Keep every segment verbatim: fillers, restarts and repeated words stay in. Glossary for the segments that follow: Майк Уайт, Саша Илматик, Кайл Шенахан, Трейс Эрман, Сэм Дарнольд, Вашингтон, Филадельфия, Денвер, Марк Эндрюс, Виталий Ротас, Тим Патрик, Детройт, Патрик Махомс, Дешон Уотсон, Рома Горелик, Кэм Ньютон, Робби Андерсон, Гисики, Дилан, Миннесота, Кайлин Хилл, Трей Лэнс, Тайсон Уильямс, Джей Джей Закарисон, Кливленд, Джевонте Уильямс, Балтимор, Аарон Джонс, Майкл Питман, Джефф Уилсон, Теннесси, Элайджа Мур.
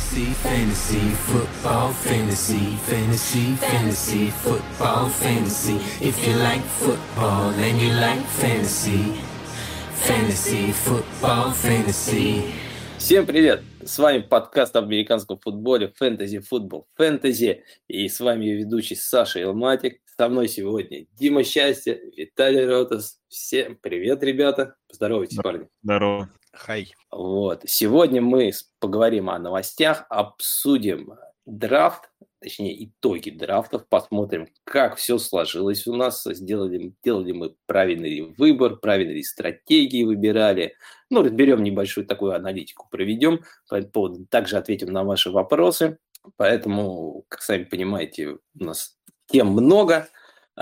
fantasy, fantasy, football, fantasy, fantasy, fantasy, football, fantasy. If you like football and you like fantasy, fantasy, football, fantasy. Всем привет! С вами подкаст об американском футболе «Фэнтези футбол фэнтези». И с вами ее ведущий Саша Илматик. Со мной сегодня Дима Счастье, Виталий Ротас. Всем привет, ребята. Поздоровайтесь, Здорово. Парни. Здорово. Хай. Вот. Сегодня мы поговорим о новостях, обсудим драфт, точнее итоги драфтов, посмотрим, как все сложилось у нас, сделали, делали мы правильный выбор, правильные стратегии выбирали. Ну, разберем небольшую такую аналитику, проведем, также ответим на ваши вопросы. Поэтому, как сами понимаете, у нас тем много.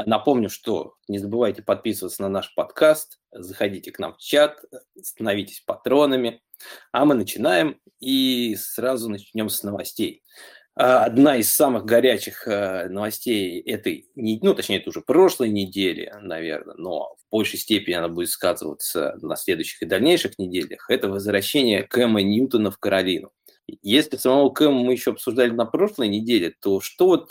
Напомню, что не забывайте подписываться на наш подкаст, заходите к нам в чат, становитесь патронами. А мы начинаем и сразу начнем с новостей. Одна из самых горячих новостей этой, ну, точнее, это уже прошлой недели, наверное, но в большей степени она будет сказываться на следующих и дальнейших неделях, это возвращение Кэма Ньютона в Каролину. Если самого Кэма мы еще обсуждали на прошлой неделе, то что вот,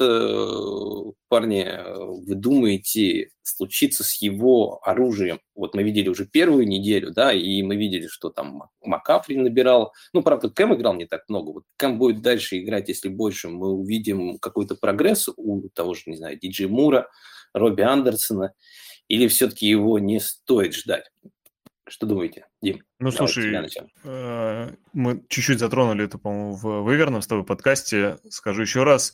парни, вы думаете, случится с его оружием? Вот мы видели уже первую неделю, да, и мы видели, что там МакАфри набирал. Ну, правда, Кэм играл не так много. Вот Кэм будет дальше играть, если больше. Мы увидим какой-то прогресс у того же, не знаю, Ди Джей Мура, Робби Андерсона. Или все-таки его не стоит ждать? Что думаете, Дим? Ну, слушай, мы чуть-чуть затронули это, по-моему, в выверном с тобой подкасте. Скажу еще раз,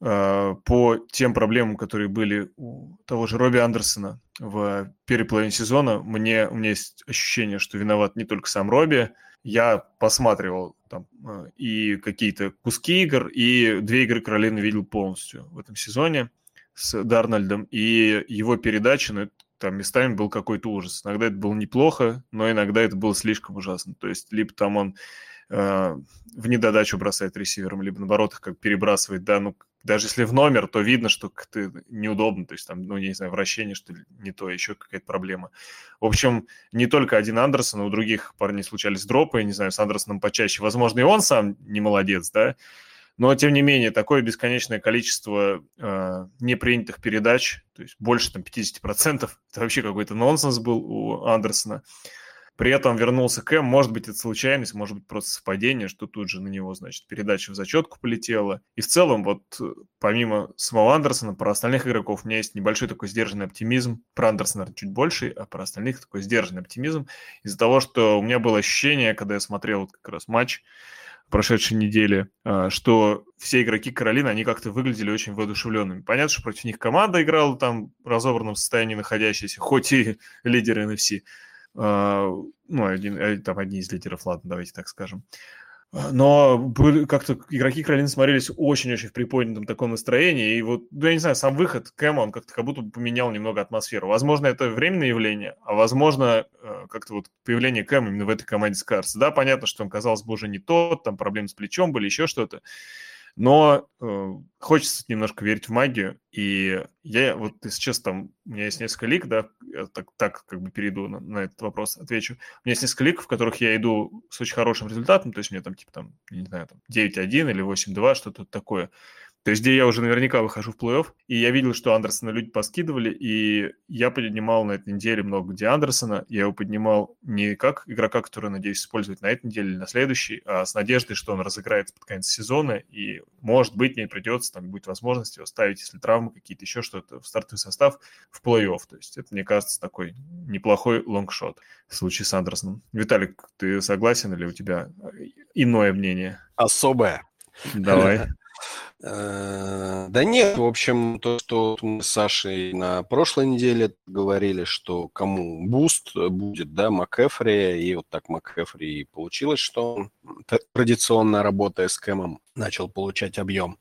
по тем проблемам, которые были у того же Робби Андерсона в первой половине сезона, мне, у меня есть ощущение, что виноват не только сам Робби. Я посматривал там и какие-то куски игр, и две игры Каролины видел полностью в этом сезоне с Дарнольдом. И его передачи, ну, там местами был какой-то ужас. Иногда это было неплохо, но иногда это было слишком ужасно. То есть либо там он э, в недодачу бросает ресивером, либо наоборот их как перебрасывает. Да, ну даже если в номер, то видно, что как-то неудобно. То есть там, ну, я не знаю, вращение, что ли, не то, еще какая-то проблема. В общем, не только один Андерсон, у других парней случались дропы. Я не знаю, с Андерсоном почаще. Возможно, и он сам не молодец, да. Но, тем не менее, такое бесконечное количество э, непринятых передач, то есть больше там, пятьдесят процентов, это вообще какой-то нонсенс был у Андерсона. При этом вернулся Кэм, может быть, это случайность, может быть, просто совпадение, что тут же на него, значит, передача в зачетку полетела. И в целом, вот, помимо самого Андерсона, про остальных игроков у меня есть небольшой такой сдержанный оптимизм. Про Андерсона, наверное, чуть больше, а про остальных такой сдержанный оптимизм. Из-за того, что у меня было ощущение, когда я смотрел вот как раз матч, прошедшей недели, что все игроки Каролины, они как-то выглядели очень воодушевленными. Понятно, что против них команда играла там в разобранном состоянии находящейся, хоть и лидеры эн эф си. Ну, один, там одни из лидеров, ладно, давайте так скажем. Но были, как-то игроки Каролины смотрелись очень-очень в приподнятом таком настроении. И вот, ну, я не знаю, сам выход Кэма, он как-то как будто поменял немного атмосферу. Возможно, это временное явление, а возможно, как-то вот появление Кэма именно в этой команде Скарс. Да, понятно, что он, казалось бы, уже не тот, там проблемы с плечом были, еще что-то. Но э, хочется немножко верить в магию. И я вот, если честно, там, у меня есть несколько лиг, да, я так, так как бы перейду на, на этот вопрос, отвечу. У меня есть несколько лиг, в которых я иду с очень хорошим результатом, то есть у меня там, типа, там, не знаю, там, девять один или восемь два, что-то такое. То есть где я уже наверняка выхожу в плей-офф, и я видел, что Андерсона люди поскидывали, и я поднимал на этой неделе много где Андерсона, я его поднимал не как игрока, который, надеюсь, использовать на этой неделе или на следующей, а с надеждой, что он разыграется под конец сезона, и, может быть, мне придется, там будет возможность его ставить, если травмы какие-то, еще что-то, в стартовый состав, в плей-офф. То есть это, мне кажется, такой неплохой лонгшот в случае с Андерсоном. Виталик, ты согласен или у тебя иное мнение? Особое. Давай. Да нет, в общем, то, что мы с Сашей на прошлой неделе говорили, что кому буст будет, да, МакАфри, и вот так МакАфри и получилось, что он, традиционно работая с Кэмом, начал получать объем.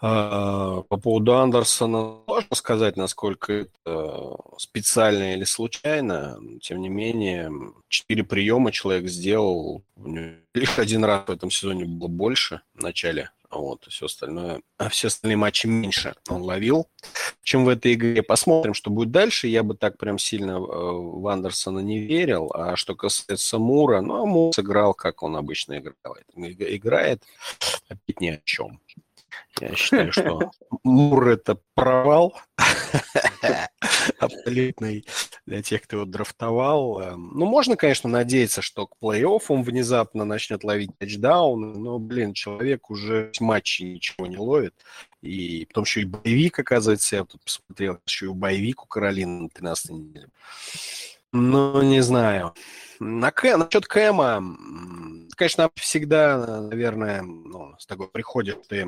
По поводу Андерсона сложно сказать, насколько это специально или случайно. Тем не менее, четыре приема человек сделал. Лишь один раз в этом сезоне было больше в начале Вот, все остальное, а все остальные матчи меньше он ловил, чем в этой игре. Посмотрим, что будет дальше. Я бы так прям сильно в Андерсона не верил. А что касается Мура, ну, Мур сыграл, как он обычно играет. Играет опять ни о чем. Я считаю, что Мур – это провал абсолютный для тех, кто его драфтовал. Ну, можно, конечно, надеяться, что к плей-офф он внезапно начнет ловить тачдаун, но, блин, человек уже в матче ничего не ловит. И потом еще и боевик, оказывается, я тут посмотрел, еще и боевик у Каролины на тринадцатой неделе. Ну, не знаю. На Кэм, насчет Кэма, конечно, всегда, наверное, ну, с такой приходит ты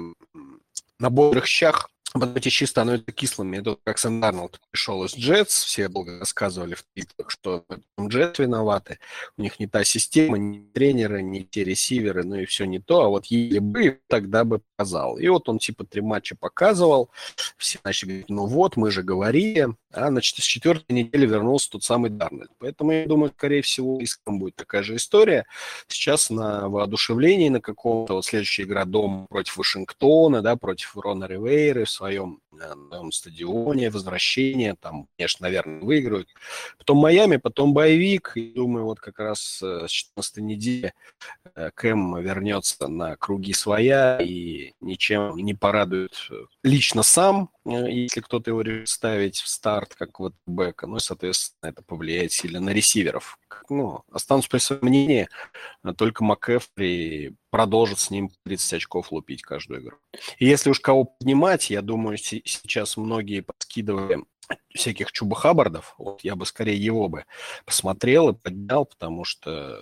на бодрых щах, а потом эти щи становятся кислыми. И тут, как Сэм Дарнольд пришел из Джетс, все долго рассказывали в твиттерах, что Джетс виноваты, у них не та система, не тренеры, не те ресиверы, ну и все не то, а вот если бы, тогда бы показал. И вот он типа три матча показывал, все начали говорить, ну вот, мы же говорили, а значит, с четвертой недели вернулся тот самый Дарнольд. Поэтому, я думаю, скорее всего, и с ним будет такая же история. Сейчас на воодушевлении, на каком-то, вот следующая игра дома против Вашингтона, да, против Рона Ривейры, в своем, на новом стадионе, возвращение, там, конечно, наверное, выиграют. Потом Майами, потом боевик. И, думаю, вот как раз с четырнадцатой недели Кэм вернется на круги своя и ничем не порадует лично сам, если кто-то его решит ставить в старт, как вот бэка. Ну и, соответственно, это повлияет сильно на ресиверов. Ну, останусь при своем мнении, только МакАфри продолжит с ним тридцать очков лупить каждую игру. И если уж кого поднимать, я думаю, с- сейчас многие подкидывали всяких Чубахабардов, вот я бы скорее его бы посмотрел и поднял, потому что,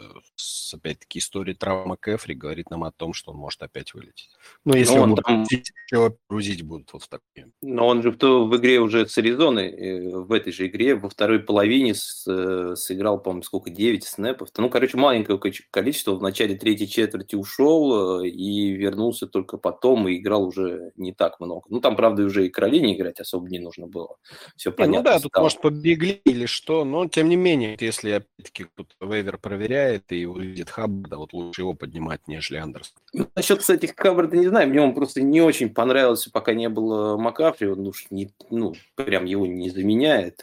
опять-таки, история травмы Кэфри говорит нам о том, что он может опять вылететь. Ну, если Но он, он там... его грузить будут вот в такие. Но он же в, в игре уже с Аризоной, в этой же игре, во второй половине с, сыграл, по-моему, сколько, девять снэпов. Ну, короче, маленькое количество. В начале третьей четверти ушел и вернулся только потом, и играл уже не так много. Ну, там, правда, уже и Каролине играть особо не нужно было. Все понятно. Ну да, стало. Тут, может, побегли или что, но, тем не менее, если, опять-таки, кто-то вейвер проверяет и увидит Хаббарда, вот лучше его поднимать, нежели Андерс. Ну, насчет, кстати, Хаббарда не знаю, мне он просто не очень понравился, пока не было МакАфри, он уж не, ну, прям его не заменяет.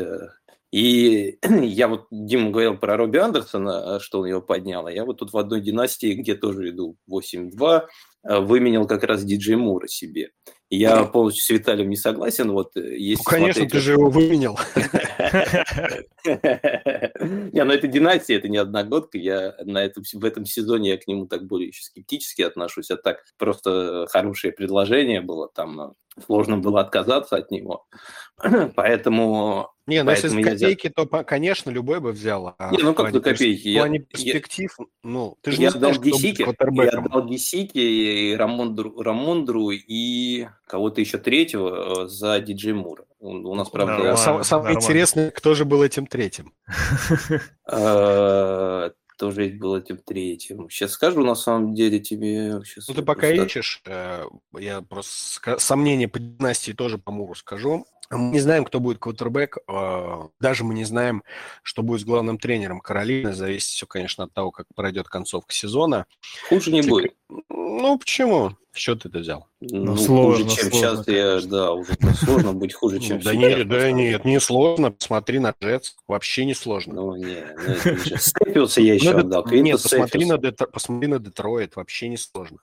И я вот, Дима говорил про Робби Андерсона, что он его поднял, а я вот тут в одной династии, где тоже иду восемь-два, выменял как раз Ди Джей Мура себе. Я полностью с Виталием не согласен. Вот, если ну, конечно, смотреть, ты же его выменял. Не, но это династия, это не одногодка. Я на этом, в этом сезоне я к нему так более еще скептически отношусь. А так просто хорошее предложение было. Там сложно было отказаться от него. Поэтому... Не, ну если за копейки, то, конечно, любой бы взял. Не, ну как за копейки? В плане перспектив, ну, ты же не знаешь, кто будет квотербеком. Я отдал Дисике, и Рамондру, и кого-то еще третьего за Ди Джей Мура. У нас, правда... Нормально, сам, самое интересное, кто же был этим третьим? Тоже был этим третьим. Сейчас скажу, на самом деле, тебе... Сейчас ну, ты пока скажу. Ищешь, я просто сомнения по династии тоже по Муру скажу. Мы не знаем, кто будет квотербэк, даже мы не знаем, что будет с главным тренером Каролины. Зависит все, конечно, от того, как пройдет концовка сезона. Хуже не Если... будет. Ну, почему? Что ты это взял? Ну, ну сложно, хуже, чем сложно, сейчас, я, да, уже сложно быть хуже, чем сейчас. Да нет, да нет, не сложно, посмотри на Джетс, вообще не сложно. Ну, нет, Сэпиуса я еще отдал. Нет, посмотри на Детройт, вообще не сложно.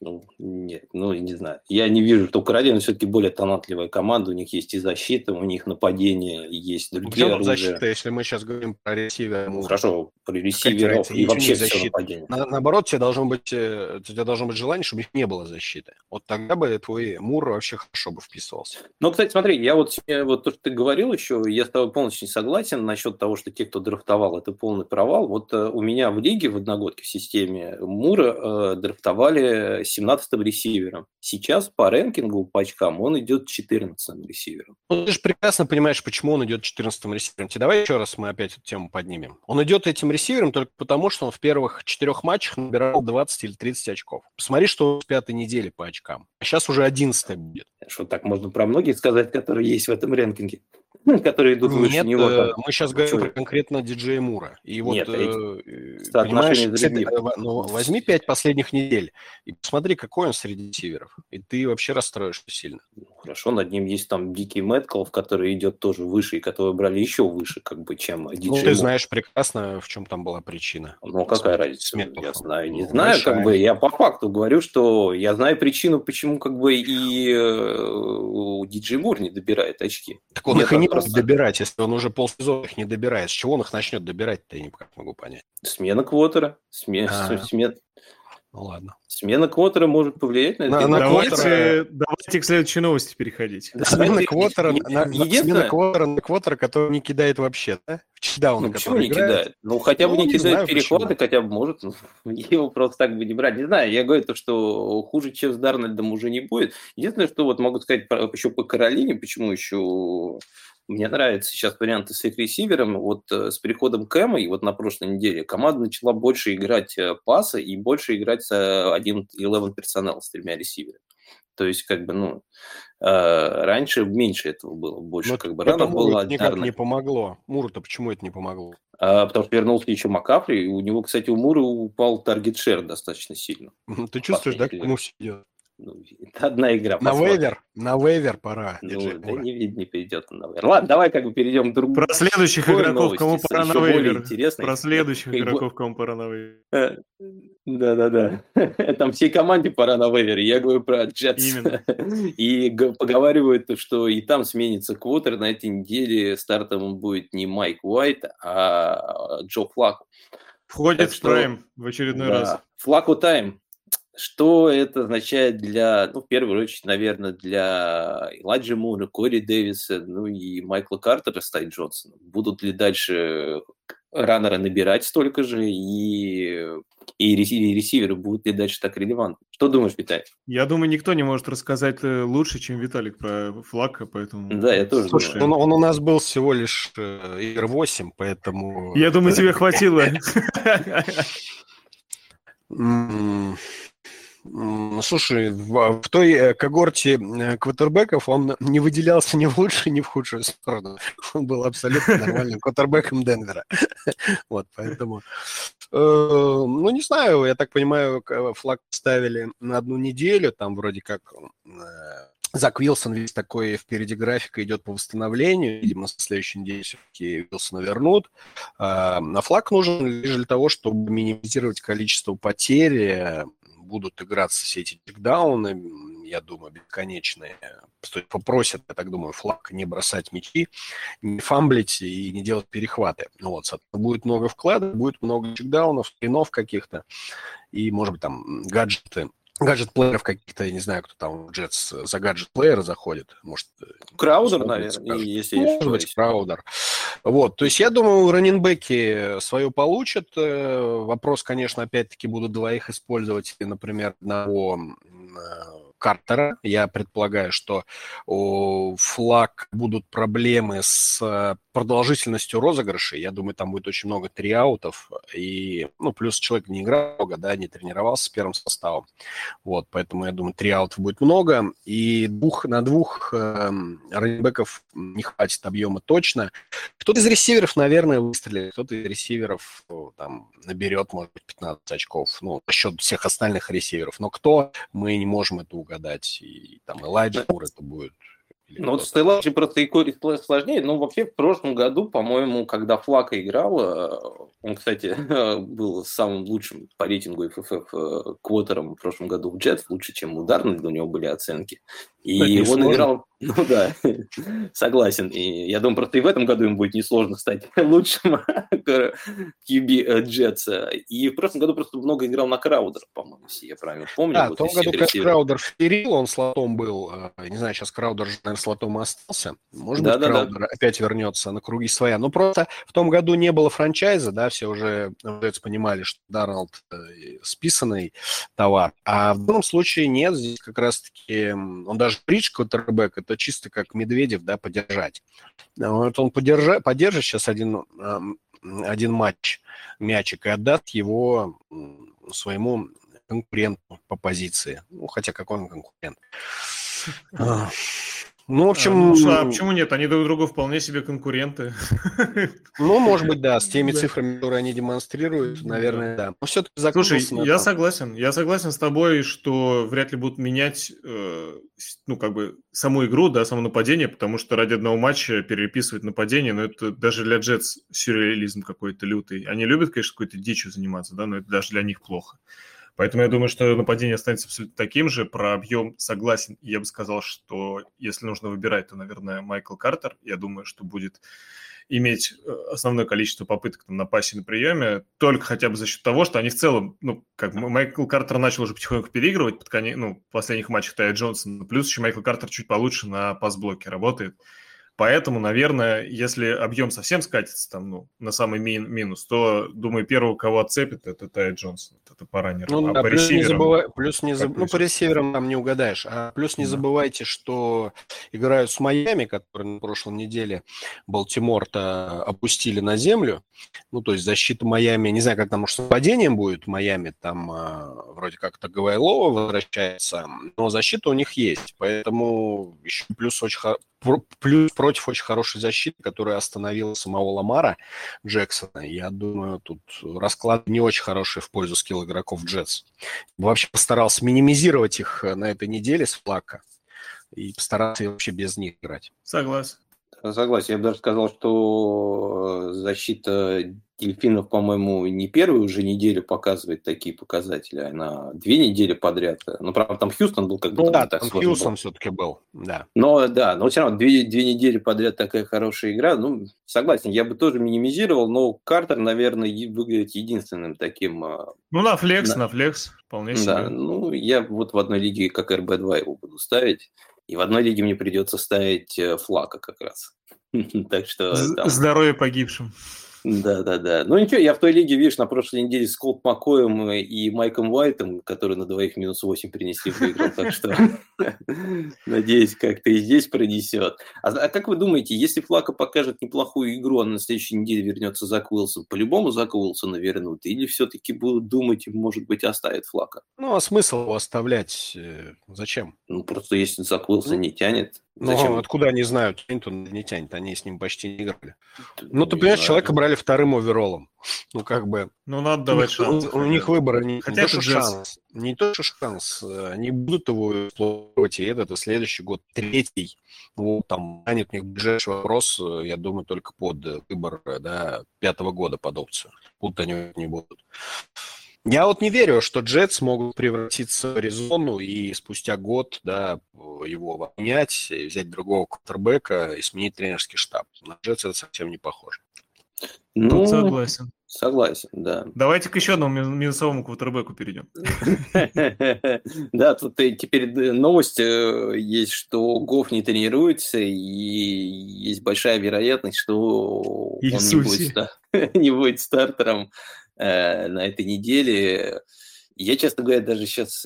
Ну, нет, ну, не знаю. Я не вижу, что Каролина все-таки более талантливая команда, у них есть и защита, у них нападение, есть другие оружия. Защита, если мы сейчас говорим про ресивера. Ну, хорошо, про ресиверов и вообще все нападение. На, наоборот, тебе должно быть, тебе должно быть желание, чтобы их не было защиты. Вот тогда бы твой Мур вообще хорошо бы вписывался. Ну, кстати, смотри, я вот, вот то, что ты говорил еще, я с тобой полностью не согласен насчет того, что те, кто драфтовал, это полный провал. Вот э, у меня в лиге в одногодке в системе Мура э, драфтовали семнадцатым ресивером. Сейчас по рэнкингу, по очкам, он идет четырнадцатым ресивером. Ну, ты же прекрасно понимаешь, почему он идет четырнадцатым ресивером. Тебе давай еще раз мы опять эту тему поднимем. Он идет этим ресивером только потому, что он в первых четырех матчах набирал двадцать или тридцать очков. Посмотри, что он в пятой неделе по очкам. А сейчас уже одиннадцатая будет. Что так можно про многие сказать, которые есть в этом рэнкинге. которые идут выше Нет, него. Там. Мы сейчас говорим про конкретно Ди Джея Мура. И вот, Нет, э, понимаешь, кстати, ну, возьми пять последних недель и посмотри, какой он среди сиверов. И ты вообще расстроишься сильно. Хорошо, над ним есть там Дикий Мэткалф, который идет тоже выше, и которого брали еще выше, как бы, чем Ди Джей Мур. Ну, ты знаешь прекрасно, в чем там была причина. Ну, какая разница? Я знаю, не ну, знаю, большая. Как бы, я по факту говорю, что я знаю причину, почему, как бы, и э, Ди Джей Мур не добирает очки. Так он их и не добирать, если он уже полсезона их не добирает. С чего он их начнет добирать-то, я никак не могу понять. Смена квотера. Сме... Смен... Ну ладно. Смена квотера может повлиять на это. На, на давайте, квотера... давайте к следующей новости переходить. Да, смена квотера на, на, на квотера, который не кидает вообще, да? В чедаун, ну, который не играет. Кидает? Ну, хотя ну, бы не, не кидает перехваты, хотя бы может. Ну, его просто так бы не брать. Не знаю, я говорю, то, что хуже, чем с Дарнольдом, уже не будет. Единственное, что вот могу сказать про, еще по Каролине, почему еще... Мне нравятся сейчас варианты с их ресивером. Вот с переходом Кэма, и вот на прошлой неделе команда начала больше играть пасы и больше играть с один одиннадцать персонал с тремя ресиверами. То есть, как бы, ну, раньше меньше этого было, больше, но как бы, рано было альтернативно. Никак не помогло. Муру-то почему это не помогло? А, потому что вернулся еще МакАфри, и у него, кстати, у Мура упал таргет-шер достаточно сильно. Ты чувствуешь, да, к нему все идет? Ну, это одна игра. На вейвер, на вейвер пора. Ну, да не, не перейдет на вейвер. Ладно, давай как бы перейдем к другому. Про следующих Ой, игроков, новости, кому пора на вейвер. Про следующих как игроков, кому пора на вейвер. Да-да-да. Там всей команде пора на вейвер. Я говорю про Джетс. Именно. И поговаривают, что и там сменится квотер. На этой неделе стартом будет не Майк Уайт, а Джо Флак. Входит в прайм в очередной да. раз. Флаку тайм. Что это означает для, ну, в первую очередь, наверное, для Элайджи Мура, Кори Дэвиса, ну, и Майкла Картера с Тай Джонсоном? Будут ли дальше раннеры набирать столько же, и, и, ресив, и ресиверы будут ли дальше так релевантны? Что думаешь, Виталий? Я думаю, никто не может рассказать лучше, чем Виталик про Флака, поэтому... Да, я тоже Слушай, он, он у нас был всего лишь игр восемь, поэтому... Я думаю, тебе хватило. Слушай, в, в той когорте квотербеков он не выделялся ни в лучшую, ни в худшую сторону. Он был абсолютно нормальным квотербеком Денвера. Вот, поэтому... Ну, не знаю, я так понимаю, Флаг ставили на одну неделю, там вроде как... Зак Уилсон весь такой впереди графика, идет по восстановлению. Видимо, со следующей недели все-таки Уилсона вернут. А Флаг нужен лишь для того, чтобы минимизировать количество потерь. Будут играться все эти тикдауны, я думаю, бесконечные. Попросят, я так думаю, Флаг не бросать мячи, не фамблить и не делать перехваты. Вот, будет много вкладов, будет много тикдаунов, спинов каких-то и, может быть, там гаджеты. Гаджет-плееров каких-то, я не знаю, кто там в Джетс за гаджет-плеера заходит. Может, Краудер, может, наверное, если Может есть, быть, есть. Краудер. Вот, то есть я думаю, раннинбеки свое получат. Вопрос, конечно, опять-таки, будут двоих использовать, например, одного Картера. Я предполагаю, что у Флаг будут проблемы с продолжительностью розыгрышей. Я думаю, там будет очень много триаутов. И, ну, плюс человек не играл много, да, не тренировался с первым составом. Вот, поэтому, я думаю, триаутов будет много. И двух, на двух э, раннинбеков не хватит объема точно. Кто-то из ресиверов, наверное, выстрелит. Кто-то из ресиверов там наберет, может быть, пятнадцать очков. Ну, за счет всех остальных ресиверов. Но кто, мы не можем это угадать, и, и там Элайджа Мур это будет. Ну, вот с Элайджей просто и Кори сложнее, но вообще в прошлом году, по-моему, когда Флака играл, он, кстати, был самым лучшим по рейтингу эф эф эф квотером в прошлом году в Джетс, лучше, чем у Дарнольда, у него были оценки. И он сложно. играл, ну да, согласен. И я думаю, просто и в этом году им будет несложно стать лучшим кью би Джетса. И в прошлом году просто много играл на Краудер, по-моему, если я правильно помню. А, в том году, когда Краудер вперил, он слотом был. Не знаю, сейчас Краудер, наверное, слотом остался. Может быть, Краудер опять вернется на круги своя. Но просто в том году не было франчайза, да, все уже понимали, что Дарнольд списанный товар. А в данном случае нет, здесь как раз-таки он даже бридж квотербэк, это чисто как Медведев, да, подержать. Вот он подержа, подержит сейчас один, один матч, мячик, и отдаст его своему конкуренту по позиции. Ну, хотя какой он конкурент? Ну, в общем... А, ну, а почему нет? Они друг другу вполне себе конкуренты. Ну, может быть, да. С теми цифрами, которые они демонстрируют, наверное, да. Но все-таки закрылся. Слушай, я согласен. Я согласен с тобой, что вряд ли будут менять, ну, как бы, саму игру, да, само нападение, потому что ради одного матча переписывать нападение, ну, это даже для Джетс сюрреализм какой-то лютый. Они любят, конечно, какой-то дичью заниматься, да, но это даже для них плохо. Поэтому я думаю, что нападение останется абсолютно таким же. Про объем согласен. Я бы сказал, что если нужно выбирать, то, наверное, Майкл Картер. Я думаю, что будет иметь основное количество попыток там, на пасе и на приеме, только хотя бы за счет того, что они в целом... Ну, как Майкл Картер начал уже потихоньку переигрывать под конец, ну, в последних матчах Тая Джонсона. Плюс еще Майкл Картер чуть получше на пас-блоке работает. Поэтому, наверное, если объем совсем скатится там, ну, на самый мин- минус, то, думаю, первого, кого отцепит, это Тай Джонсон. Это по раннерам. Ну, а да, по плюс ресиверам... Не забывай, плюс не заб... Ну, по ресиверам там не угадаешь. А плюс не да. забывайте, что играют с Майами, которые на прошлой неделе Балтимор-то опустили на землю. Ну, то есть защита Майами, не знаю, как там, может, с нападением будет Майами, там э, вроде как-то Гавайлова возвращается, но защита у них есть. Поэтому еще плюс очень хорошо. Плюс против очень хорошей защиты, которая остановила самого Ламара Джексона. Я думаю, тут расклад не очень хороший в пользу скилл игроков Джетс. Вообще постарался минимизировать их на этой неделе с Флака и постарался вообще без них играть. Согласен. Согласен. Я бы даже сказал, что защита дельфинов, по-моему, не первую уже неделю показывает такие показатели, а на две недели подряд. Ну, правда, там Хьюстон был как бы... Ну, да, там Хьюстон был. Все-таки был, да. Но, да, но все равно две, две недели подряд такая хорошая игра. Ну, согласен, я бы тоже минимизировал, но Картер, наверное, выглядит единственным таким... Ну, на флекс, на, на флекс, вполне себе. Да, ну, я вот в одной лиге как эр би два его буду ставить, и в одной лиге мне придется ставить Флака как раз. Так что... Там... Здоровье погибшим. Да-да-да. Ну ничего, я в той лиге, видишь, на прошлой неделе с Колт Макоем и Майком Уайтом, которые на двоих минус восемь принесли, выиграл, так что надеюсь, как-то и здесь пронесет. А как вы думаете, если Флака покажет неплохую игру, он на следующей неделе вернется Зак Уилсон, по-любому Зак Уилсона вернут, или все-таки будут думать, может быть, оставит Флака? Ну а смысл его оставлять? Зачем? Ну просто если Зак Уилсон не тянет. Зачем? Ну, откуда они знают, тянет он не тянет, они с ним почти не играли. Ну, ты понимаешь, человека брали вторым оверолом. Ну, как бы... Ну, надо давать шанс. У, у них выбора не, не то, что шанс. Не то, что шанс. Они будут его эксплуатировать, и этот, и следующий год, третий. Вот, там, станет у них ближайший вопрос, я думаю, только под выбор, да, пятого года под опцию. Будут они не будут. Я вот не верю, что Джетс могут превратиться в Аризону и спустя год, да, его обменять, взять другого квотербека и сменить тренерский штаб. На Джетс это совсем не похоже. Ну, тут согласен. Согласен, да. Давайте к еще одному минусовому квотербеку перейдем. Да, тут теперь новость есть, что Гоф не тренируется, и есть большая вероятность, что он не будет стартером на этой неделе. Я, честно говоря, даже сейчас,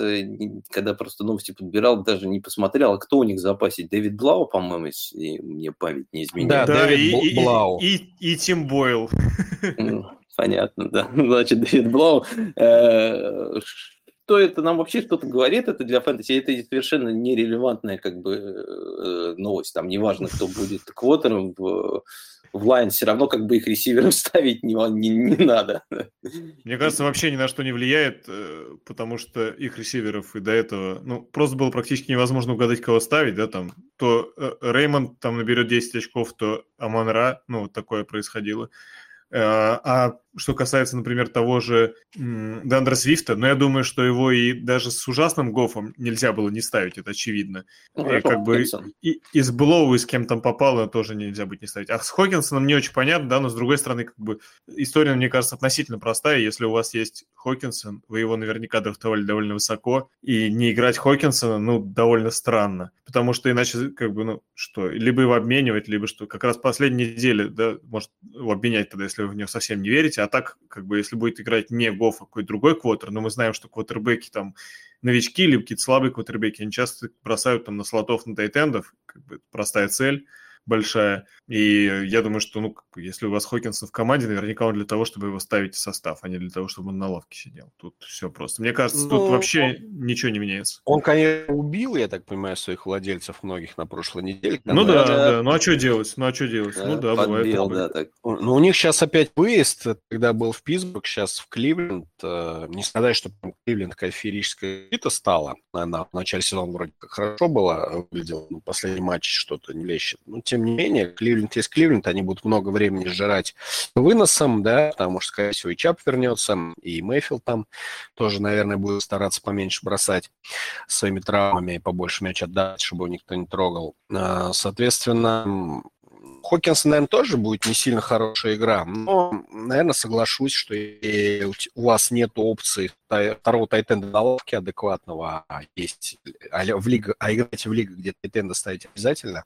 когда просто новости подбирал, даже не посмотрел, кто у них в запасе. Дэвид Блау, по-моему, если мне память не изменяет. Да, да, Дэвид и, Блау. И, и, и Тим Бойл. Понятно, да. Значит, Дэвид Блау... Что это нам вообще что-то говорит? Это для фэнтези, это совершенно нерелевантная как бы новость. Там неважно, кто будет квотером в... в лайн, все равно как бы их ресивером ставить не, не, не надо. Мне кажется, вообще ни на что не влияет, потому что их ресиверов и до этого, ну, просто было практически невозможно угадать, кого ставить, да, там, то Реймонд там наберет десять очков, то Амон-Ра, ну, вот такое происходило. А что касается, например, того же Дандерса Свифта, ну, я думаю, что его и даже с ужасным гофом нельзя было не ставить, это очевидно. Ну, и, как бы, и, и с Блоу, и с кем там попало, тоже нельзя будет не ставить. А с Хокинсоном не очень понятно, да, но с другой стороны, как бы история, мне кажется, относительно простая. Если у вас есть Хокинсон, вы его наверняка драфтовали довольно высоко, и не играть Хокинсона, ну, довольно странно. Потому что иначе, как бы, ну, что, либо его обменивать, либо что, как раз последние недели, да, может, его обменять тогда, если вы в него совсем не верите. А так, как бы, если будет играть не Гоф, а какой-то другой квотер, но мы знаем, что квотербеки там новички, либо какие-то слабые квотербеки, они часто бросают там на слотов, на тайтендов, как бы простая цель. большая. И я думаю, что, ну, если у вас Хокинсон в команде, наверняка он для того, чтобы его ставить в состав, а не для того, чтобы он на лавке сидел. Тут все просто. Мне кажется, тут ну, вообще он, ничего не меняется. Он, конечно, убил, я так понимаю, своих владельцев многих на прошлой неделе. Ну да, да, да. Ну а что делать? Ну а что делать? Да, ну да, подбил, бывает. Да, ну у них сейчас опять выезд, когда был в Питтсбург, сейчас в Кливленд. Не сказать, что Кливленд какая феерическая бита стала. Она в начале сезона вроде как хорошо была, выглядела, но последний матч что-то не лещет. Но тем не менее, Кливленд есть Кливленд, они будут много времени жрать выносом, да, потому что, скорее всего, и Чап вернется, и Мэйфилд там тоже, наверное, будет стараться поменьше бросать своими травмами и побольше мяч отдать, чтобы его никто не трогал. Соответственно, Хокинсон, наверное, тоже будет не сильно хорошая игра, но, наверное, соглашусь, что у вас нет опции второго тайтенда на лавке адекватного, а есть в лигу, а играете в лигу, где тайтенда ставить обязательно,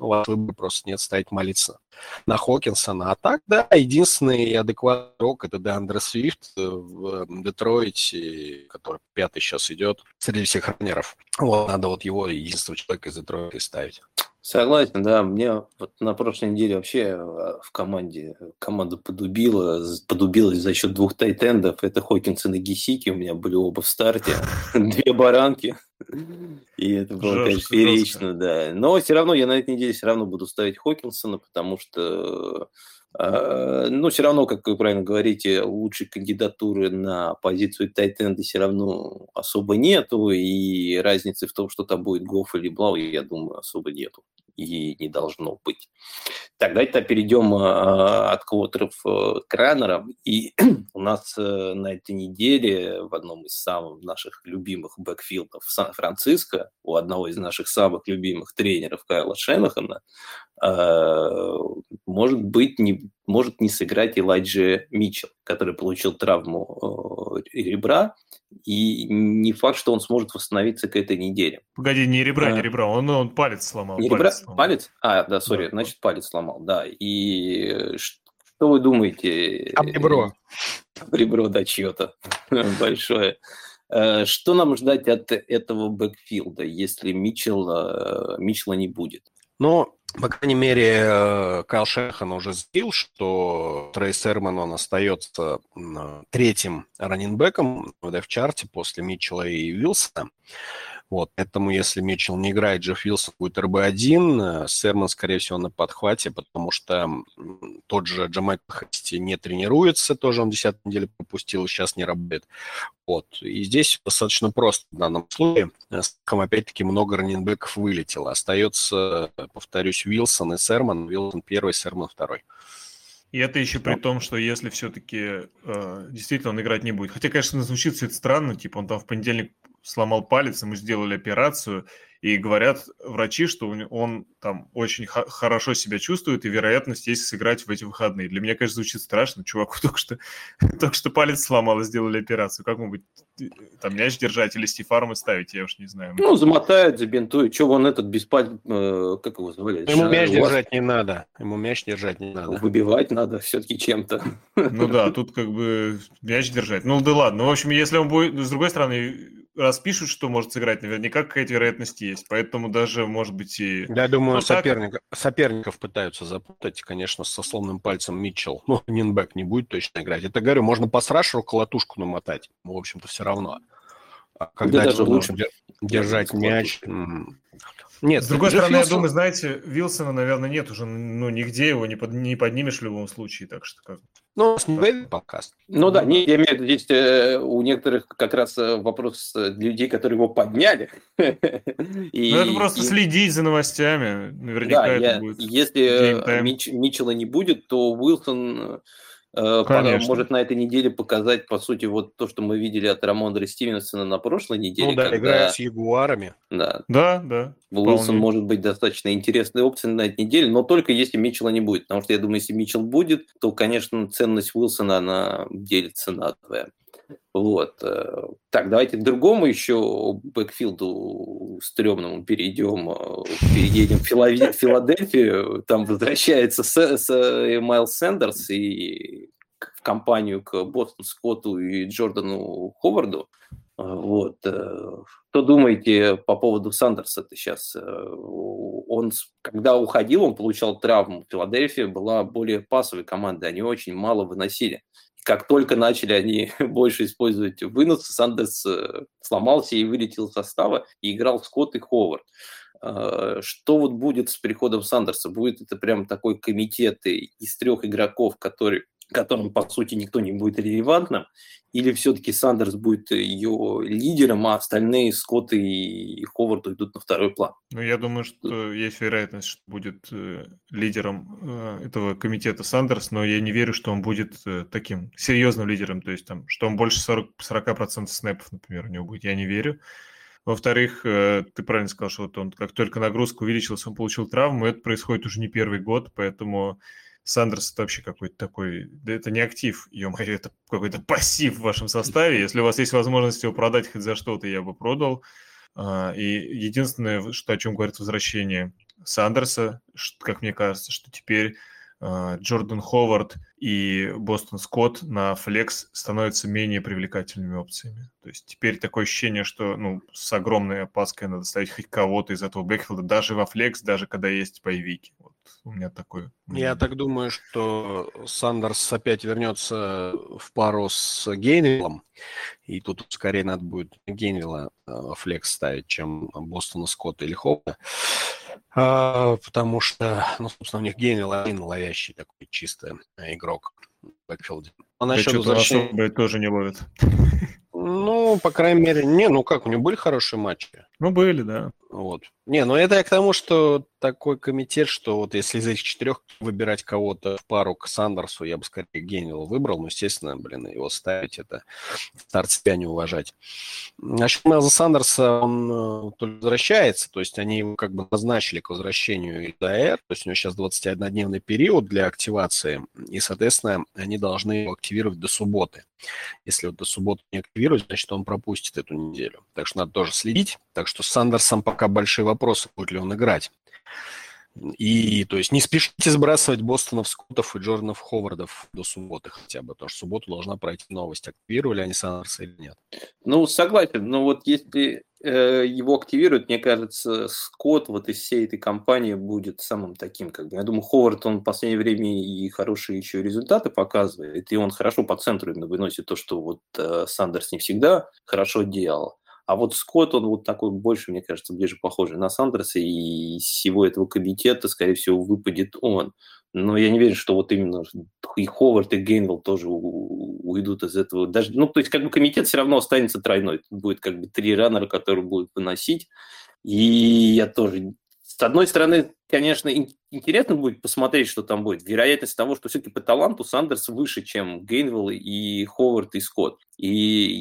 ну, у вас выбора просто нет, ставить молиться на Хокинсона. А так, да, единственный адекватный игрок – это Дандерс Свифт в Детройте, который пятый сейчас идет среди всех раннеров. Вот, надо вот его, единственного человека из Детройта, ставить. Согласен, да. Мне вот на прошлой неделе вообще в команде команда подубила, подубилась за счет двух тайтендов. Это Хокинсон и Гисики. У меня были оба в старте. Две баранки. И это было, конечно, феерично, да. Но все равно я на этой неделе все равно буду ставить Хокинсона, потому что... Ну, все равно, как вы правильно говорите, лучшей кандидатуры на позицию тайтенда все равно особо нету, и разницы в том, что там будет Гоф или Блау, я думаю, особо нету и не должно быть. Так, давайте перейдем от квотеров к раннерам, и у нас на этой неделе в одном из самых наших любимых бэкфилдов в Сан-Франциско, у одного из наших самых любимых тренеров Кайла Шенахана, может быть, не, может не сыграть Элайджи Мичел, который получил травму ребра, и не факт, что он сможет восстановиться к этой неделе. Погоди, не ребра, а... не ребра, он, он палец сломал. Не палец ребра, сломал. Палец? А, да, сори, да, значит, палец сломал, да. И что вы думаете? А ребро. Ребро, да, чье-то большое. Что нам ждать от этого бэкфилда, если Мичела, Мичела не будет? Ну, по крайней мере, Кайл Шенахан уже заявил, что Трейс Эрман, он остается третьим раннинбэком в деф-чарте после Митчелла и Уилсона. Вот, поэтому если Митчелл не играет, Джефф Уилсон будет эр би один, Сэрман, скорее всего, на подхвате, потому что тот же Джамайк Хасти не тренируется, тоже он десятую неделю пропустил и сейчас не работает. Вот, и здесь достаточно просто в данном случае. Опять-таки много раннинбэков вылетело. Остается, повторюсь, Уилсон и Сэрман. Уилсон первый, Сэрман второй. И это еще при том, что если все-таки э, действительно он играть не будет. Хотя, конечно, звучит все это странно, типа он там в понедельник сломал палец, ему сделали операцию, и говорят врачи, что он, он там очень х- хорошо себя чувствует, и вероятность есть сыграть в эти выходные. Для меня, конечно, звучит страшно. Чуваку только что, только что палец сломал и сделали операцию. Как ему быть, там, мяч держать или стифармы ставить, я уж не знаю. Ну, замотают, забинтуют. Чего он этот без пальца, э, как его звали? Ему мяч держать не надо. Ему мяч держать не надо. Выбивать надо все-таки чем-то. Ну да, тут как бы мяч держать. Ну да ладно. В общем, если он будет, с другой стороны... Раз пишут, что может сыграть, наверняка какая-то вероятность есть. Поэтому даже, может быть, и... Я думаю, соперник... так... соперников пытаются запутать, конечно, со сломанным пальцем Митчелл. Ну, нинбэк не будет точно играть. Это, говорю, можно по срашеру колотушку намотать. В общем-то, все равно. А когда да даже лучше дер... держать мяч... Нет, с другой стороны, Вилсон... я думаю, знаете, Вилсона, наверное, нет уже, ну, нигде его не, под, не поднимешь в любом случае, так что как... Ну, с ним подкаст. Ну да, не, я имею в виду, здесь э, у некоторых как раз вопрос людей, которые его подняли. И, ну, это просто и... следить за новостями, наверняка да, это я... будет. Если Мич... Митчелла не будет, то Уилсон... Конечно. Может на этой неделе показать, по сути, вот то, что мы видели от Рамондра Стивенсона на прошлой неделе. Ну да, когда... играет с ягуарами. Да, да. да Уилсон может быть достаточно интересной опцией на этой неделе, но только если Митчелла не будет. Потому что, я думаю, если Митчелл будет, то, конечно, ценность Уилсона, она делится надвое. Вот. Так, давайте к другому еще бэкфилду стрёмному перейдем. Переедем в Филадельфию. Там возвращается Майл Сэндерс и в компанию к Бостону Скотту и Джордану Ховарду. Вот. Что думаете по поводу Сандерса-то сейчас? Он, когда уходил, он получал травму. Филадельфия была более пасовой командой, они очень мало выносили. Как только начали они больше использовать выносы, Сандерс сломался и вылетел из состава, и играл Скотт и Ховард. Что вот будет с приходом Сандерса? Будет это прям такой комитет из трех игроков, который, которым, по сути, никто не будет релевантным? Или все-таки Сандерс будет ее лидером, а остальные Скотт и Ховард уйдут на второй план? Ну, я думаю, что есть вероятность, что будет лидером этого комитета Сандерс, но я не верю, что он будет таким серьезным лидером, то есть, там, что он больше сорок процентов снэпов, например, у него будет, я не верю. Во-вторых, ты правильно сказал, что вот он, как только нагрузка увеличилась, он получил травму, это происходит уже не первый год, поэтому Сандерс – это вообще какой-то такой, да это не актив, ё-моё, это какой-то пассив в вашем составе, если у вас есть возможность его продать хоть за что-то, я бы продал. И единственное, что, о чем говорит возвращение Сандерса, как мне кажется, что теперь Джордан Ховард и Бостон Скотт на флекс становятся менее привлекательными опциями. То есть теперь такое ощущение, что ну, с огромной опаской надо ставить хоть кого-то из этого бэкфилда, даже во флекс, даже когда есть боевики. Вот у меня такое. Я так думаю, что Сандерс опять вернется в пару с Гейнвиллом, и тут скорее надо будет Гейнвилла флекс ставить, чем Бостона Скотта или Ховарда. Потому что, ну, собственно, у них Гейнвилл один ловящий такой чистый игрок в бэкфилде. А насчет да возвращения... Что-то особо тоже не ловит. Ну, по крайней мере, не, ну как, у него были хорошие матчи. Ну, были, да. Вот. Не, ну это я к тому, что такой комитет, что вот если из этих четырех выбирать кого-то в пару к Сандерсу, я бы скорее Гейнвилла выбрал, но, естественно, блин, его ставить, это старт себя не уважать. Насчет Майлза Сандерса, он только возвращается, то есть они его как бы назначили к возвращению ИДР, то есть у него сейчас двадцатиоднодневный период для активации, и, соответственно, они должны его активировать до субботы. Если вот до субботы не активировать, значит, он пропустит эту неделю. Так что надо тоже следить. Так что с Сандерсом пока большие вопросы, будет ли он играть. И, то есть, не спешите сбрасывать Бостонов, Скоттов и Джорданов, Ховардов до субботы хотя бы, потому что в субботу должна пройти новость, активировали они Сандерса или нет. Ну, согласен, но вот если э, его активируют, мне кажется, Скотт вот из всей этой компании будет самым таким, как бы, я думаю, Ховард, он в последнее время и хорошие еще результаты показывает, и он хорошо по центру именно выносит то, что вот э, Сандерс не всегда хорошо делал. А вот Скотт, он вот такой больше, мне кажется, ближе похожий на Сандерса, и из всего этого комитета, скорее всего, выпадет он. Но я не верю, что вот именно и Ховард, и Гейнвилл тоже уйдут из этого. Даже, ну, то есть, как бы комитет все равно останется тройной. Тут будет как бы три раннера, которые будут выносить. И я тоже... С одной стороны, конечно, интересно будет посмотреть, что там будет. Вероятность того, что все-таки по таланту Сандерс выше, чем Гейнвилл и Ховард и Скотт. И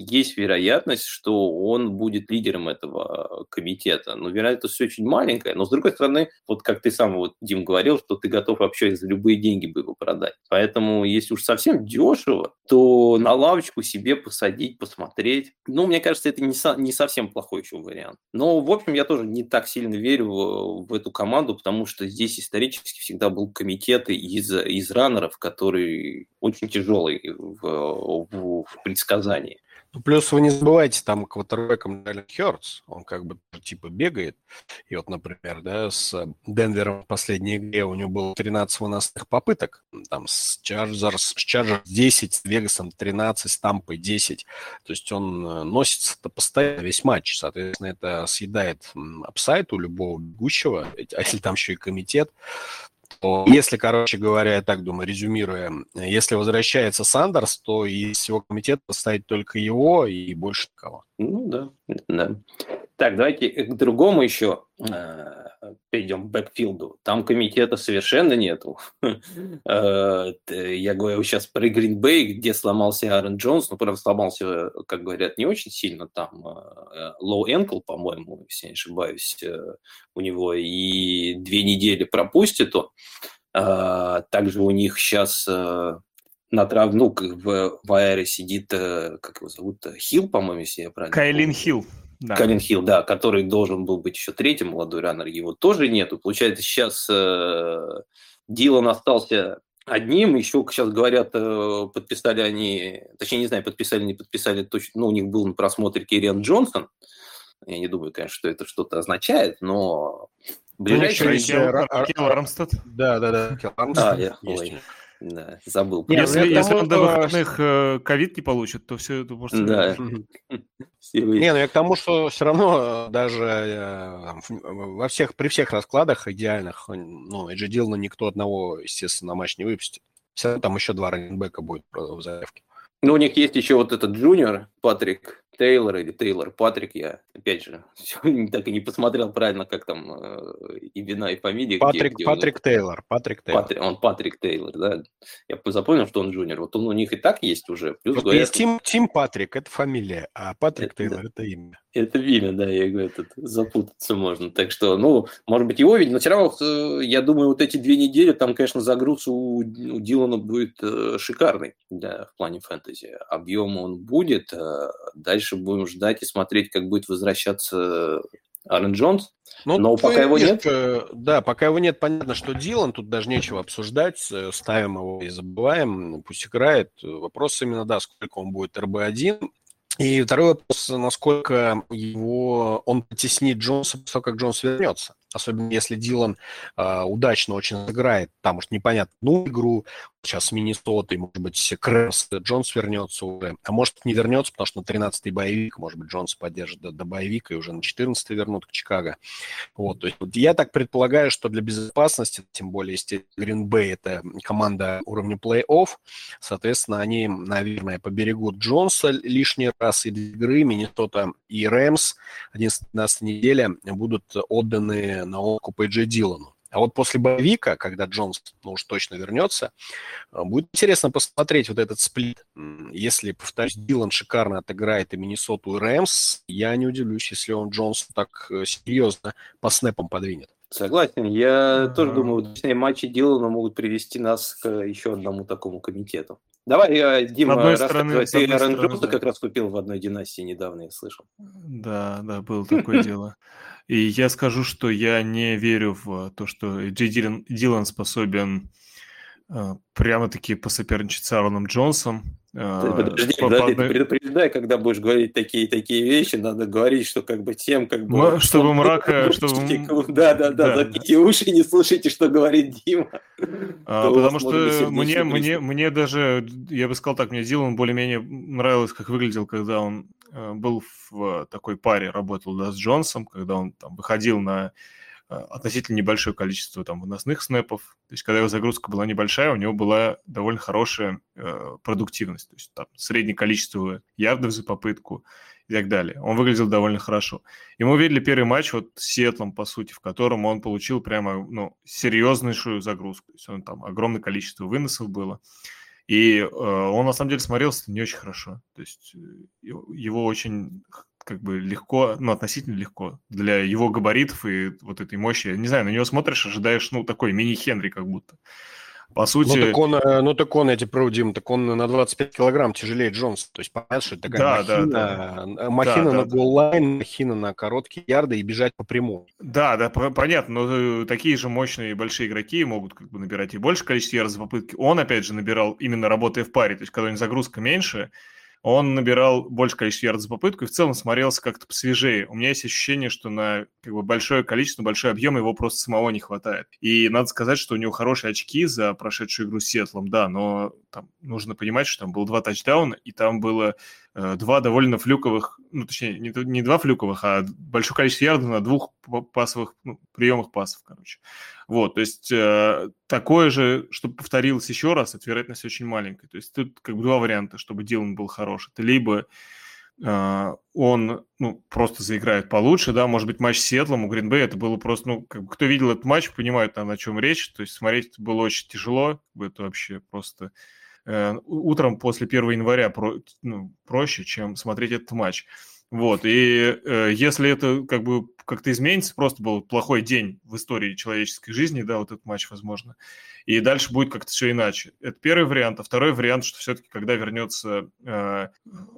есть вероятность, что он будет лидером этого комитета. Но вероятность очень маленькая. Но, с другой стороны, вот как ты сам, вот, Дим, говорил, что ты готов вообще за любые деньги бы его продать. Поэтому, если уж совсем дешево, то на лавочку себе посадить, посмотреть. Ну, мне кажется, это не, со- не совсем плохой еще вариант. Но, в общем, я тоже не так сильно верю в, в эту команду, потому что здесь исторически всегда был комитет из, из раннеров, который очень тяжелый в, в, в предсказании. Плюс вы не забывайте, там квотербэком Джален Хёртс, он как бы типа бегает. И вот, например, да, с Денвером в последней игре у него было тринадцать выносных попыток. Там с Чарджерс десять, с Вегасом тринадцать, с Тампой десять. То есть он носится-то постоянно весь матч. Соответственно, это съедает апсайд у любого бегущего. А если там еще и комитет... Если, короче говоря, я так думаю, резюмируя, если возвращается Сандерс, то из всего комитета поставить только его и больше никого. Ну да, да. Так, давайте к другому еще э, перейдем, к бэкфилду. Там комитета совершенно нету. Я говорю сейчас про Green Bay, где сломался Аарон Джонс. Ну, правда, сломался, как говорят, не очень сильно. Там low ankle, по-моему, если не ошибаюсь, у него. И две недели пропустит он. Также у них сейчас... На трав... ну, в, в аэре сидит, как его зовут, Хилл, по-моему, если я правильно помню. Кайлин Хилл. Да. Кайлин Хилл, да, который должен был быть еще третьим, молодой раннер, его тоже нету. Получается, сейчас э, Дилан остался одним. Еще, сейчас говорят, подписали они, точнее, не знаю, подписали, не подписали, точно, ну, у них был на просмотре Кириан Джонсон. Я не думаю, конечно, что это что-то означает, но... Ближайший... Килл Армстед. Да, да, да. Килл Армстед. Да, забыл. Если, если того, он до выходных ковид что... не получит, то все это может... Да. Не, ну я к тому, что все равно даже там, во всех, при всех раскладах идеальных, ну, Эджи Дилана никто одного, естественно, на матч не выпустит. Все равно там еще два раннинбека будет в заявке. Ну, у них есть еще вот этот джуниор, Патрик Тейлор или Тейлор Патрик, я, опять же, все, так и не посмотрел правильно, как там э, имена и фамилии. Патрик, где, Патрик где он, Тейлор, Патрик Тейлор. Патри, он Патрик Тейлор, да. Я запомнил, что он джуниор. Вот он у них и так есть уже. Плюс вот говорят, есть Тим, Тим Патрик, это фамилия, а Патрик это, Тейлор, да, это имя. Это имя, да, я говорю, этот, запутаться можно. Так что, ну, может быть, его видно, но все равно, я думаю, вот эти две недели, там, конечно, загруз у, у Дилана будет э, шикарный, да, в плане фэнтези. Объем он будет, э, дальше будем ждать и смотреть, как будет возвращаться Аарон Джонс. Ну, но пока его нет, нет. Да, пока его нет, понятно, что Дилан, тут даже нечего обсуждать. Ставим его и забываем, пусть играет. Вопрос именно, да, сколько он будет эр бэ один. И второй вопрос, насколько его он потеснит Джонса, после того, как Джонс вернется. Особенно если Дилан э, удачно очень сыграет, потому что непонятно, ну, игру сейчас с Миннесотой, может быть, Крэмс, Джонс вернется уже, а может, не вернется, потому что на тринадцатый боевик, может быть, Джонс поддержит до, до боевика, и уже на четырнадцатый вернут к Чикаго. Вот, то есть вот, я так предполагаю, что для безопасности, тем более, если Грин-Бэй – это команда уровня плей-офф, соответственно, они, наверное, поберегут Джонса лишний раз и для игры. Миннесота и Рэмс одиннадцатая неделя будут отданы на откуп Эджи Дилану. А вот после боевика, когда Джонс, ну, уж точно вернется, будет интересно посмотреть вот этот сплит. Если, повторюсь, Дилан шикарно отыграет и Миннесоту, и Рэмс, я не удивлюсь, если он Джонс так серьезно по снэпам подвинет. Согласен. Я тоже думаю, точнее, матчи Дилана могут привести нас к еще одному такому комитету. Давай, Дима, раз ты Аарон Джонса как раз купил в одной династии недавно, я слышал. Да, да, было такое дело. И я скажу, что я не верю в то, что Эджи Дилан способен прямо-таки посоперничать с Аароном Джонсом. Подожди, по, подожди, по... ты предупреждай, когда будешь говорить такие-такие вещи, надо говорить, что как бы тем, как бы... М- чтобы мрака... Да-да-да, закройте уши и не слушайте, что говорит Дима. А, потому что мне, мне, мне даже, я бы сказал так, мне Дилан более-менее нравилось, как выглядел, когда он был в такой паре, работал, да, с Джонсом, когда он там выходил на относительно небольшое количество там выносных снэпов. То есть, когда его загрузка была небольшая, у него была довольно хорошая э, продуктивность. То есть, там, среднее количество ярдов за попытку и так далее. Он выглядел довольно хорошо. И мы увидели первый матч вот с Сиэтлом, по сути, в котором он получил прямо, ну, серьезнейшую загрузку. То есть, он там огромное количество выносов было. И э, он, на самом деле, смотрелся не очень хорошо. То есть, его очень... как бы легко, ну, относительно легко для его габаритов и вот этой мощи. Не знаю, на него смотришь, ожидаешь, ну, такой мини-Хенри как будто. По сути... Ну, так он, ну, так он я тебе прав, Дим, так он на двадцать пять килограмм тяжелее Джонса. То есть, понятно, что это такая да, махина, да, да. махина да, на да, голлайн, махина на короткие ярды и бежать по прямому. Да, да, понятно, но такие же мощные большие игроки могут как бы набирать и больше количество ярд за попытки. Он, опять же, набирал именно работая в паре, то есть, когда у него загрузка меньше, он набирал больше количества ярдов за попытку и в целом смотрелся как-то посвежее. У меня есть ощущение, что на как бы, большое количество, большой объем его просто самого не хватает. И надо сказать, что у него хорошие очки за прошедшую игру с Сиэтлом, да, но там нужно понимать, что там было два тачдауна, и там было э, два довольно флюковых, ну, точнее, не, не два флюковых, а большое количество ярдов на двух пасовых, ну, приемах пасов, короче. Вот, то есть э, такое же, чтобы повторилось еще раз, это вероятность очень маленькая. То есть тут как бы два варианта, чтобы Дилан был хорош. Это либо э, он ну, просто заиграет получше, да, может быть, матч с Сиэтлом у Грин-Бэя, это было просто, ну, как бы, кто видел этот матч, понимает, там, о чем речь. То есть смотреть было очень тяжело, это вообще просто... Э, утром после первого января про, ну, проще, чем смотреть этот матч. Вот, и э, если это как бы как-то изменится, просто был плохой день в истории человеческой жизни, да, вот этот матч, возможно, и дальше будет как-то все иначе. Это первый вариант. А второй вариант, что все-таки, когда вернется э,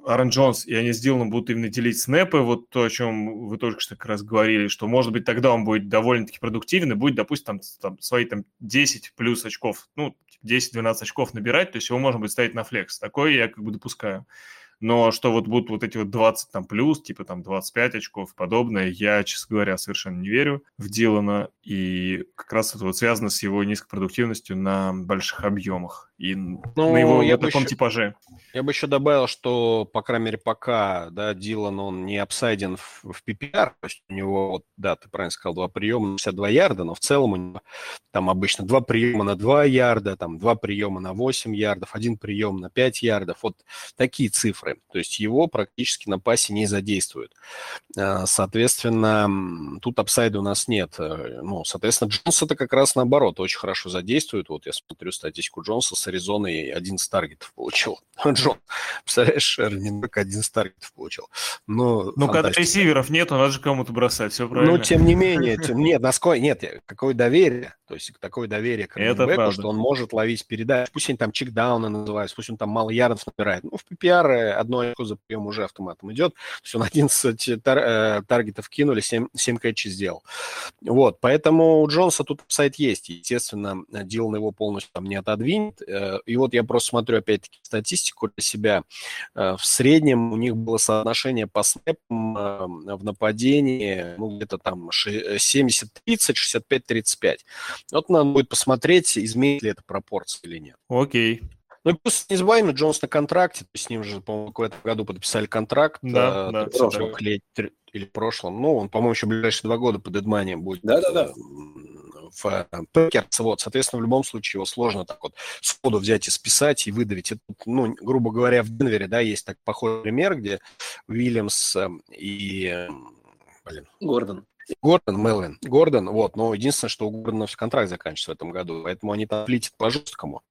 Аарон Джонс, и они с Диланом будут именно делить снэпы, вот то, о чем вы только что как раз говорили, что, может быть, тогда он будет довольно-таки продуктивен и будет, допустим, там, там, свои там, десять плюс очков, ну, десять-двенадцать очков набирать, то есть его можно будет ставить на флекс. Такое я как бы допускаю. Но что вот будут вот эти вот двадцать там плюс, типа там двадцать пять очков и подобное, я, честно говоря, совершенно не верю в Дилана. И как раз это вот связано с его низкой продуктивностью на больших объемах и ну, на его на таком еще, типаже. Я бы еще добавил, что, по крайней мере, пока, да, Дилан, он не апсайден в, в пи пи ар, то есть у него, да, ты правильно сказал, два приема на шестьдесят два ярда, но в целом у него там обычно два приема на два ярда, там два приема на восемь ярдов, один прием на пять ярдов, вот такие цифры. То есть его практически на пасе не задействуют. Соответственно, тут апсайда у нас нет. Ну, соответственно, Джонс это как раз наоборот очень хорошо задействует. Вот я смотрю статистику Джонса с Аризоной, одиннадцать таргетов получил. Джон, представляешь, Эрнинбек одиннадцать таргетов получил. Ну, когда ресиверов нет, надо же кому-то бросать, все правильно. Ну, тем не менее, тем... нет, насколько... нет, какое доверие, то есть такое доверие к Эрнинбеку, что он может ловить передачи. Пусть они там чекдауны называются, пусть он там мало ярдов набирает. Ну, в пи пи ар одно очко за прием уже автоматом идет. То есть он одиннадцать тар- э, таргетов кинули, семь кэтчей сделал. Вот, поэтому у Джонса тут сайт есть. Естественно, Дилан его полностью там не отодвинет. Э, и вот я просто смотрю, опять-таки, статистику для себя. Э, в среднем у них было соотношение по снэпам э, в нападении, ну, где-то там семьдесят тридцать, шестьдесят пять тридцать пять. Вот надо будет посмотреть, изменит ли это пропорция или нет. Окей. Ну, плюс не забываем, Джонс на контракте, с ним же, по-моему, в этом году подписали контракт. Да, да. трёхлетний или в прошлом. Ну, он, по-моему, еще в ближайшие два года под Эдмани будет. Да-да-да. В Пекерс, вот, соответственно, в любом случае его сложно так вот сходу взять и списать и выдавить. И, ну, грубо говоря, в Денвере, да, есть так похожий пример, где Уильямс и... Блин. Гордон. Гордон, Мелвин, Гордон, вот, но единственное, что у Гордона контракт заканчивается в этом году, поэтому они там плетят по-жесткому,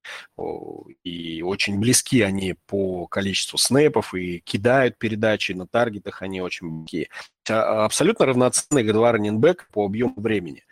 и очень близки они по количеству снэпов, и кидают передачи, на таргетах они очень близки. Абсолютно равноценные два раннинбэка по объему времени,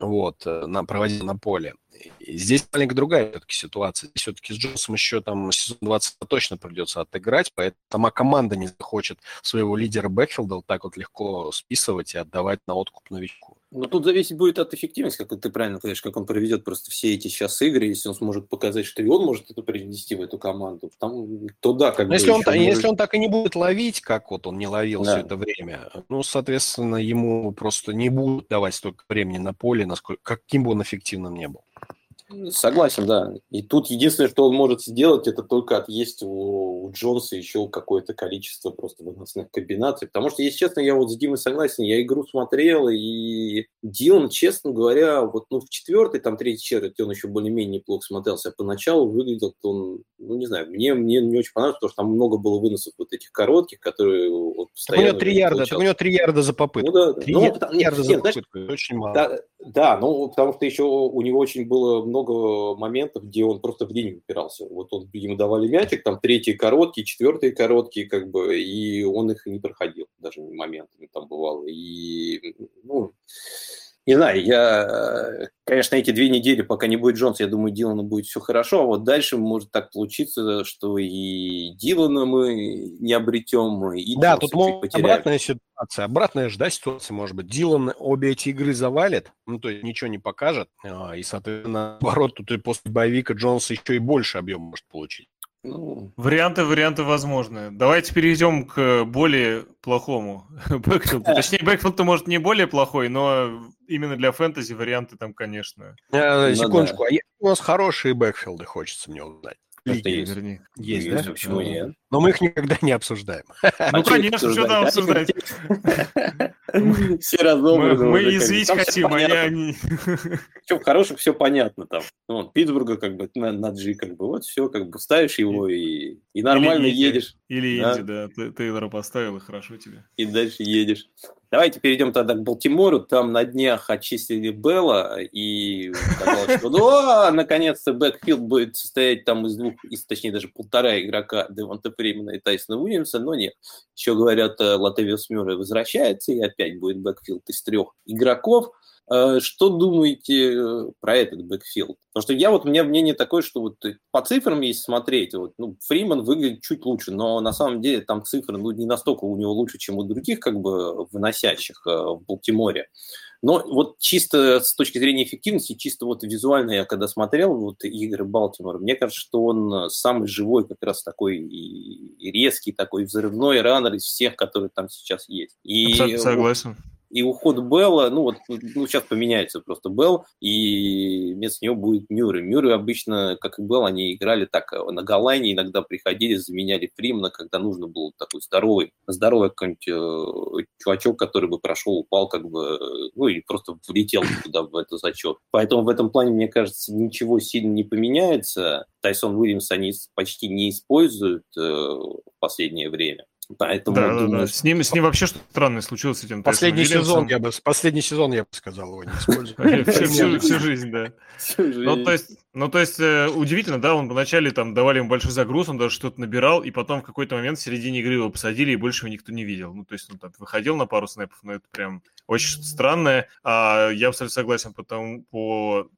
вот, нам проводили на поле. И здесь маленько другая все-таки ситуация. Все-таки с Джонсом еще там сезон двадцать точно придется отыграть, поэтому сама команда не захочет своего лидера бэкфилда вот так вот легко списывать и отдавать на откуп новичку. Ну, тут зависеть будет от эффективности, как ты правильно говоришь, как он проведет просто все эти сейчас игры, если он сможет показать, что и он может это принести в эту команду, там, то да, как бы... Если, он, может... если он так и не будет ловить, как вот он не ловил да. все это время, ну, соответственно, ему просто не будут давать столько времени на поле, насколько, каким бы он эффективным ни был. Согласен, да. И тут единственное, что он может сделать, это только отъесть у, у Джонса еще какое-то количество просто выносных комбинаций. Потому что, если честно, я вот с Димой согласен, я игру смотрел, и Дилан, честно говоря, вот ну, в четвертой, там, третьей четверти он еще более-менее неплохо смотрелся, а поначалу выглядел он, ну, не знаю, мне, мне не очень понравилось, потому что там много было выносов вот этих коротких, которые он постоянно... Так у него три ярда, так у него три ярда за попытку. Ну, да, три ну, я... ярда за попытку, знаешь, очень мало. Да, да, ну, потому что еще у него очень было много много моментов, где он просто в линию упирался. Вот он, ему давали мячик, там третьи короткие, четвертые короткие, как бы, и он их не проходил, даже моментами там бывало. И, ну, не знаю, я, конечно, эти две недели, пока не будет Джонс, я думаю, Дилану будет все хорошо, а вот дальше может так получиться, что и Дилана мы не обретем, и да, Джонса тут мы потеряем. Обратная ситуация, обратная же, да, ситуация может быть. Дилан обе эти игры завалит, ну, то есть ничего не покажет, и, соответственно, наоборот, тут и после боевика Джонса еще и больше объем может получить. Ну... Варианты, варианты возможны. Давайте перейдем к более плохому бэкфилду. Точнее, бэкфилд-то, может, не более плохой, но именно для фэнтези варианты там, конечно. А, секундочку, да. А у нас хорошие бэкфилды, хочется мне узнать. Лиги, есть, вернее. Есть, есть, да? Почему нет? Но мы их никогда не обсуждаем. Ну, конечно, что там обсуждать? Все раздумывали. Мы язвить хотим, а я не... Что, в хорошем все понятно там. Питтсбурга как бы на G, как бы, вот все, как бы ставишь его и нормально едешь. Или Инди, да, Тейлора поставил, и хорошо тебе. И дальше едешь. Давайте перейдем тогда к Балтимору. Там на днях отчислили Белла, и казалось, что наконец-то бэкфилд будет состоять там из двух, из, точнее даже полтора игрока, Девонта Фримена и Тайсона Уильямса, но нет. Еще говорят, Латавиус Мюррей возвращается, и опять будет бэкфилд из трех игроков. Что думаете про этот бэкфилд? Потому что я вот, у меня мнение такое, что вот по цифрам, если смотреть, вот, ну, Фриман выглядит чуть лучше, но на самом деле там цифры ну, не настолько у него лучше, чем у других как бы выносящих э, в Балтиморе. Но вот чисто с точки зрения эффективности, чисто вот визуально я когда смотрел вот, игры Балтимора, мне кажется, что он самый живой как раз такой и резкий, такой взрывной раннер из всех, которые там сейчас есть. И, согласен. И уход Белла, ну вот ну, сейчас поменяется просто Белл, и вместо него будет Мюррей. Мюррей обычно, как и Белл, они играли так на голлайне, иногда приходили, заменяли Фримена, когда нужно было такой здоровый, здоровый какой-нибудь э, чувачок, который бы прошел, упал как бы, ну или просто влетел туда в этот зачет. Поэтому в этом плане, мне кажется, ничего сильно не поменяется. Тайсон Уильямс они почти не используют э, в последнее время. Поэтому да, да, думаю, да. Что... С, ним, с ним вообще что-то странное случилось с этим. Последний сезон, я бы, последний сезон, я бы сказал, его не использовали. Всю жизнь, да. Ну, то есть, удивительно, да, он вначале там давали ему большой загруз, он даже что-то набирал, и потом в какой-то момент в середине игры его посадили, и больше его никто не видел. Ну, то есть, он там выходил на пару снэпов, но это прям очень что-то странное. А я абсолютно согласен по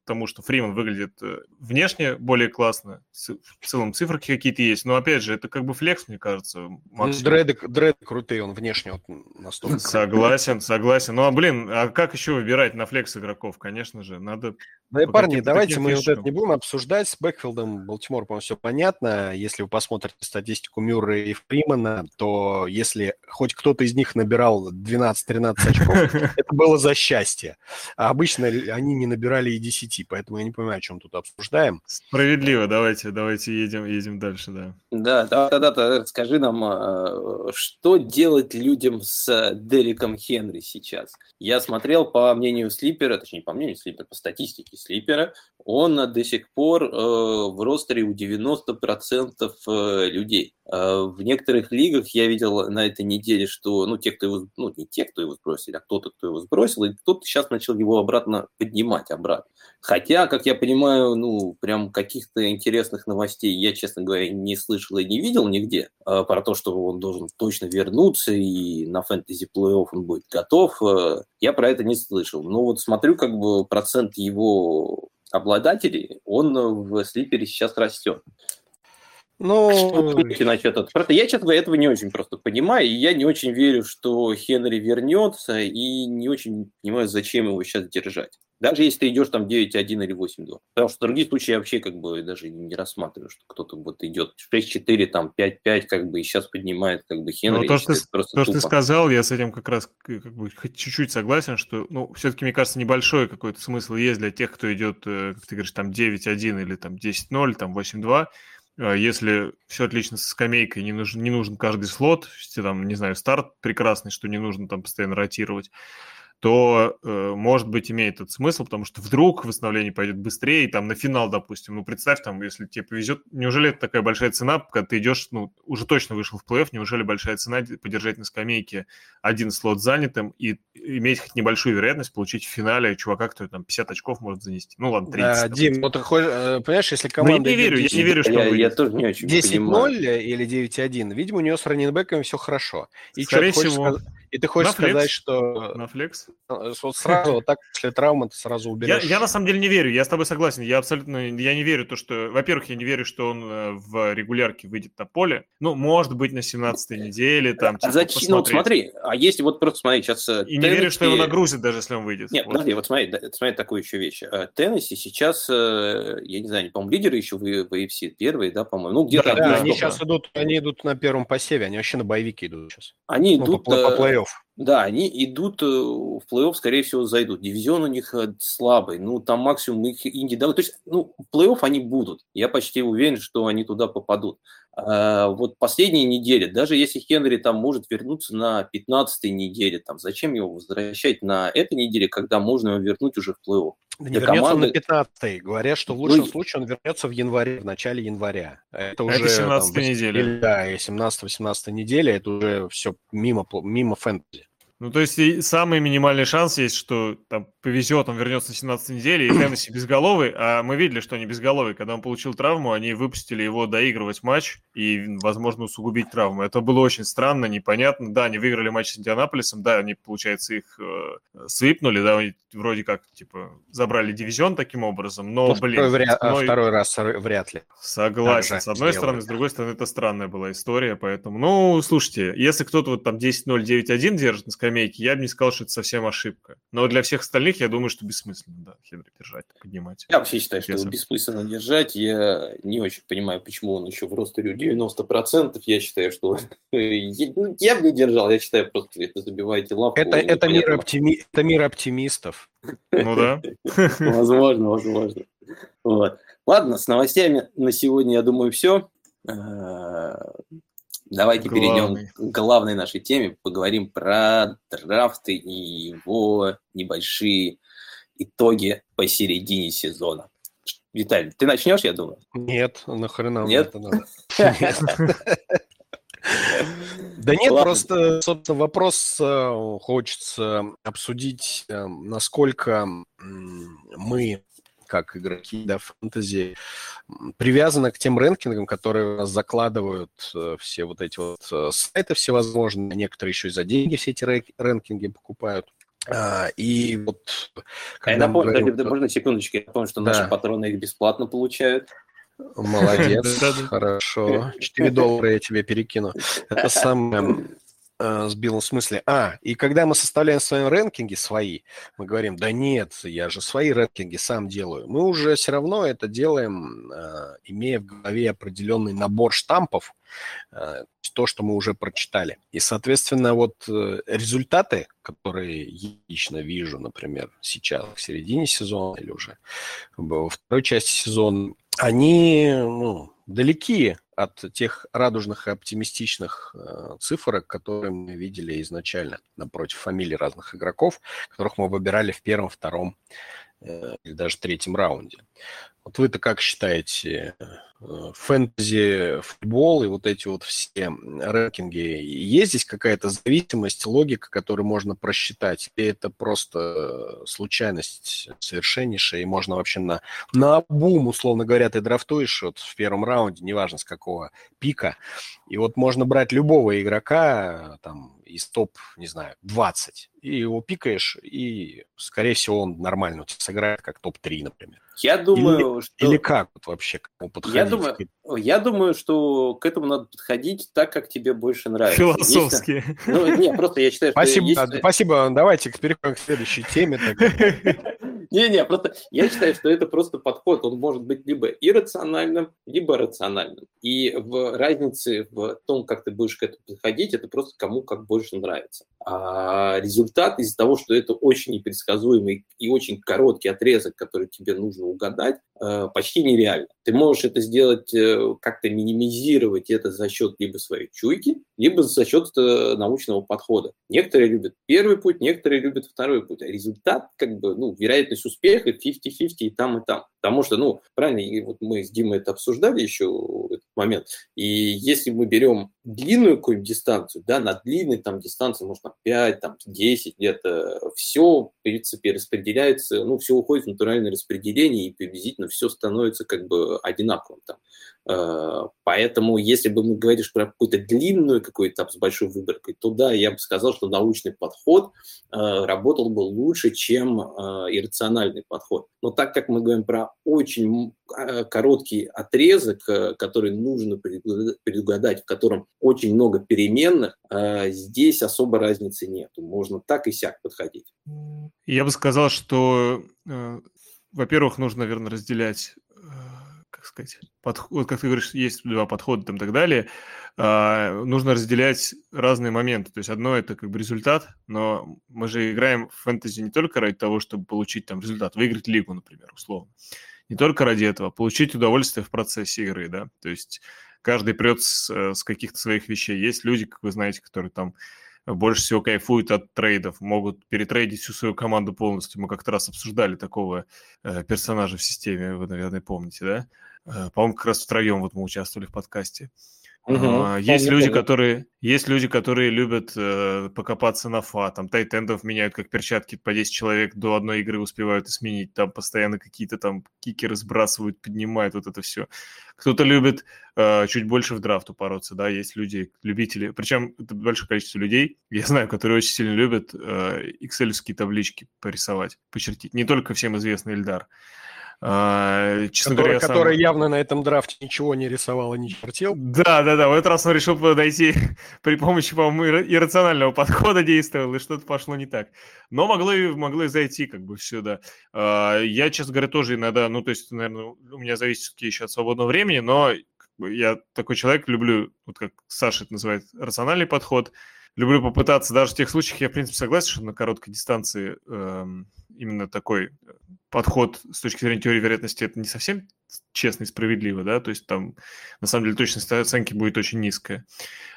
тому, что Фриман выглядит внешне более классно. В целом циферки какие-то есть. Но, опять же, это как бы флекс, мне кажется, максимум. Дреды крутые, он внешне вот настолько... Согласен, согласен. Ну, а, блин, а как еще выбирать на флекс игроков? Конечно же, надо... Да, и, парни, давайте мы вот это не будем обсуждать. С бэкфилдом Балтимор, по-моему, все понятно. Если вы посмотрите статистику Мюррея и Фримена, то если хоть кто-то из них набирал двенадцать-тринадцать очков, это было за счастье. А обычно они не набирали и десять, поэтому я не понимаю, о чем тут обсуждаем. Справедливо, давайте, давайте едем, едем дальше, да. Да, тогда-то скажи нам... Что делать людям с Деликом Хенри сейчас? Я смотрел, по мнению Слипера, точнее, по мнению Слипера, по статистике Слипера, он до сих пор э, в ростере у девяносто процентов э, людей. Э, в некоторых лигах я видел на этой неделе, что, ну, те, кто его, ну, не те, кто его сбросили, а кто-то, кто его сбросил, и кто-то сейчас начал его обратно поднимать обратно. Хотя, как я понимаю, ну, прям каких-то интересных новостей я, честно говоря, не слышал и не видел нигде э, про то, что он должен точно вернуться, и на фэнтези плей-офф он будет готов. Я про это не слышал. Но вот смотрю, как бы процент его обладателей, он в слипере сейчас растет. Но... Что вы думаете насчет этого? Просто я, честно говоря, этого не очень просто понимаю, и я не очень верю, что Хенри вернется, и не очень понимаю, зачем его сейчас держать. Даже если ты идешь там девять один или восемь два. Потому что в другие случаи я вообще как бы даже не рассматриваю, что кто-то вот идет шесть четыре, там пять пять, как бы и сейчас поднимает как бы Хенри. Ну, то, что, то что ты сказал, я с этим как раз как бы чуть-чуть согласен, что, ну, все-таки, мне кажется, небольшой какой-то смысл есть для тех, кто идет, как ты говоришь, там девять один или там десять ноль, там восемь два. Если все отлично со скамейкой, не нужен, не нужен каждый слот, если там, не знаю, старт прекрасный, что не нужно там постоянно ротировать, то, э, может быть, имеет этот смысл, потому что вдруг восстановление пойдет быстрее, и там на финал, допустим, ну, представь, там, если тебе повезет, неужели это такая большая цена, когда ты идешь, ну, уже точно вышел в плей-офф, неужели большая цена подержать на скамейке один слот занятым и иметь хоть небольшую вероятность получить в финале чувака, кто там пятьдесят очков может занести, ну, ладно, тридцать. Да, Дим, ну, ты понимаешь, если команда... Ну, я не верю, я не верю, что он выйдет. Я тоже не очень понимаю. десять ноль или девять один, видимо, у него с раннинбэками все хорошо. И скорее всего... И ты хочешь сказать, флекс, что... На флекс. Вот сразу, вот так, после травмы ты сразу уберешь. Я, я на самом деле не верю, я с тобой согласен. Я абсолютно... Я не верю то, что... Во-первых, я не верю, что он в регулярке выйдет на поле. Ну, может быть, на семнадцатой неделе там... А зачем? Ну, вот смотри, а если вот просто смотри сейчас... И Теннесси... не верю, что его нагрузят, даже если он выйдет. Нет, вот. Подожди, вот смотри, смотри такую еще вещь. Теннесси сейчас, я не знаю, по-моему, лидеры еще в эй эф си, первые, да, по-моему? Ну, где-то... Да, да, они сейчас идут, они идут на первом посеве, они вообще на боевике идут сейчас. Они ну, идут... По, по плей-офф. Да, они идут в плей-офф, скорее всего, зайдут. Дивизион у них слабый, ну, там максимум их индивидуально. То есть, ну, плей-офф они будут. Я почти уверен, что они туда попадут. А вот последние недели, даже если Хенри там может вернуться на пятнадцатой неделе, там, зачем его возвращать на этой неделе, когда можно его вернуть уже в плей-офф? Не вернется команды... он на пятнадцатой. Говорят, что в лучшем ну... случае он вернется в январе, в начале января. Это, это уже семнадцатая неделя. Да, и семнадцатая-восемнадцатая неделя, это уже все мимо, мимо фэнтези. Ну, то есть самый минимальный шанс есть, что там повезет, он вернется на семнадцатой неделе, и Теннесси безголовый, а мы видели, что они безголовый. Когда он получил травму, они выпустили его доигрывать матч и, возможно, усугубить травму. Это было очень странно, непонятно. Да, они выиграли матч с Индианаполисом, да, они, получается, их э, свипнули, да, вроде как, типа, забрали дивизион таким образом, но, Пусть блин... Вря... Одной... Второй раз вряд ли. Согласен. Также с одной стороны, вряд. С другой стороны, это странная была история, поэтому... Ну, слушайте, если кто-то вот там десять ноль девять один держит на скамейке, я бы не сказал, что это совсем ошибка. Но для всех остальных, я думаю, что бессмысленно, да, Хенри держать, поднимать. Я вообще считаю, что его бессмысленно держать. Я не очень понимаю, почему он еще в ростере девяносто процентов. Я считаю, что... Я бы не держал. Я считаю, просто это забиваете лапу. Это, это, мир, оптими... это мир оптимистов. Ну да. Возможно, возможно. Вот. Ладно, с новостями на сегодня, я думаю, все. Давайте главный. перейдем к главной нашей теме. Поговорим про драфты и его небольшие итоги посередине сезона. Виталий, ты начнешь, я думаю? Нет, нахрена мне это надо. Да нет, просто, собственно, вопрос хочется обсудить, насколько мы... как игроки, да, фэнтези, привязано к тем рэнкингам, которые у нас закладывают все вот эти вот сайты всевозможные, некоторые еще и за деньги все эти рэнкинги покупают. А, и вот... А я напомню, говорим, да, можно секундочку, я напомню, что да. Наши патроны их бесплатно получают. Молодец, хорошо. четыре доллара я тебе перекину. Это самое... сбил в смысле. А, и когда мы составляем свои рэнкинги, свои, мы говорим, да нет, я же свои рэнкинги сам делаю. Мы уже все равно это делаем, имея в голове определенный набор штампов, то, что мы уже прочитали. И, соответственно, вот результаты, которые я лично вижу, например, сейчас, в середине сезона или уже во второй части сезона, они, ну, далеки от тех радужных и оптимистичных э, цифрок, которые мы видели изначально напротив фамилий разных игроков, которых мы выбирали в первом, втором э, или даже третьем раунде. Вот вы-то как считаете, э, фэнтези, футбол и вот эти вот все рэнкинги, есть здесь какая-то зависимость, логика, которую можно просчитать? Или это просто случайность совершеннейшая, и можно вообще на, на обум, условно говоря, ты драфтуешь вот в первом раунде, неважно с какого пика. И вот можно брать любого игрока там из топ, не знаю, двадцать, и его пикаешь, и, скорее всего, он нормально сыграет, как топ три, например. Я думаю, или, что... или как вот вообще к этому подходить? Я думаю, я думаю, что к этому надо подходить так, как тебе больше нравится. Философски. Есть... Ну, нет, просто я считаю, что... Спасибо, есть... спасибо. Давайте переходим к следующей теме. Не-не, просто я считаю, что это просто подход. Он может быть либо иррациональным, либо рациональным. И в разнице в том, как ты будешь к этому подходить, это просто кому как больше нравится. А результат из-за того, что это очень непредсказуемый и очень короткий отрезок, который тебе нужно угадать, почти нереально. Ты можешь это сделать, как-то минимизировать это за счет либо своей чуйки, либо за счет научного подхода. Некоторые любят первый путь, некоторые любят второй путь. А результат, как бы, ну, вероятность успеха пятьдесят на пятьдесят и там, и там. Потому что, ну, правильно, и вот мы с Димой это обсуждали еще этот момент. И если мы берем длинную какую-нибудь дистанцию, да, на длинной там дистанции, может, там пять, там десять лет, все, в принципе, распределяется, ну, все уходит в натуральное распределение, и приблизительно все становится как бы одинаковым там. Поэтому, если бы мы говорили про какую-то длинную, какую-то там с большой выборкой, то да, я бы сказал, что научный подход э, работал бы лучше, чем э, иррациональный подход. Но так как мы говорим про очень э, короткий отрезок, э, который нужно предугадать, в котором очень много переменных, э, здесь особо разницы нет. Можно так и сяк подходить. Я бы сказал, что, э, во-первых, нужно, наверное, разделять... как сказать, подход, как ты говоришь, есть два подхода там, и так далее, а, нужно разделять разные моменты. То есть одно – это как бы результат, но мы же играем в фэнтези не только ради того, чтобы получить там результат, выиграть лигу, например, условно. Не только ради этого, а получить удовольствие в процессе игры, да. То есть каждый прет с, с каких-то своих вещей. Есть люди, как вы знаете, которые там больше всего кайфуют от трейдов, могут перетрейдить всю свою команду полностью. Мы как-то раз обсуждали такого э, персонажа в системе, вы, наверное, помните, да? Э, по-моему, как раз втроем вот мы участвовали в подкасте. Uh-huh. Uh, есть, люди, которые, есть люди, которые любят uh, покопаться на эф эй. Там тайтендов меняют как перчатки по десять человек до одной игры успевают изменить. Там постоянно какие-то там кикеры сбрасывают, поднимают вот это все. Кто-то любит uh, чуть больше в драфту пороться, да, есть люди, любители. Причем это большое количество людей, я знаю, которые очень сильно любят uh, экселевские таблички порисовать, почертить. Не только всем известный Эльдар. А, честно который, говоря, который сам... явно на этом драфте ничего не рисовал и не чертил. Да, да, да. В этот раз он решил подойти при помощи, по-моему, иррационального подхода действовал, и что-то пошло не так. Но могло и, могло и зайти, как бы, все, да. А, я, честно говоря, тоже иногда, ну, то есть, наверное, у меня зависит все-таки еще от свободного времени, но как бы, я такой человек, люблю, вот как Саша это называет, рациональный подход. Люблю попытаться, даже в тех случаях я, в принципе, согласен, что на короткой дистанции э, именно такой подход с точки зрения теории вероятности это не совсем честно и справедливо, да, то есть там на самом деле точность оценки будет очень низкая.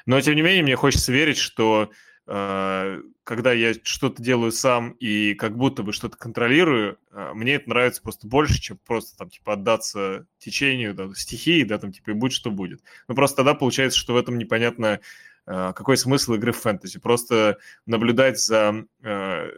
Но, тем не менее, мне хочется верить, что э, когда я что-то делаю сам и как будто бы что-то контролирую, э, мне это нравится просто больше, чем просто там типа отдаться течению, да, стихии, да, там типа и будь что будет. Ну, просто тогда получается, что в этом непонятно... Какой смысл игры в фэнтези? Просто наблюдать за э,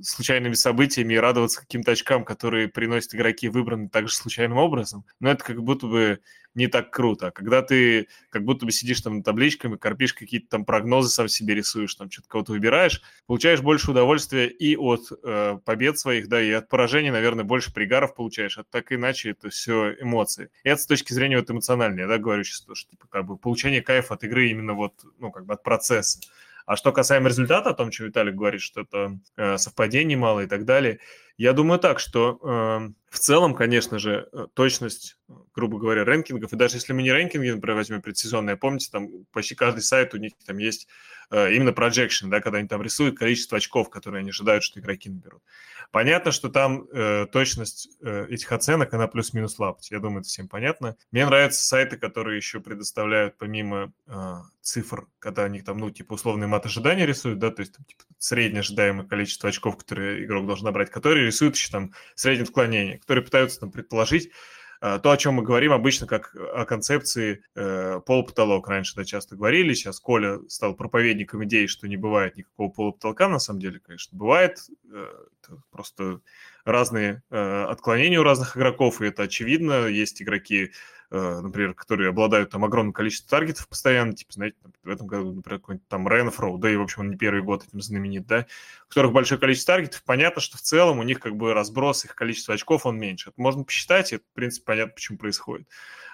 случайными событиями и радоваться каким-то очкам, которые приносят игроки, выбранные также случайным образом. Но это как будто бы не так круто. Когда ты как будто бы сидишь там над табличками, корпишь какие-то там прогнозы, сам себе рисуешь, там что-то кого-то выбираешь, получаешь больше удовольствия и от э, побед своих, да, и от поражений, наверное, больше пригаров получаешь. А так иначе это все эмоции. И это с точки зрения вот эмоциональной. Я да, говорю сейчас, что типа, как бы, получение кайфа от игры именно вот, ну, как бы от процесса. А что касаемо результата, о том, что Виталик говорит, что это э, совпадений мало и так далее, я думаю так, что э, в целом, конечно же, точность, грубо говоря, рэнкингов, и даже если мы не рэнкинги, например, возьмем предсезонные, помните, там почти каждый сайт у них там есть э, именно projection, да, когда они там рисуют количество очков, которые они ожидают, что игроки наберут. Понятно, что там э, точность э, этих оценок, она плюс-минус лапать. Я думаю, это всем понятно. Мне нравятся сайты, которые еще предоставляют помимо э, цифр, когда они там, ну, типа условный мат ожидания рисуют, да, то есть там, типа, среднее ожидаемое количество очков, которые игрок должен набрать, которые рисуют еще там среднее отклонение, которые пытаются там предположить э, то, о чем мы говорим обычно, как о концепции э, полупотолок. Раньше да, часто говорили, сейчас Коля стал проповедником идеи, что не бывает никакого полупотолка, на самом деле, конечно, бывает. Э, просто разные э, отклонения у разных игроков, и это очевидно. Есть игроки, например, которые обладают там огромным количеством таргетов постоянно, типа, знаете, в этом году, например, какой-нибудь там Ренфроу, да, и, в общем, он не первый год этим знаменит, да, у которых большое количество таргетов, понятно, что в целом у них как бы разброс, их количество очков, он меньше. Это можно посчитать, и это, в принципе, понятно, почему происходит.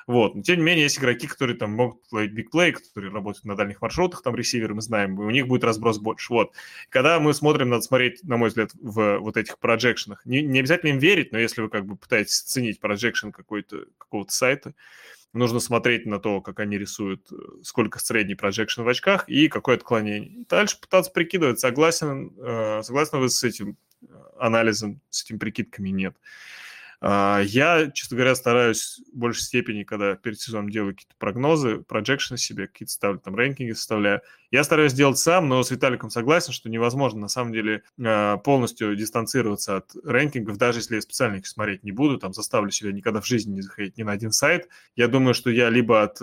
Вот, но, тем не менее, есть игроки, которые там могут ловить бигплей, которые работают на дальних маршрутах, там ресиверы, мы знаем, и у них будет разброс больше, вот. Когда мы смотрим, надо смотреть, на мой взгляд, в вот этих проджекшенах. Не, не обязательно им верить, но если вы как бы пытаетесь оценить проджекшен какой-то, какого-то сайта, нужно смотреть на то, как они рисуют, сколько средний projection в очках и какое отклонение. И дальше пытаться прикидывать, согласен, э, согласны вы с этим анализом, с этими прикидками, нет. Э, я, честно говоря, стараюсь в большей степени, когда перед сезоном делаю какие-то прогнозы, projection себе, какие-то ставлю, там рэнкинги составляю. Я стараюсь делать сам, но с Виталиком согласен, что невозможно, на самом деле, полностью дистанцироваться от рэнкингов, даже если я специально их смотреть не буду, там, заставлю себя никогда в жизни не заходить ни на один сайт. Я думаю, что я либо от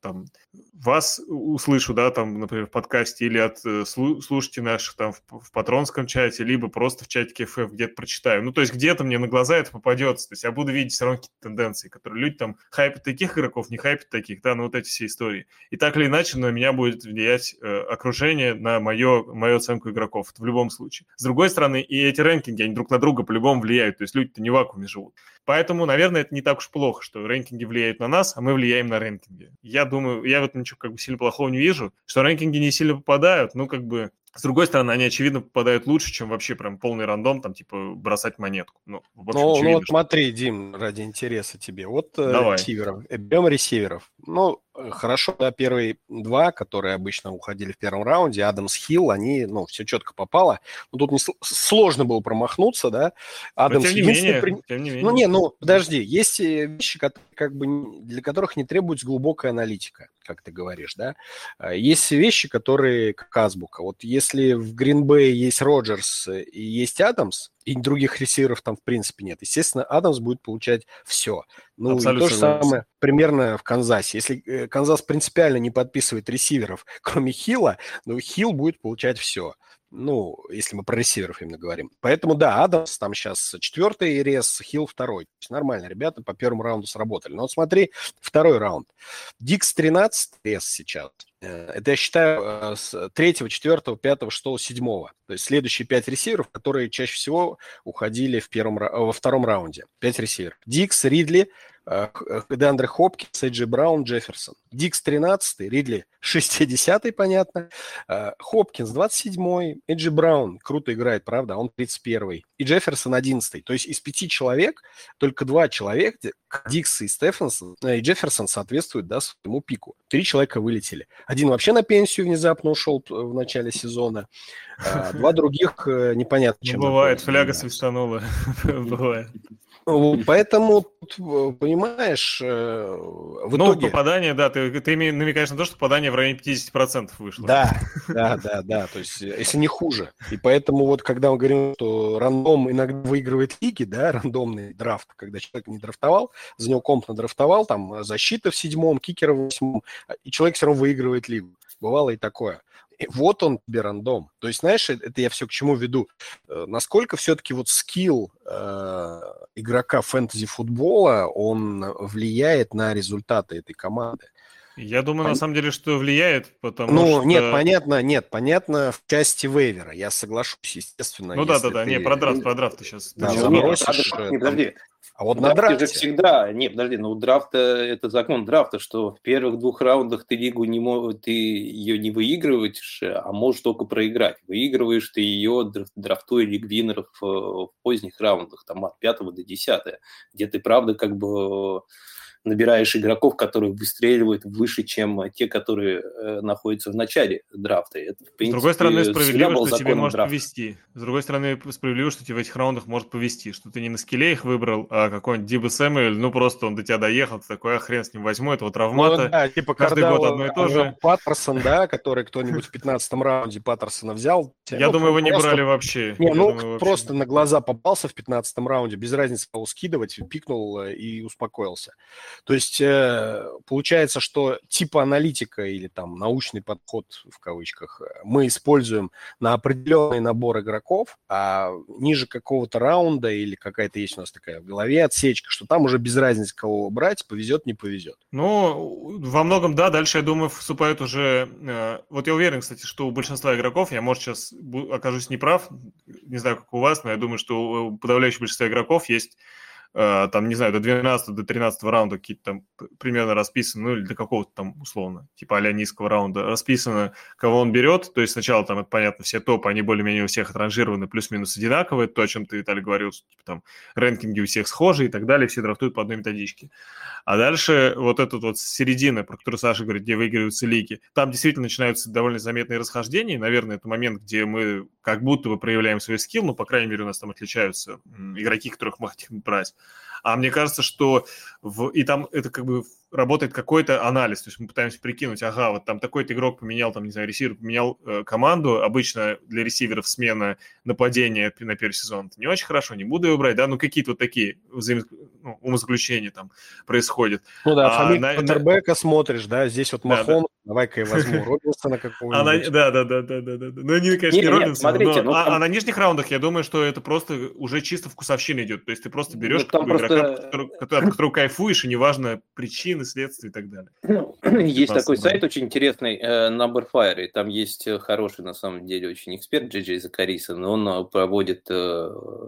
там, вас услышу, да, там, например, в подкасте, или от слушателей наших там в, в патронском чате, либо просто в чатике эф эф где-то прочитаю. Ну, то есть где-то мне на глаза это попадется, то есть я буду видеть все равно какие-то тенденции, которые люди там хайпят таких игроков, не хайпят таких, да, ну, вот эти все истории. И так или иначе на меня будет влиять окружение на мою, мою оценку игроков. Это в любом случае. С другой стороны, и эти рэнкинги, они друг на друга по-любому влияют. То есть люди-то не в вакууме живут. Поэтому, наверное, это не так уж плохо, что рэнкинги влияют на нас, а мы влияем на рэнкинги. Я думаю, я в этом ничего как бы сильно плохого не вижу, что рэнкинги не сильно попадают, ну, как бы... С другой стороны, они, очевидно, попадают лучше, чем вообще прям полный рандом, там, типа, бросать монетку. Ну, в общем, ну, очевидно, ну вот что... смотри, Дим, ради интереса тебе. Вот ресиверов. Берем ресиверов. Ну, хорошо, да, первые два, которые обычно уходили в первом раунде, Адамс, Хилл, они, ну, все четко попало. Ну, тут не с... сложно было промахнуться, да. Адамс, тем не менее, при... тем не менее. Ну, не, ну, подожди, есть вещи, которые, как бы, для которых не требуется глубокая аналитика, как ты говоришь, да. Есть вещи, которые как азбука. Вот если в Грин-Бэе есть Роджерс и есть Адамс, и других ресиверов там в принципе нет. Естественно, Адамс будет получать все. Ну, абсолютно и то же самое примерно в Канзасе. Если Канзас принципиально не подписывает ресиверов, кроме Хилла, ну, Хилл будет получать все. Ну, если мы про ресиверов именно говорим. Поэтому, да, Адамс там сейчас четвертый рез, Хилл второй. То есть нормально, ребята по первому раунду сработали. Но вот смотри, второй раунд. Дикс тринадцатый рез сейчас. Это, я считаю, с третьего, четвёртого, пятого, шестого, седьмого. То есть следующие пять ресиверов, которые чаще всего уходили в первом, во втором раунде. пять ресиверов. Дикс, Ридли, Деандре Хопкинс, Эджи Браун, Джефферсон. Дикс тринадцатый, Ридли шестидесятый, понятно. Хопкинс двадцать седьмой, Эджи Браун круто играет, правда, он тридцать первый. И Джефферсон одиннадцатый. То есть из пяти человек только два человека, Дикс и Стефенсон, и Джефферсон соответствуют, да, своему пику. Три человека вылетели. Один вообще на пенсию внезапно ушел в начале сезона. Два других непонятно чем. Бывает, фляга свистанула. Бывает. Поэтому, понимаешь, в ну, итоге... Ну, попадание, да, ты, ты намекаешь на то, что попадание в районе пятьдесят процентов вышло. Да, да, да, да, то есть, если не хуже. И поэтому вот, когда мы говорим, что рандом иногда выигрывает лиги, да, рандомный драфт, когда человек не драфтовал, за него комп надрафтовал, там, защита в седьмом, кикер в восьмом, и человек все равно выигрывает лигу. Бывало и такое. И вот он тебе рандом. То есть, знаешь, это я все к чему веду. Насколько все-таки вот скилл э, игрока фэнтези-футбола, он влияет на результаты этой команды? Я думаю, Пон... на самом деле, что влияет, потому ну, что... Ну, нет, понятно, нет, понятно в части вейвера. Я соглашусь, естественно. Ну, да-да-да, ты... не, про драфт, про драфт ты сейчас. Да, ты нет, бросишь, а, не, подожди. А вот на драфте... же всегда... Не, подожди, ну, драфт, это закон драфта, что в первых двух раундах ты лигу не можешь, ты ее не выигрываешь, а можешь только проиграть. Выигрываешь ты ее, драфтуя лигвинеров в поздних раундах, там, от пятого до десятого, где ты, правда, как бы... набираешь игроков, которые выстреливают выше, чем те, которые э, находятся в начале драфта. Это, в принципе, с другой стороны, справедливо, что тебе может драфта. повезти. С другой стороны, справедливо, что тебе в этих раундах может повезти, что ты не на скилле их выбрал, а какой-нибудь Диба Сэмюэль, ну просто он до тебя доехал, ты такой, а хрен с ним, возьму этого травмата. Ну, да, типа, каждый год одно и то же. Паттерсон, да, который кто-нибудь в пятнадцатом раунде Паттерсона взял. Я ну, думаю, его не брали вообще. Не, ну, думаю, просто вообще. На глаза попался в пятнадцатом раунде, без разницы, кого скидывать, пикнул и успокоился. То есть получается, что типа аналитика или там научный подход в кавычках мы используем на определенный набор игроков, а ниже какого-то раунда или какая-то есть у нас такая в голове отсечка, что там уже без разницы, кого брать, повезет, не повезет. Ну, во многом, да, дальше, я думаю, вступают уже... Вот я уверен, кстати, что у большинства игроков, я, может, сейчас окажусь неправ, не знаю, как у вас, но я думаю, что у подавляющего большинства игроков есть... там, не знаю, до двенадцатого, до тринадцатого раунда какие-то там примерно расписаны, ну, или до какого-то там, условно, типа а-ля низкого раунда расписано, кого он берет, то есть сначала там, это понятно, все топы, они более-менее у всех отранжированы плюс-минус одинаковые, то, о чем ты, Виталий, говорил, что, типа, там, рэнкинги у всех схожи и так далее, все драфтуют по одной методичке. А дальше вот эта вот середина, про которую Саша говорит, где выигрываются лиги, там действительно начинаются довольно заметные расхождения, и, наверное, это момент, где мы как будто бы проявляем свой скилл, ну, по крайней мере, у нас там отличаются игроки, которых мы хотим брать. А мне кажется, что в... и там это как бы работает какой-то анализ, то есть мы пытаемся прикинуть, ага, вот там такой-то игрок поменял, там, не знаю, ресивер поменял э, команду, обычно для ресиверов смена нападения на первый сезон это не очень хорошо, не буду его брать, да, ну какие-то вот такие взаим... ну, умозаключения там происходят. Ну да, а, фамилию на... Поттербека смотришь, да, здесь вот Махон, да, да. Давай-ка я возьму Робинсона какого-нибудь. Да-да-да, ну не, конечно, не Робинсон, а на нижних раундах, я думаю, что это просто уже чисто вкусовщина идет, то есть ты просто берешь игрока, от которого кайфуешь, и неважно причина, следствие и так далее. Есть такой брать. Сайт очень интересный, Number Fire, и там есть хороший, на самом деле, очень эксперт Джей Джей Закарисон, он проводит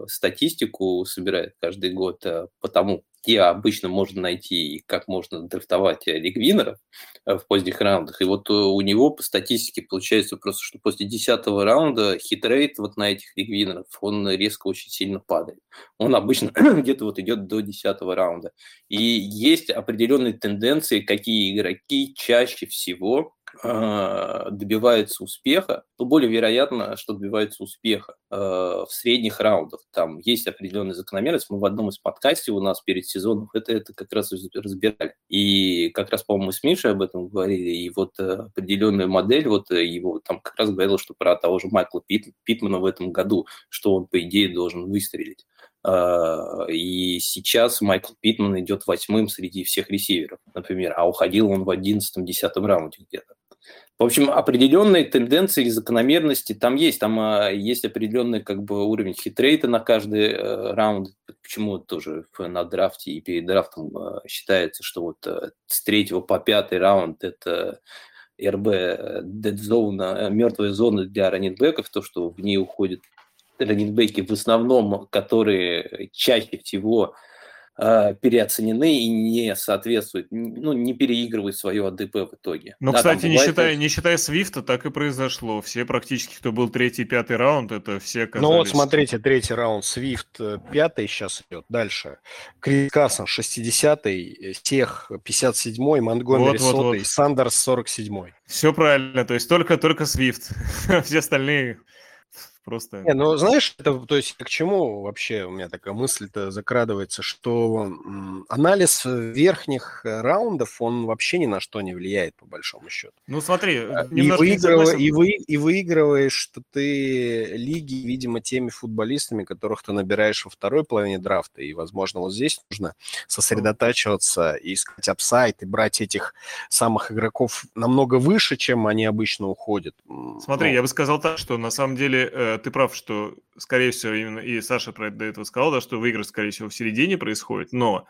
статистику, собирает каждый год по тому, где обычно можно найти и как можно драфтовать лигвинеров в поздних раундах. И вот у него по статистике получается просто, что после десятого раунда хитрейт вот на этих лигвинеров, он резко очень сильно падает. Он обычно где-то вот идет до десятого раунда. И есть определенные тенденции, какие игроки чаще всего добивается успеха, то более вероятно, что добивается успеха в средних раундах. Там есть определенная закономерность. Мы в одном из подкастов у нас перед сезоном это, это как раз разбирали. И как раз, по-моему, мы с Мишей об этом говорили. И вот определенная модель, вот его там как раз говорил, что про того же Майкла Пит, Питмана в этом году, что он, по идее, должен выстрелить. И сейчас Майкл Питман идет восьмым среди всех ресиверов, например, а уходил он в одиннадцатом-десятом раунде где-то. В общем, определенные тенденции или закономерности там есть. Там есть определенный как бы, уровень хитрейта на каждый раунд. Почему тоже на драфте и перед драфтом считается, что вот с третьего по пятый раунд это... эр бэ, dead zone, мертвая зона для раннинбэков, то, что в ней уходят раннинбэки в основном, которые чаще всего э, переоценены и не соответствуют, ну, не переигрывают свое а дэ пэ в итоге. Ну, да, кстати, не считая, не считая Свифта, так и произошло. Все практически, кто был третий, пятый раунд, это все оказались... Ну вот, смотрите, третий раунд, Свифт пятый сейчас идет, дальше. Крис Кассон шестидесятый, Тех пятьдесят седьмой, Монтгомери вот, вот, сотый, вот. Сандерс сорок седьмой. Все правильно, то есть только, только Свифт, все остальные... Просто... Не, ну, знаешь, это, то есть к чему вообще у меня такая мысль-то закрадывается, что м, анализ верхних раундов, он вообще ни на что не влияет, по большому счету. Ну, смотри, и, выигрыв... и, вы... и выигрываешь ты лиги, видимо, теми футболистами, которых ты набираешь во второй половине драфта, и, возможно, вот здесь нужно сосредотачиваться и искать апсайд, и брать этих самых игроков намного выше, чем они обычно уходят. Смотри, Но... я бы сказал так, что на самом деле... Ты прав, что, скорее всего, именно и Саша про это до этого сказал, да, что выигрыш, скорее всего, в середине происходит, но,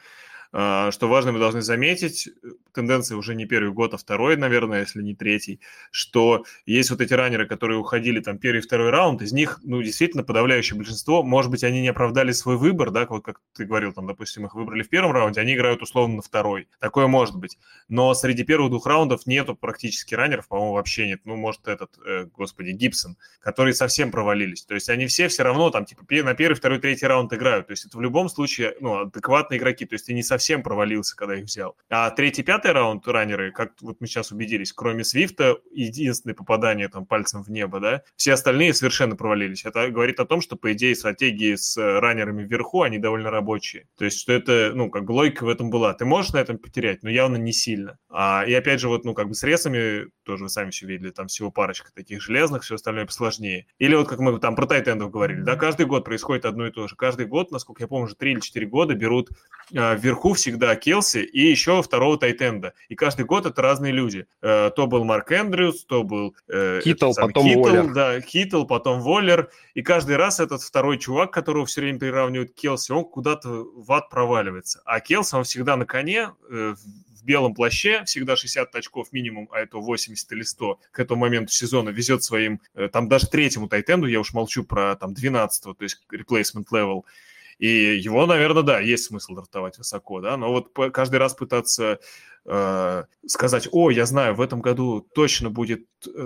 что важно, мы должны заметить, тенденция уже не первый год, а второй, наверное, если не третий, что есть вот эти раннеры, которые уходили там первый и второй раунд, из них, ну, действительно, подавляющее большинство, может быть, они не оправдали свой выбор, да, вот как ты говорил, там, допустим, их выбрали в первом раунде, они играют условно на второй, такое может быть, но среди первых двух раундов нету практически раннеров, по-моему, вообще нет, ну, может, этот, э, господи, Гибсон, которые совсем провалились, то есть они все все равно там, типа, на первый, второй, третий раунд играют, то есть это в любом случае, ну, адекватные игроки, то есть ты не совсем всем провалился, когда их взял. А третий, пятый раунд раннеры, как вот мы сейчас убедились, кроме Свифта, единственное попадание там пальцем в небо, да, все остальные совершенно провалились. Это говорит о том, что, по идее, стратегии с раннерами вверху, они довольно рабочие. То есть, что это, ну, как бы логика в этом была. Ты можешь на этом потерять, но явно не сильно. А, и опять же, вот, ну, как бы с ресами, тоже вы сами все видели, там всего парочка таких железных, все остальное посложнее. Или вот, как мы там про тайтендов говорили, да, каждый год происходит одно и то же. Каждый год, насколько я помню, уже три или четыре года берут а, вверху всегда Келси и еще второго тайтенда. И каждый год это разные люди. То был Марк Эндрюс, то был... Э, Киттл, потом Киттл, Воллер. Да, Киттл, потом Воллер. И каждый раз этот второй чувак, которого все время приравнивают к Келси, он куда-то в ад проваливается. А Келси, он всегда на коне, э, в белом плаще, всегда шестьдесят очков минимум, а это восемьдесят или сто к этому моменту сезона везет своим... Э, там даже третьему тайтенду, я уж молчу про там двенадцатого, то есть replacement level. И его, наверное, да, есть смысл драфтовать высоко, да, но вот каждый раз пытаться э, сказать, о, я знаю, в этом году точно будет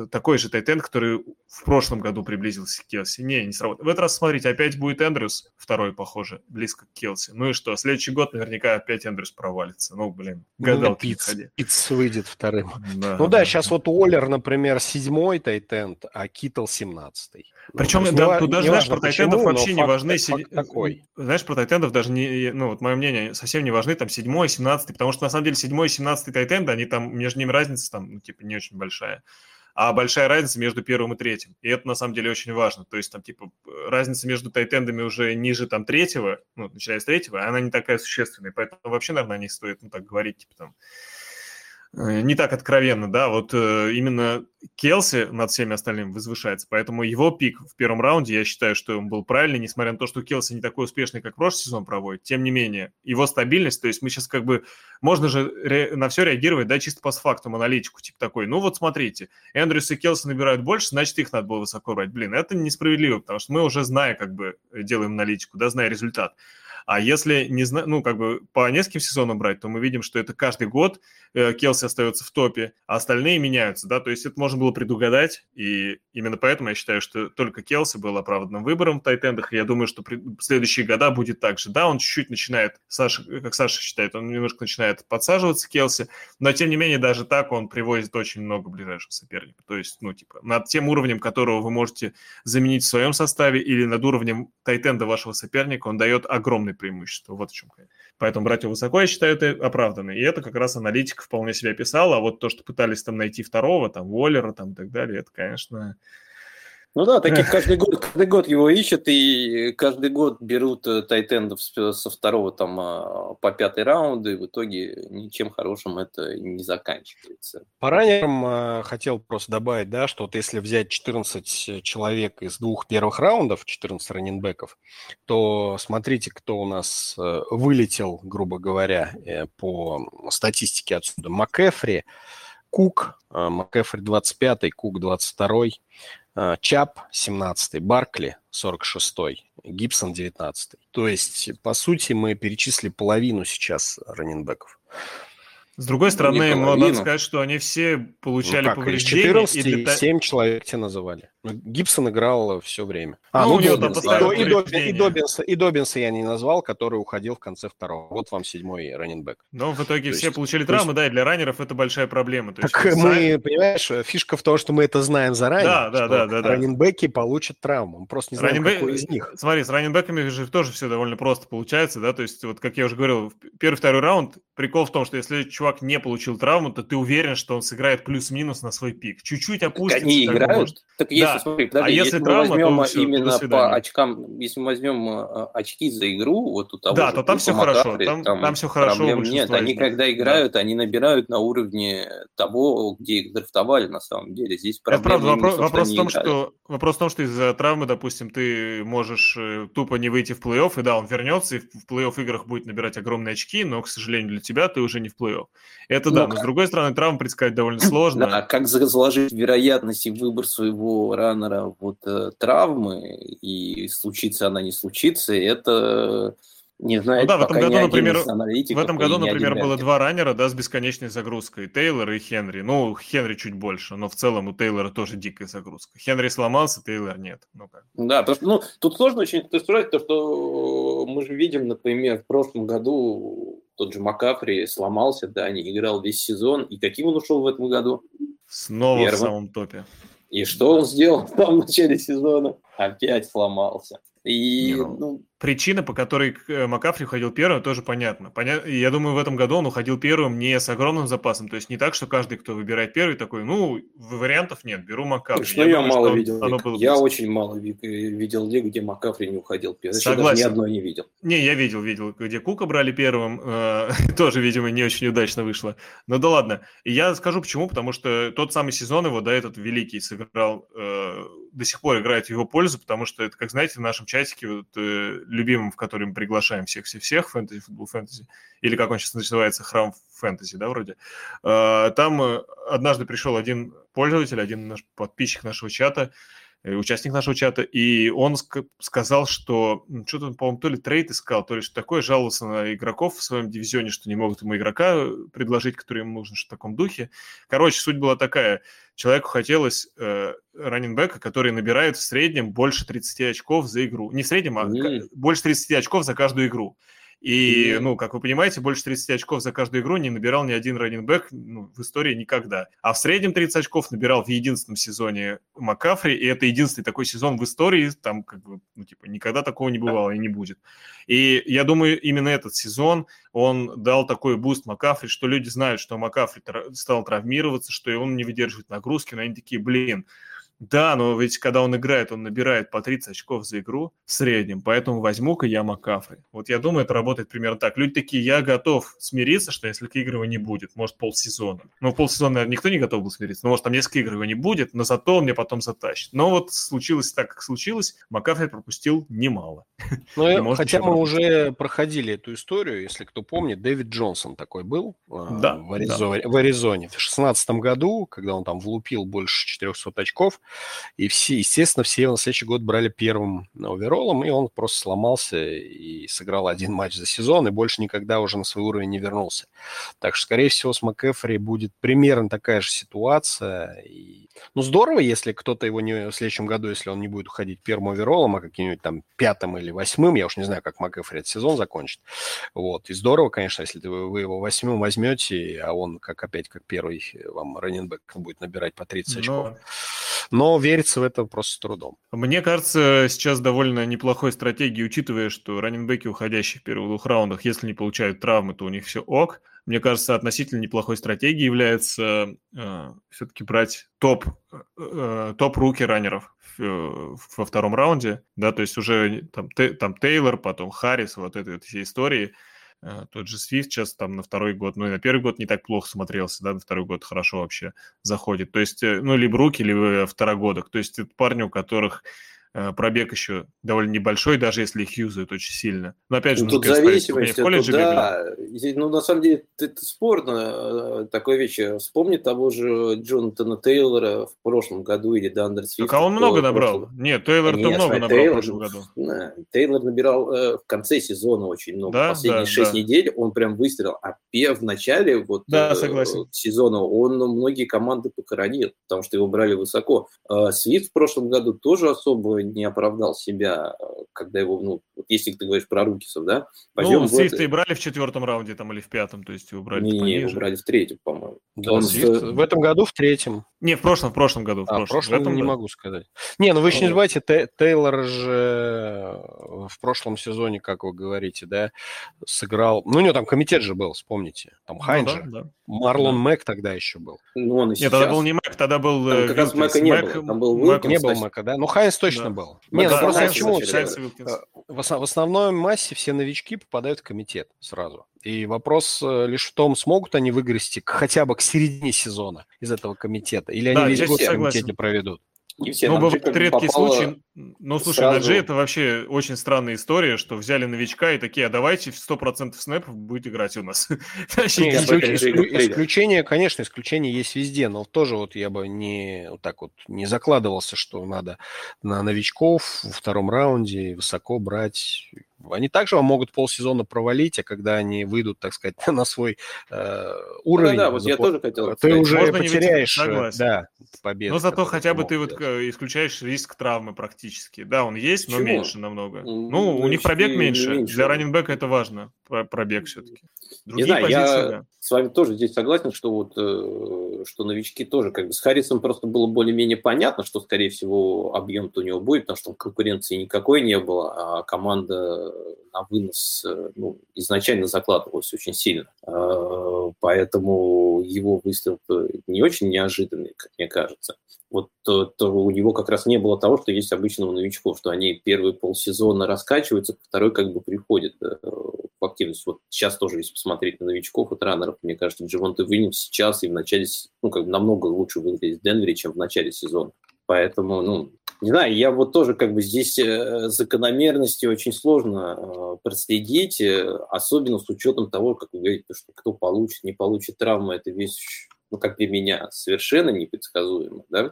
такой же тайтенд, который в прошлом году приблизился к Келси. Не, не сработает. В этот раз, смотрите, опять будет Эндрюс, второй, похоже, близко к Келси. Ну и что, следующий год наверняка опять Эндрюс провалится. Ну, блин, гадалки не ходи. Питц выйдет вторым. Да, ну да, да, сейчас вот Уоллер, например, седьмой тайтенд, а Киттл семнадцатый. Причем, ну, да, тут даже, знаешь, про тайтендов вообще не важны... Такой. Знаешь, про тайтендов даже, не, ну, вот мое мнение, совсем не важны там седьмой, семнадцатый, потому что, на самом деле, седьмой и семнадцатый тайтенды, они там, между ними разница там, ну, типа, не очень большая. А большая разница между первым и третьим. И это, на самом деле, очень важно. То есть, там, типа, разница между тайтендами уже ниже, там, третьего, ну, начиная с третьего, она не такая существенная. Поэтому вообще, наверное, не стоит, ну, так говорить, типа, там, не так откровенно, да. Вот э, именно Келси над всеми остальными возвышается, поэтому его пик в первом раунде, я считаю, что он был правильный, несмотря на то, что Келси не такой успешный, как прошлый сезон проводит, тем не менее, его стабильность, то есть мы сейчас как бы, можно же ре- на все реагировать, да, чисто по фактам, аналитику, типа такой, ну вот смотрите, Эндрюс и Келси набирают больше, значит, их надо было высоко брать, блин, это несправедливо, потому что мы уже, зная, как бы, делаем аналитику, да, зная результат. А если не знаю, ну, как бы по нескольким сезонам брать, то мы видим, что это каждый год Келси остается в топе, а остальные меняются, да, то есть это можно было предугадать, и именно поэтому я считаю, что только Келси был оправданным выбором в тайтендах, и я думаю, что при... в следующие года будет так же. Да, он чуть-чуть начинает, Саша, как Саша считает, он немножко начинает подсаживаться, Келси, но тем не менее даже так он привозит очень много ближайших соперников, то есть, ну, типа, над тем уровнем, которого вы можете заменить в своем составе или над уровнем тайтенда вашего соперника, он дает огромное преимущество, вот в чем. Поэтому брать его высоко, я считаю, это оправданно, и это как раз аналитика вполне себя писала, а вот то, что пытались там найти второго, там, Уоллера, там, и так далее, это, конечно... Ну да, таких каждый год, каждый год его ищут, и каждый год берут тайтендов со второго там по пятый раунд, и в итоге ничем хорошим это не заканчивается. По раннерам хотел просто добавить, да, что вот если взять четырнадцать человек из двух первых раундов, четырнадцать раннинбеков, то смотрите, кто у нас вылетел, грубо говоря, по статистике отсюда. МакАфри, Кук, МакАфри двадцать пятый, Кук двадцать второй. Чап семнадцатый, Баркли сорок шестой, Гибсон девятнадцатый. То есть, по сути, мы перечислили половину сейчас раннинбеков. С другой стороны, надо сказать, что они все получали ну, повреждения. четырнадцать и семь человек те называли. Гибсон играл все время. А, ну, ну Добинс, да. и, Добинса, и, Добинса, и Добинса я не назвал, который уходил в конце второго. Вот вам седьмой раннинбэк. Но в итоге то все есть, получили травмы, есть... да, и для раннеров это большая проблема. То есть, так мы, сами... понимаешь, фишка в том, что мы это знаем заранее, да, да, что да, да, раннинбэки да. получат травму. Мы просто не знаем, раннинбэк... какой из них. Смотри, с раннинбэками же тоже все довольно просто получается, да, то есть вот, как я уже говорил, первый-второй раунд, прикол в том, что если чувак не получил травму, то ты уверен, что он сыграет плюс-минус на свой пик. Чуть-чуть опустится. Так они играют? Так если, да. смотри, подожди, а если, если травма, мы возьмем все, именно по очкам, если мы возьмем очки за игру, вот у того да, же, то там все хорошо, там, там, там все хорошо. Нет, они игры. когда играют, да. они набирают на уровне того, где их драфтовали на самом деле. Здесь проблема. Правда, вопрос, вопрос, в том, что, вопрос в том, что из-за травмы, допустим, ты можешь тупо не выйти в плей-офф, и да, он вернется, и в плей-офф играх будет набирать огромные очки, но, к сожалению, для тебя ты уже не в плей-офф. Это ну, да, как... но с другой стороны, травму предсказать довольно сложно. Да, как заложить вероятность и выбор своего раннера вот, травмы, и случится она, не случится, это... Не знаю, ну да, в этом году, например, в этом году, например, было два раннера, да, с бесконечной загрузкой, Тейлор и Хенри. Ну, Хенри чуть больше, но в целом у Тейлора тоже дикая загрузка. Хенри сломался, Тейлор нет. Ну, как. Да, потому что ну, тут сложно очень строить, то, что мы же видим, например, в прошлом году тот же МакАфри сломался, да, не играл весь сезон. И каким он ушел в этом году? Снова Первым. в самом топе. И что он сделал там в начале сезона? Опять сломался. И, ну... Причина, по которой МакАфри уходил первым, тоже понятна. Понят... Я думаю, в этом году он уходил первым не с огромным запасом. То есть не так, что каждый, кто выбирает первый, такой, ну, вариантов нет, беру МакАфри. Что я, я думаю, мало что видел. Оно было я очень мало видел лиг, где МакАфри не уходил первым. Согласен. Ни одной не видел. Не, я видел, видел, где Кука брали первым. Тоже, видимо, не очень удачно вышло. Ну да ладно. Я скажу почему, потому что тот самый сезон его, да, этот великий сыграл... до сих пор играет в его пользу, потому что это, как знаете, в нашем чатике, вот, э, любимым, в который мы приглашаем всех-всех-всех, фэнтези, футбол, фэнтези, или как он сейчас называется, храм фэнтези, да, вроде, э, там э, однажды пришел один пользователь, один наш подписчик нашего чата, э, участник нашего чата, и он ск- сказал, что, ну, что-то он, по-моему, то ли трейд искал, то ли что такое, жаловался на игроков в своем дивизионе, что не могут ему игрока предложить, который ему нужен, что в таком духе. Короче, суть была такая... Человеку хотелось э, раннинбека, который набирает в среднем больше тридцати очков за игру. Не в среднем, а mm-hmm. больше тридцати очков за каждую игру. И, mm-hmm. ну, как вы понимаете, больше тридцати очков за каждую игру не набирал ни один раннинбек ну, в истории никогда. А в среднем тридцать очков набирал в единственном сезоне МакАфри, и это единственный такой сезон в истории, там как бы, ну, типа, никогда такого не бывало mm-hmm. и не будет. И я думаю, именно этот сезон... он дал такой буст МакАфри, что люди знают, что МакАфри тр... стал травмироваться, что и он не выдерживает нагрузки, но они такие, блин, да, но ведь когда он играет, он набирает по тридцать очков за игру в среднем, поэтому возьму-ка я МакАфри. Вот я думаю, это работает примерно так. Люди такие, я готов смириться, что несколько игр его не будет, может, полсезона. Ну, полсезона, наверное, никто не готов был смириться, но, может, там несколько игр его не будет, но зато он мне потом затащит. Но вот случилось так, как случилось, МакАфри пропустил немало. Но, хотя мы уже проходили эту историю, если кто помнит, Дэвид Джонсон такой был да, в, Аризо... да. в Аризоне в две тысячи шестнадцатом году, когда он там влупил больше четырехсот очков, и все, естественно, все его на следующий год брали первым оверолом, и он просто сломался и сыграл один матч за сезон, и больше никогда уже на свой уровень не вернулся. Так что, скорее всего, с МакАфри будет примерно такая же ситуация. И... Ну, здорово, если кто-то его не... в следующем году, если он не будет уходить первым оверолом, а каким-нибудь там пятым или или восьмым, я уж не знаю, как МакАфри этот сезон закончит. Вот. И здорово, конечно, если вы, вы его восьмым возьмете, а он, как опять, как первый вам раннинбэк будет набирать по тридцать очков. Но верится в это просто с трудом. Мне кажется, сейчас довольно неплохой стратегией, учитывая, что раннинбеки, уходящие в первых двух раундах, если не получают травмы, то у них все ок. Мне кажется, относительно неплохой стратегией является э, все-таки брать топ, э, топ-руки-раннеров э, во втором раунде. Да, то есть уже там, те, там Тейлор, потом Харрис, вот этой всей истории. Э, тот же Свифт сейчас там на второй год, ну и на первый год не так плохо смотрелся, да, на второй год хорошо вообще заходит. То есть, э, ну, либо руки, либо второгодок. То есть это парни, у которых... пробег еще довольно небольшой, даже если их юзают очень сильно. Но опять же, ну, тут зависимость, это да. Ну, на самом деле, это спорно такая вещь. Вспомни того же Джонатана Тейлора в прошлом году или Дандерс Свифт. Так а он много набрал? Прошлом... Нет, Тейлор-то Нет, много набрал Тейлор, в прошлом году. Да, Тейлор набирал э, в конце сезона очень много. Да, Последние да, шесть да. недель он прям выстрелил. А в начале вот, да, э, сезона он многие команды покоронил, потому что его брали высоко. Э, Свифт в прошлом году тоже особо не оправдал себя, когда его, ну, вот если ты говоришь про Рукисов, да? Ну, Свифта и брали в четвертом раунде там или в пятом, то есть его брали не, пониже. Не, его брали в третьем, по-моему. Да, он Свифт... в этом году в третьем. Не, в прошлом, в прошлом году. В а, прошлом, в прошлом в этом не году. могу сказать. Не, ну вы еще не забывайте, Тейлор же в прошлом сезоне, как вы говорите, да, сыграл... Ну, у него там комитет же был, вспомните. Там Хайн же. Ну, да, да. Марлон да. Мэк тогда еще был. Ну, он и сейчас. Нет, тогда был не Мэк, тогда был... Там как раз Мэка не Мэк... было. Там был Уилкинс. Не был Мэка, да? Ну, Хайнс точно да. был. Нет, да, ну, просто почему? В, основ, в основной массе все новички попадают в комитет сразу. И вопрос лишь в том, смогут они выгрести хотя бы к середине сезона из этого комитета, или да, они весь год в комитете проведут. И все, ну, бывает редкий случай. Ну, слушай, сразу... на Джей это вообще очень странная история, что взяли новичка и такие, а давайте в сто процентов снэпов будет играть у нас. Исключение, конечно, исключение есть везде, но тоже вот я бы не так вот не закладывался, что надо на новичков во втором раунде высоко брать. Они также вам могут полсезона провалить, а когда они выйдут, так сказать, на свой э, уровень, да, да, вот я тоже хотел, ты уже можно потеряешь да, победу. Но зато хотя бы ты вот исключаешь риск травмы практически. Да, он есть, но Чего? меньше намного. Ну, ну у них пробег меньше. меньше. Для раннинбека это важно, пробег все-таки. Другие не знаю, позиции, я да. с вами тоже здесь согласен, что вот что новички тоже как бы с Харрисом просто было более-менее понятно, что, скорее всего, объем-то у него будет, потому что конкуренции никакой не было, а команда... на вынос ну, изначально закладывалось очень сильно. Поэтому его выстрел не очень неожиданный, как мне кажется. Вот то, то у него как раз не было того, что есть обычно у новичков, что они первые полсезона раскачиваются, второй как бы приходит в активность. Вот сейчас тоже, если посмотреть на новичков и раннеров, мне кажется, Джевонте Уильямс сейчас и в начале, ну, как бы намного лучше выглядит в Денвере, чем в начале сезона. Поэтому, ну, не знаю, я вот тоже как бы здесь закономерности очень сложно проследить, особенно с учетом того, как вы говорите, что кто получит, не получит травмы, это вещь, ну, как для меня, совершенно непредсказуемо, да.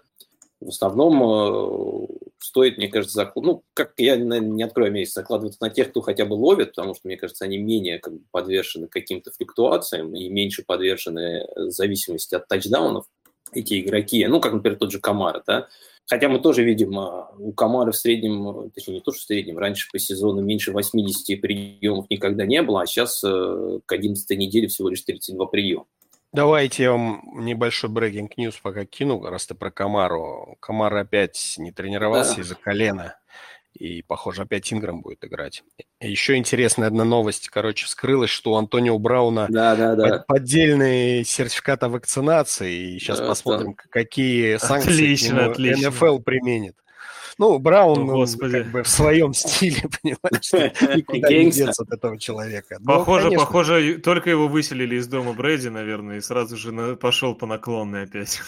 В основном стоит, мне кажется, заклад... ну, как я, наверное, не открою месяц, закладываться на тех, кто хотя бы ловит, потому что, мне кажется, они менее как бы, подвержены каким-то флюктуациям и меньше подвержены зависимости от тачдаунов. Эти игроки, ну, как, например, тот же Камара, да, хотя мы тоже видим, у Камара в среднем, точнее, не то, что в среднем, раньше по сезону меньше восьмидесяти приемов никогда не было, а сейчас к одиннадцатой неделе всего лишь тридцать два приема. Давайте я вам небольшой breaking news пока кину, раз ты про Камару. Камара опять не тренировался да. из-за колена. И, похоже, опять Инграм будет играть. Еще интересная одна новость, короче, вскрылась, что у Антонио Брауна да, да, да. поддельный сертификат о вакцинации. И сейчас да, посмотрим, да. какие санкции отлично, отлично. эн эф эл применит. Ну, Браун, ну, как бы в своем стиле, понимаешь, никуда не деться от этого человека. Похоже, ну, похоже, только его выселили из дома Брэди, наверное, и сразу же пошел по наклонной опять.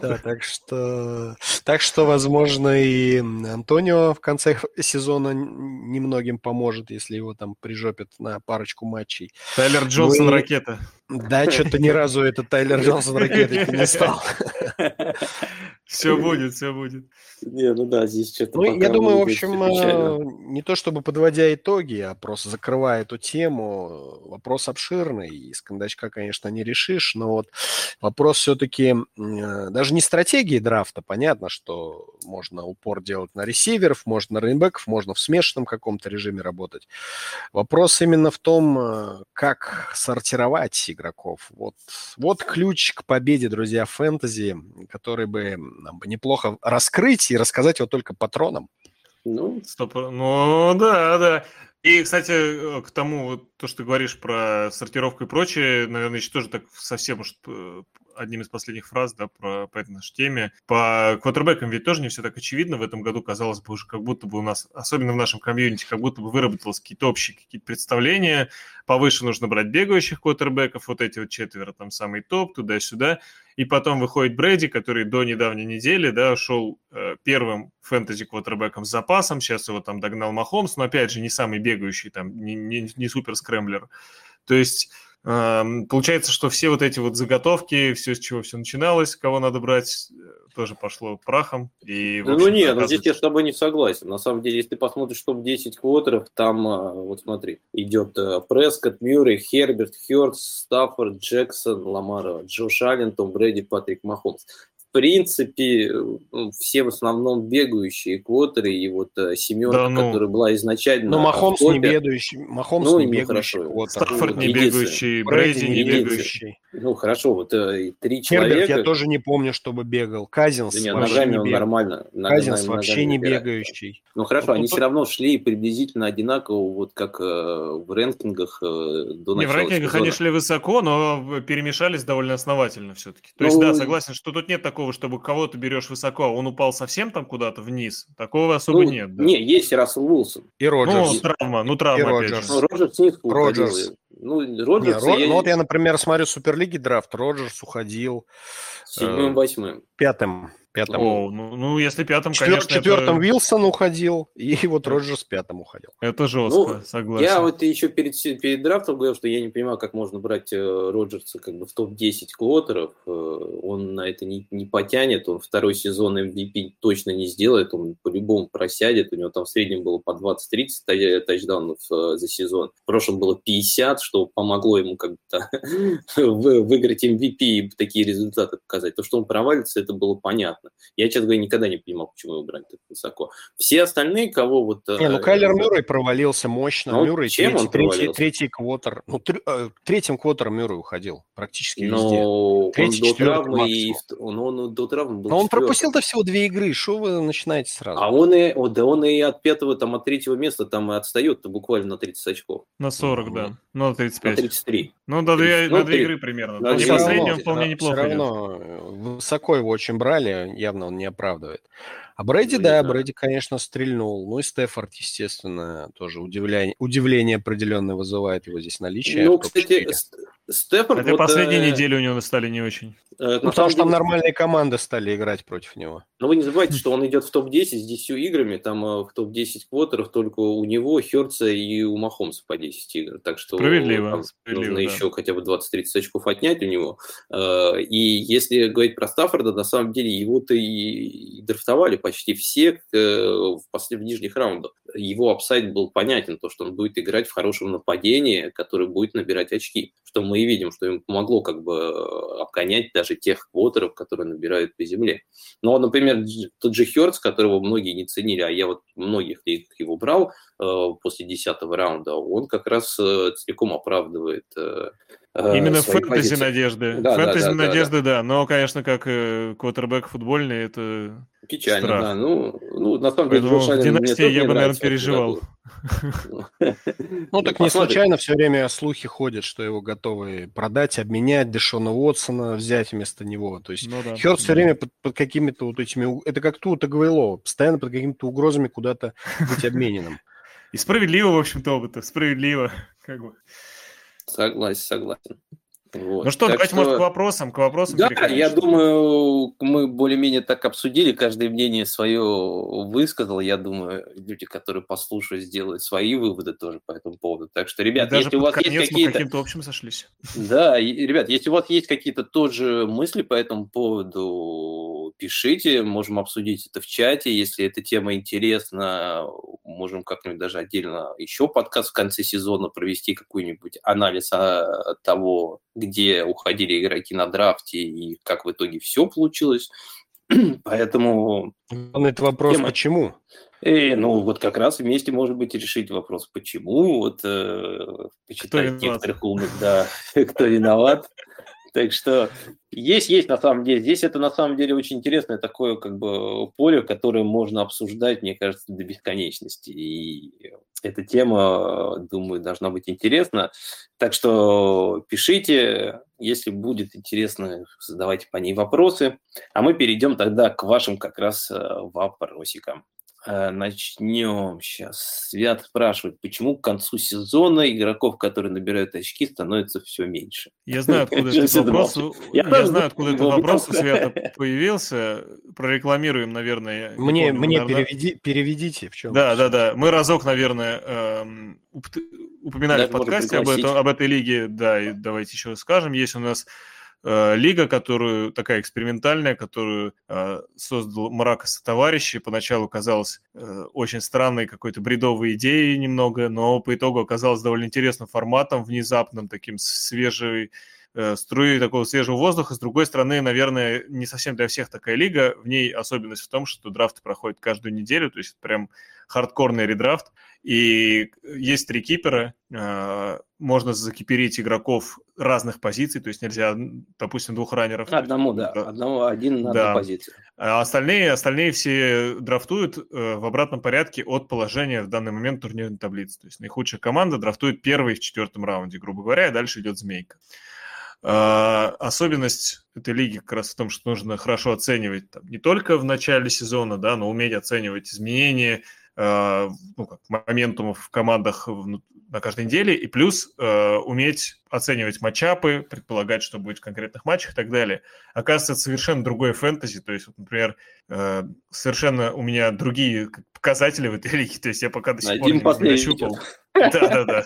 Да, так что, так что, возможно, и Антонио в конце сезона немногим поможет, если его там прижопят на парочку матчей. Тайлер Джонсон Мы... ракета. Да, что-то ни разу этот Тайлер Джонсон ракетой не стал. Все будет, все будет. Не, ну да, здесь что-то... Ну, я думаю, в общем, не то чтобы подводя итоги, а просто закрывая эту тему, вопрос обширный, и с кондачка, конечно, не решишь, но вот вопрос все-таки даже не стратегии драфта. Понятно, что можно упор делать на ресиверов, можно на рейнбеков, можно в смешанном каком-то режиме работать. Вопрос именно в том, как сортировать игроков. Вот, вот ключ к победе, друзья, фэнтези, который бы нам бы неплохо раскрыть и рассказать его только патронам. Ну, стоп. Ну, да, да. И, кстати, к тому, то, что ты говоришь про сортировку и прочее, наверное, еще тоже так совсем уж одним из последних фраз, да, про, по этой нашей теме. По квотербэкам ведь тоже не все так очевидно в этом году. Казалось бы, уже как будто бы у нас, особенно в нашем комьюнити, как будто бы выработалось какие-то общие какие-то представления. Повыше нужно брать бегающих квотербэков, вот эти вот четверо, там самый топ, туда-сюда. И потом выходит Брэди, который до недавней недели, да, шел э, первым фэнтези-квотербэком с запасом. Сейчас его там догнал Махомс, но, опять же, не самый бегающий, там, не, не, не супер-скрэмблер. То есть э, получается, что все вот эти вот заготовки, все, с чего все начиналось, кого надо брать, тоже пошло прахом. И, ну, общем, ну нет, оказывается... здесь я с тобой не согласен. На самом деле, если ты посмотришь топ десять квотеров, там, вот смотри, идет Прескотт, Мюррей, Херберт, Хёртс, Стаффорд, Джексон, Ламар, Джош Аллен, Том Брэди, Патрик Махомс. В принципе, все в основном бегающие квотеры, и вот семерка, да, ну, которая была изначально... Ну, Махомс не бегающий, Махомс ну, не бегающий квотер. Стаффорд не бегающий, Брэди не бегающий. Ну, хорошо, вот три Херберт, человека... Херберт, я тоже не помню, чтобы бегал. Казинс да, вообще не нормально. Казинс вообще не бегающий. Ну, хорошо, вот, они вот, все равно шли приблизительно одинаково, вот как в рэнкингах до начала. Не, в рэнкингах сезона. Они шли высоко, но перемешались довольно основательно все-таки. То ну, есть, да, согласен, что тут нет такого, чтобы кого-то берешь высоко, а он упал совсем там куда-то вниз, такого особо ну, нет. Да? Не, есть Рассел Уилсон. И Роджерс. Ну, травма, ну, травма, и опять Роджерс. же. Роджерс низко Роджерс. Ну, Роджерс... Не, я... Ну, вот я, например, смотрю Суперлиги драфт, Роджерс уходил... Седьмым, восьмым. Пятым. пятым. О, ну, ну, если пятым, Четвер... конечно... Четвертым это... Уилсон уходил, и вот Роджерс пятым уходил. Это жестко, ну, согласен. Я вот еще перед, перед драфтом говорил, что я не понимаю, как можно брать Роджерса как бы в топ десять квотеров. Он на это не, не потянет, он второй сезон эм ви пи точно не сделает, он по-любому просядет. У него там в среднем было по двадцать-тридцать тачдаунов за сезон. В прошлом было пятьдесят, что помогло ему как-то выиграть эм ви пи и такие результаты показать. То, что он провалится, это было понятно. Я, честно говоря, никогда не понимал, почему его брали так высоко. Все остальные, кого вот... Не, ну, Кайлер Мюррей провалился мощно. Ну, Мюррей чем третий, он провалился? Третий квотер. Ну, тр... третьим квотером Мюррей уходил практически но везде. Третий, он четвертый максимум. Он, он до травмы был Но он четвертый. Пропустил-то всего две игры. Что вы начинаете сразу? А он и, о, да он и от пятого, там, от третьего места там отстает буквально на тридцать очков. На сорок, ну, да. Ну, на тридцать пять. На тридцать три. Ну, до две, ну, на две игры примерно. Да, не последний, он вполне неплохо идет. Все равно высоко его очень брали. Явно он не оправдывает. А Брэди, ну, да, Брэди, конечно, стрельнул. Ну и Стефорд, естественно, тоже удивляние, удивление определенно вызывает его здесь наличие. Ну, кстати, Стефорд... Хотя вот, последние э... недели у него стали не очень. Э, ну, потому что там нормальные команды стали играть против него. Но вы не забывайте, что он идет в топ десять с десятью играми. Там в топ десять квотеров только у него, Хёртса и у Махомса по десять игр. Так что справедливо, справедливо, нужно да. еще хотя бы двадцать-тридцать очков отнять у него. И если говорить про Стаффорда, на самом деле его-то и драфтовали почти все в последних нижних раундах. Его апсайд был понятен, то, что он будет играть в хорошем нападении, который будет набирать очки. Что мы и видим, что ему помогло как бы обгонять даже тех квотеров, которые набирают по земле. Но, например, тот же Хёртс, которого многие не ценили, а я вот многих его брал после десятого раунда, он как раз целиком оправдывает Именно фэнтези надежды. Да, фэнтези да, да, надежды, да, да. да. Но, конечно, как квотербэк футбольный, это печально, страх. Да. Ну, ну, на самом деле, в династии я бы, наверное, переживал. Ну, так не случайно все время слухи ходят, что его готовы продать, обменять, Дешона Уотсона взять вместо него. То есть Хёрд все время под какими-то вот этими... Это как Tua Tagovailoa, постоянно под какими-то угрозами куда-то быть обмененным. И справедливо, в общем-то, оба-то. Справедливо. Как бы... Согласен, согласен. Вот. Ну что, так давайте, что... может, к вопросам, к вопросам. Да, переходим. Я думаю, мы более-менее так обсудили, каждое мнение свое высказал. Я думаю, люди, которые послушают, сделают свои выводы тоже по этому поводу. Так что, ребят, даже если у вас есть какие-то... каким-то общим сошлись. Да, и, ребят, если у вас есть какие-то тоже мысли по этому поводу, пишите, можем обсудить это в чате. Если эта тема интересна, можем как-нибудь даже отдельно еще подкаст в конце сезона провести, какой-нибудь анализ того... где уходили игроки на драфте и как в итоге все получилось. Поэтому... Это вопрос, тема... почему? И, ну, вот как раз вместе, может быть, решить вопрос, почему. Вот э, почитать некоторых умных, да, кто виноват. Так что есть, есть на самом деле. Здесь это на самом деле очень интересное такое как бы поле, которое можно обсуждать, мне кажется, до бесконечности. И эта тема, думаю, должна быть интересна. Так что пишите, если будет интересно, задавайте по ней вопросы. А мы перейдем тогда к вашим как раз вопросикам. Начнем сейчас. Свят спрашивает, почему к концу сезона игроков, которые набирают очки, становится все меньше? Я знаю, откуда этот вопрос. Я знаю, откуда этот вопрос у Свята появился. Прорекламируем, наверное. Мне переведите. Да, да, да. Мы разок, наверное, упоминали в подкасте об этой лиге. Да, и давайте еще скажем. Есть у нас лига, которую, такая экспериментальная, которую э, создал Маракас и товарищи. Поначалу казалось э, очень странной, какой-то бредовой идеей немного, но по итогу оказалось довольно интересным форматом, внезапным, таким свежей э, струей такого свежего воздуха. С другой стороны, наверное, не совсем для всех такая лига. В ней особенность в том, что драфты проходят каждую неделю, то есть прям хардкорный редрафт. И есть три кипера, можно закиперить игроков разных позиций, то есть нельзя, допустим, двух раннеров. Одному, да, одному, один на да. одну позицию. А остальные, остальные все драфтуют в обратном порядке от положения в данный момент турнирной таблицы. То есть наихудшая команда драфтует первой в четвертом раунде, грубо говоря, и дальше идет змейка. Особенность этой лиги как раз в том, что нужно хорошо оценивать там, не только в начале сезона, да, но уметь оценивать изменения, ну, как, моментумов в командах на каждой неделе, и плюс э, уметь оценивать матчапы, предполагать, что будет в конкретных матчах и так далее. Оказывается, это совершенно другое фэнтези, то есть, вот, например, э, совершенно у меня другие показатели в этой лиге, то есть я пока до сих Один пор не нащупал. Да-да-да.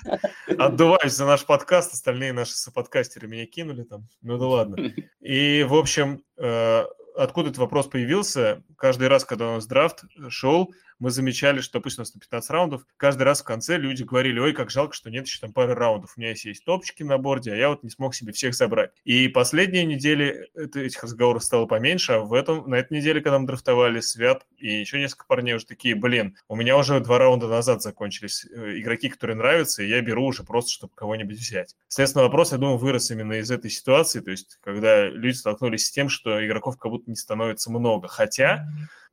Отдуваюсь за наш подкаст, остальные наши соподкастеры меня кинули там, ну да ладно. И, в общем... Э, откуда этот вопрос появился? Каждый раз, когда у нас драфт шел, мы замечали, что, допустим, у нас на пятнадцать раундов, каждый раз в конце люди говорили, ой, как жалко, что нет еще там пары раундов. У меня есть, есть топчики на борде, а я вот не смог себе всех забрать. И последние недели это, этих разговоров стало поменьше, а в этом, на этой неделе, когда мы драфтовали, Свят и еще несколько парней уже такие, блин, у меня уже два раунда назад закончились игроки, которые нравятся, и я беру уже просто, чтобы кого-нибудь взять. Соответственно, вопрос, я думаю, вырос именно из этой ситуации, то есть, когда люди столкнулись с тем, что игроков как будто не становится много. Хотя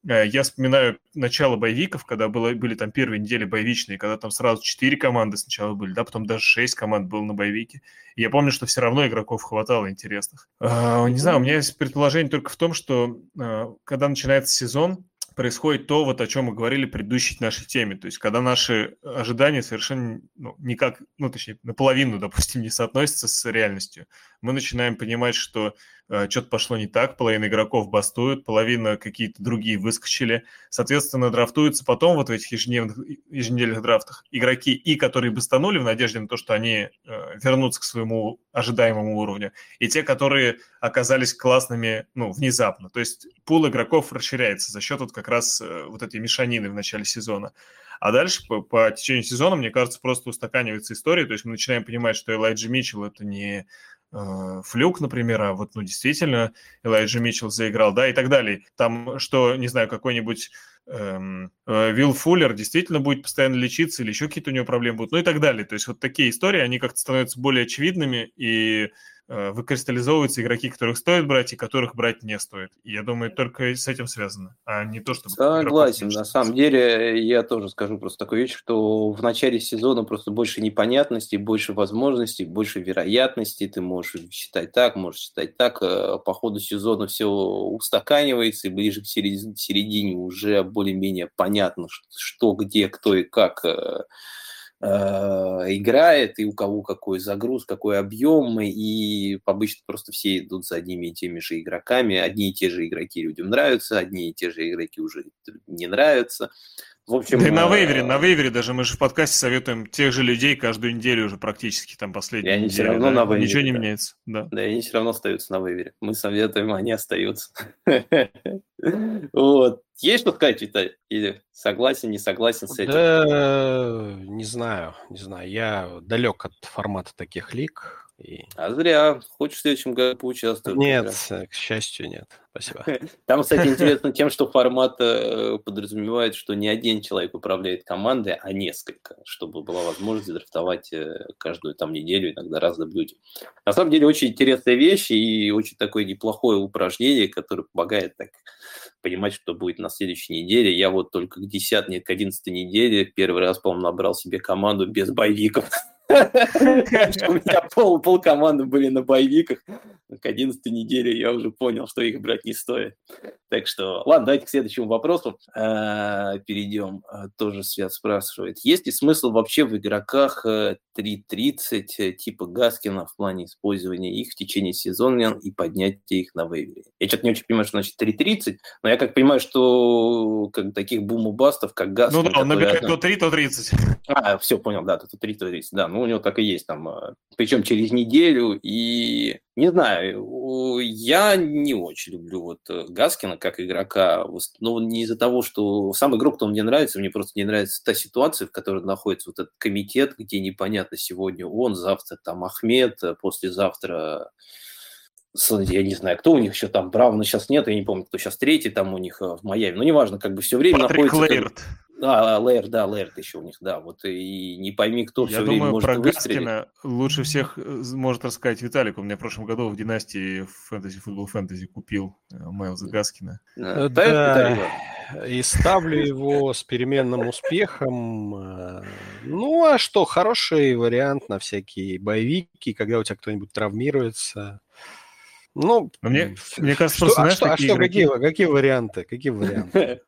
я вспоминаю начало боевиков, когда было, были там первые недели боевичные, когда там сразу четыре команды сначала были, да, потом даже шесть команд было на боевике. И я помню, что все равно игроков хватало интересных. А, не знаю, у меня есть предположение только в том, что а, когда начинается сезон, происходит то, вот о чем мы говорили в предыдущей нашей теме. То есть, когда наши ожидания совершенно ну, никак, ну, точнее, наполовину, допустим, не соотносятся с реальностью, мы начинаем понимать, что э, что-то пошло не так, половина игроков бастуют, половина какие-то другие выскочили. Соответственно, драфтуются потом вот в этих ежедневных, еженедельных драфтах игроки, и которые бастанули в надежде на то, что они э, вернутся к своему ожидаемому уровню, и те, которые оказались классными, ну, внезапно. То есть, пул игроков расширяется за счет вот как раз вот этой мешанины в начале сезона. А дальше по, по течению сезона, мне кажется, просто устаканивается история. То есть мы начинаем понимать, что Элайджи Мичел – это не э, флюк, например, а вот ну, действительно Элайджи Мичел заиграл, да, и так далее. Там что, не знаю, какой-нибудь эм, Вилл Фуллер действительно будет постоянно лечиться или еще какие-то у него проблемы будут, ну и так далее. То есть вот такие истории, они как-то становятся более очевидными, и э, выкристаллизовываются игроки, которых стоит брать и которых брать не стоит. И я думаю, только с этим связано, а не то, чтобы... Согласен, на самом деле я тоже скажу просто такую вещь, что в начале сезона просто больше непонятностей, больше возможностей, больше вероятностей, ты можешь считать так, можешь считать так, по ходу сезона все устаканивается, и ближе к середине уже более-менее понятно, что, где, кто и как играет, и у кого какой загруз, какой объем, и обычно просто все идут за одними и теми же игроками, одни и те же игроки людям нравятся, одни и те же игроки уже не нравятся. В общем, да и на вейвере, на вейвере даже мы же в подкасте советуем тех же людей каждую неделю уже практически, там последние недели. Все равно да, на вейвере, ничего не да. меняется. Да. да, и они все равно остаются на вейвере. Мы советуем, они остаются. Вот. Есть что сказать, Виталий? Или согласен, не согласен с этим? Да, не знаю, не знаю. Я далек от формата таких лиг. И... А зря. Хочешь в следующем году поучаствовать? Нет, да. К счастью, нет. Спасибо. Там, кстати, интересно тем, что формат подразумевает, что не один человек управляет командой, а несколько, чтобы была возможность драфтовать каждую там неделю, иногда раз до блюди. На самом деле, очень интересная вещь и очень такое неплохое упражнение, которое помогает так понимать, что будет на следующей неделе. Я вот только к десятой, к одиннадцатой неделе первый раз, по-моему, набрал себе команду без боевиков. У меня пол, пол команды были на боевиках. К одиннадцатой неделе я уже понял, что их брать не стоит. Так что, ладно, давайте к следующему вопросу э-э, перейдем. Тоже Свят спрашивает. Есть ли смысл вообще в игроках три тридцать типа Гаскина в плане использования их в течение сезона и поднятия их на вейвере? Я что-то не очень понимаю, что значит три тридцать, но я как понимаю, что как, таких бумубастов, как Гаскин... Ну да, он набирает то три, то тридцать. А, все, понял, да, то три, то тридцать, да. Ну, у него так и есть там, причем через неделю, и не знаю, я не очень люблю вот Гаскина как игрока, но не из-за того, что сам игрок-то он мне нравится, мне просто не нравится та ситуация, в которой находится вот этот комитет, где непонятно сегодня он, завтра там Ахмед, послезавтра... Я не знаю, кто у них еще там, Брауна сейчас нет, я не помню, кто сейчас третий там у них в Майами, но неважно, как бы все время Патрик находится... Лейерт. А, Лейерт, да, Лейерт еще у них, да, вот и не пойми, кто я все думаю, время может выстрелить. Я думаю, про Гаскина лучше всех может рассказать Виталик, он меня в прошлом году в династии фэнтези, футбол фэнтези купил Майлза Гаскина. Да, да. И ставлю его с переменным успехом. Ну, а что, хороший вариант на всякие боевики, когда у тебя кто-нибудь травмируется. Ну, мне, мне кажется, что, просто, знаешь, а что, какие, какие, какие варианты? Какие варианты?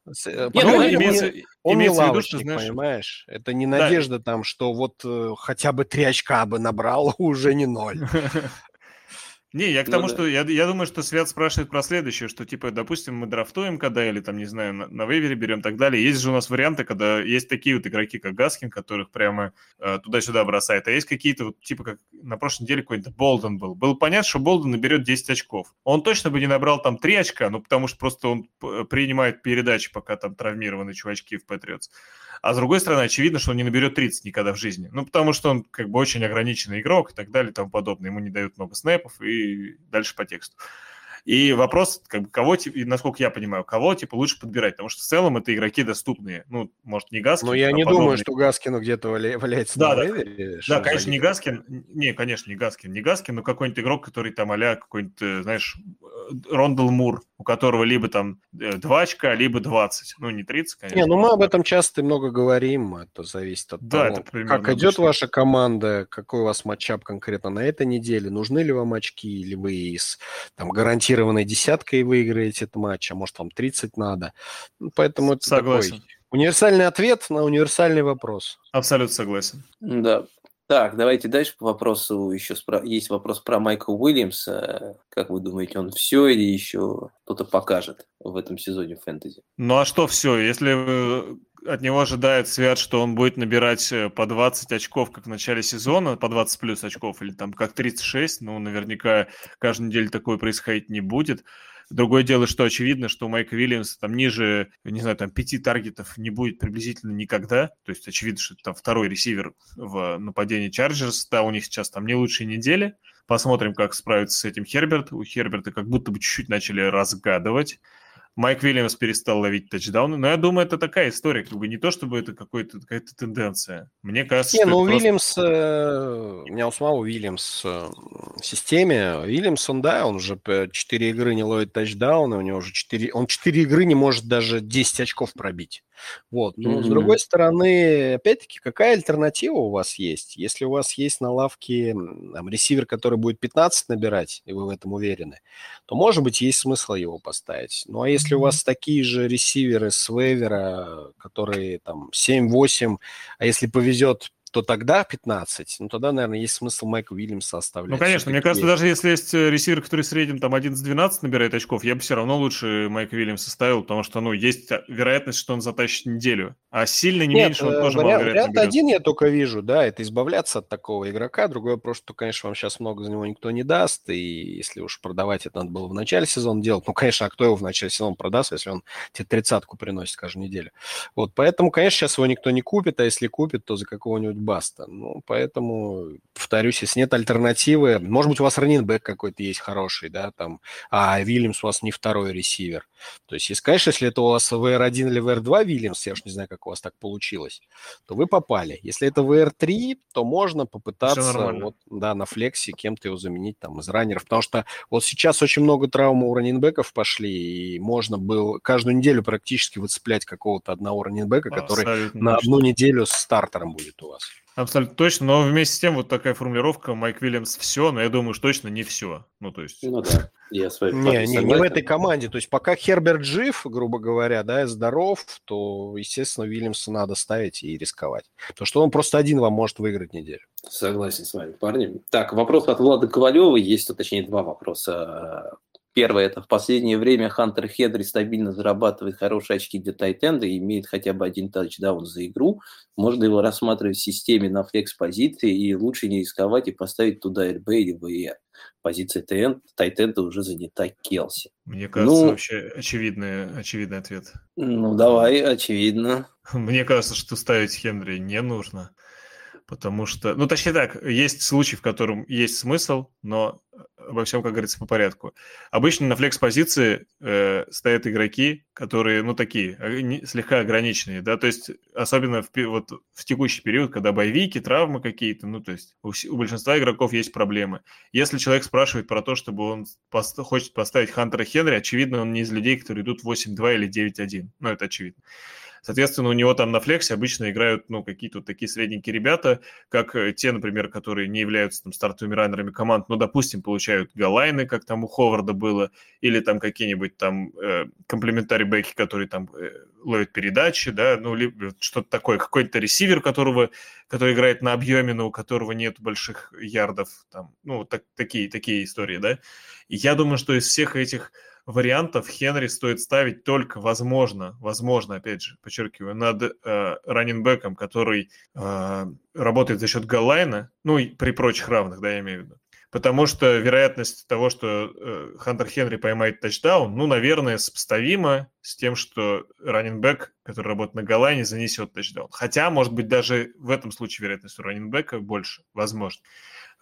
Он не лавочник, понимаешь? Это не надежда там, что вот хотя бы три очка бы набрал, уже не ноль. Не, я к тому, что я думаю, что Свят спрашивает про следующее, что, типа, допустим, мы драфтуем когда, или там, не знаю, на вейвере берем и так далее. Есть же у нас варианты, когда есть такие вот игроки, как Гаскин, которых прямо туда-сюда бросает, а есть какие-то, вот, типа, как на прошлой неделе какой-то Болден был. Было понятно, что Болден наберет десять очков. Он точно бы не набрал там три очка, ну, потому что просто он принимает передачи, пока там травмированы чувачки в Патриотс. А с другой стороны, очевидно, что он не наберет тридцать никогда в жизни. Ну, потому что он, как бы, очень ограниченный игрок и так далее и тому подобное. Ему не дают много снэпов и дальше по тексту. И вопрос, как бы, кого, насколько я понимаю, кого, типа, лучше подбирать, потому что в целом это игроки доступные. Ну, может, не Гаскин. Но я не подобные. Думаю, что Гаскину где-то валяется да, на вейвере. Да, да, конечно, не Гаскин. Не, конечно, не Гаскин. Не Гаскин, но какой-нибудь игрок, который там а-ля какой-нибудь, знаешь, Рондел Мур, у которого либо там два очка, либо двадцать. Ну, не тридцать, конечно. Не, ну мы об этом часто много говорим. Это зависит от да, того, это как идет обычно. Ваша команда, какой у вас матчап конкретно на этой неделе, нужны ли вам очки, или вы там гарантированно десяткой выиграете этот матч, а может вам тридцать надо. Ну, поэтому это согласен. Такой универсальный ответ на универсальный вопрос. Абсолютно согласен. Да. Так, давайте дальше по вопросу еще спро... есть вопрос про Майкла Уильямса. Как вы думаете, он все или еще кто-то покажет в этом сезоне фэнтези? Ну а что все? Если от него ожидает Свят, что он будет набирать по двадцать очков, как в начале сезона, по двадцать плюс очков, или там как тридцать шесть, ну, наверняка каждую неделю такое происходить не будет. Другое дело, что очевидно, что у Майка Уильямса там ниже, не знаю, там пяти таргетов не будет приблизительно никогда. То есть очевидно, что это там второй ресивер в нападении Чарджерс. Да, у них сейчас там не лучшие недели. Посмотрим, как справится с этим Херберт. У Херберта как будто бы чуть-чуть начали разгадывать. Майк Уильямс перестал ловить тачдауны. Но я думаю, это такая история. Как бы не то, чтобы это какая-то какая-то тенденция. Мне кажется, не, что... Не, ну Уильямс... Просто... Э, у меня у самого Уильямс э, в системе. Уильямс, он, да, он уже четыре игры не ловит тачдауны. У него уже четыре... Он четыре игры не может даже десять очков пробить. Вот. Но, mm-hmm. с другой стороны, опять-таки, какая альтернатива у вас есть? Если у вас есть на лавке там, ресивер, который будет пятнадцать набирать, и вы в этом уверены, то, может быть, есть смысл его поставить. Ну, а если Если у вас такие же ресиверы с вейвера, которые там семь-восемь, а если повезет, то тогда пятнадцать, ну тогда, наверное, есть смысл Майка Уильямса оставлять. Ну, конечно, мне кажется, даже если есть ресивер, который в среднем там одиннадцать-двенадцать набирает очков, я бы все равно лучше Майка Уильямса ставил, потому что, ну, есть вероятность, что он затащит неделю, а сильно не Нет, меньше он тоже вариант, маловероятно вариант берет. Один я только вижу, да, это избавляться от такого игрока, другой вопрос, что, конечно, вам сейчас много за него никто не даст, и если уж продавать это надо было в начале сезона делать, ну, конечно, а кто его в начале сезона продаст, если он тебе тридцатку приносит каждую неделю. Вот, поэтому, конечно, сейчас его никто не купит, а если купит, то за какого-нибудь баста. Ну, поэтому, повторюсь, если нет альтернативы, может быть, у вас раннинбэк какой-то есть хороший, да, там, а Уильямс у вас не второй ресивер. То есть, если, конечно, если это у вас ви ар один или ви ар два Уильямс, я уж не знаю, как у вас так получилось, то вы попали. Если это ви ар три, то можно попытаться вот, да, на флексе кем-то его заменить там из раннеров, потому что вот сейчас очень много травм у раннинбэков пошли, и можно было каждую неделю практически выцеплять какого-то одного раннинбэка, который абсолютно на одну неделю с стартером будет у вас. Абсолютно точно, но вместе с тем вот такая формулировка Майк Уильямс все, но я думаю, что точно не все. Ну, то есть... Ну, да. Я с вами не, не, не в этой команде. То есть пока Херберт жив, грубо говоря, да, здоров, то, естественно, Уильямса надо ставить и рисковать. Потому что он просто один вам может выиграть неделю. Согласен с вами, парни. Так, вопрос от Влада Ковалева. Есть, точнее, два вопроса. Первое, это в последнее время Хантер Хенри стабильно зарабатывает хорошие очки для тайтенда и имеет хотя бы один тачдаун за игру. Можно его рассматривать в системе на флекс-позиции и лучше не рисковать и поставить туда эр бэ или вэ эр. Позиция тайтенда уже занята Келси. Мне кажется, ну, вообще очевидный, очевидный ответ. Ну, давай, очевидно. Мне кажется, что ставить Хенри не нужно, потому что... Ну, точнее так, есть случай, в котором есть смысл, но... обо всем, как говорится, по порядку. Обычно на флекс-позиции э, стоят игроки, которые, ну, такие, не, слегка ограниченные, да, то есть особенно в, вот, в текущий период, когда боевики, травмы какие-то, ну, то есть у, у большинства игроков есть проблемы. Если человек спрашивает про то, чтобы он пост- хочет поставить Хантера Хенри, очевидно, он не из людей, которые идут восемь-два или девять-один, ну, это очевидно. Соответственно, у него там на флексе обычно играют, ну, какие-то вот такие средненькие ребята, как те, например, которые не являются там стартовыми раннерами команд, но, допустим, получают голлайны, как там у Ховарда было, или там какие-нибудь там э, комплементари-бэки, которые там э, ловят передачи, да, ну, либо что-то такое, какой-то ресивер, которого, который играет на объеме, но у которого нет больших ярдов, там, ну, так, такие, такие истории, да. И я думаю, что из всех этих вариантов Хенри стоит ставить только, возможно, возможно, опять же, подчеркиваю, над э, раннинбэком, который э, работает за счет голлайна, ну, и при прочих равных, да, я имею в виду. Потому что вероятность того, что э, Хантер Хенри поймает тачдаун, ну, наверное, сопоставима с тем, что раннинбэк, который работает на голлайне, занесет тачдаун. Хотя, может быть, даже в этом случае вероятность у раннинбэка больше, возможно.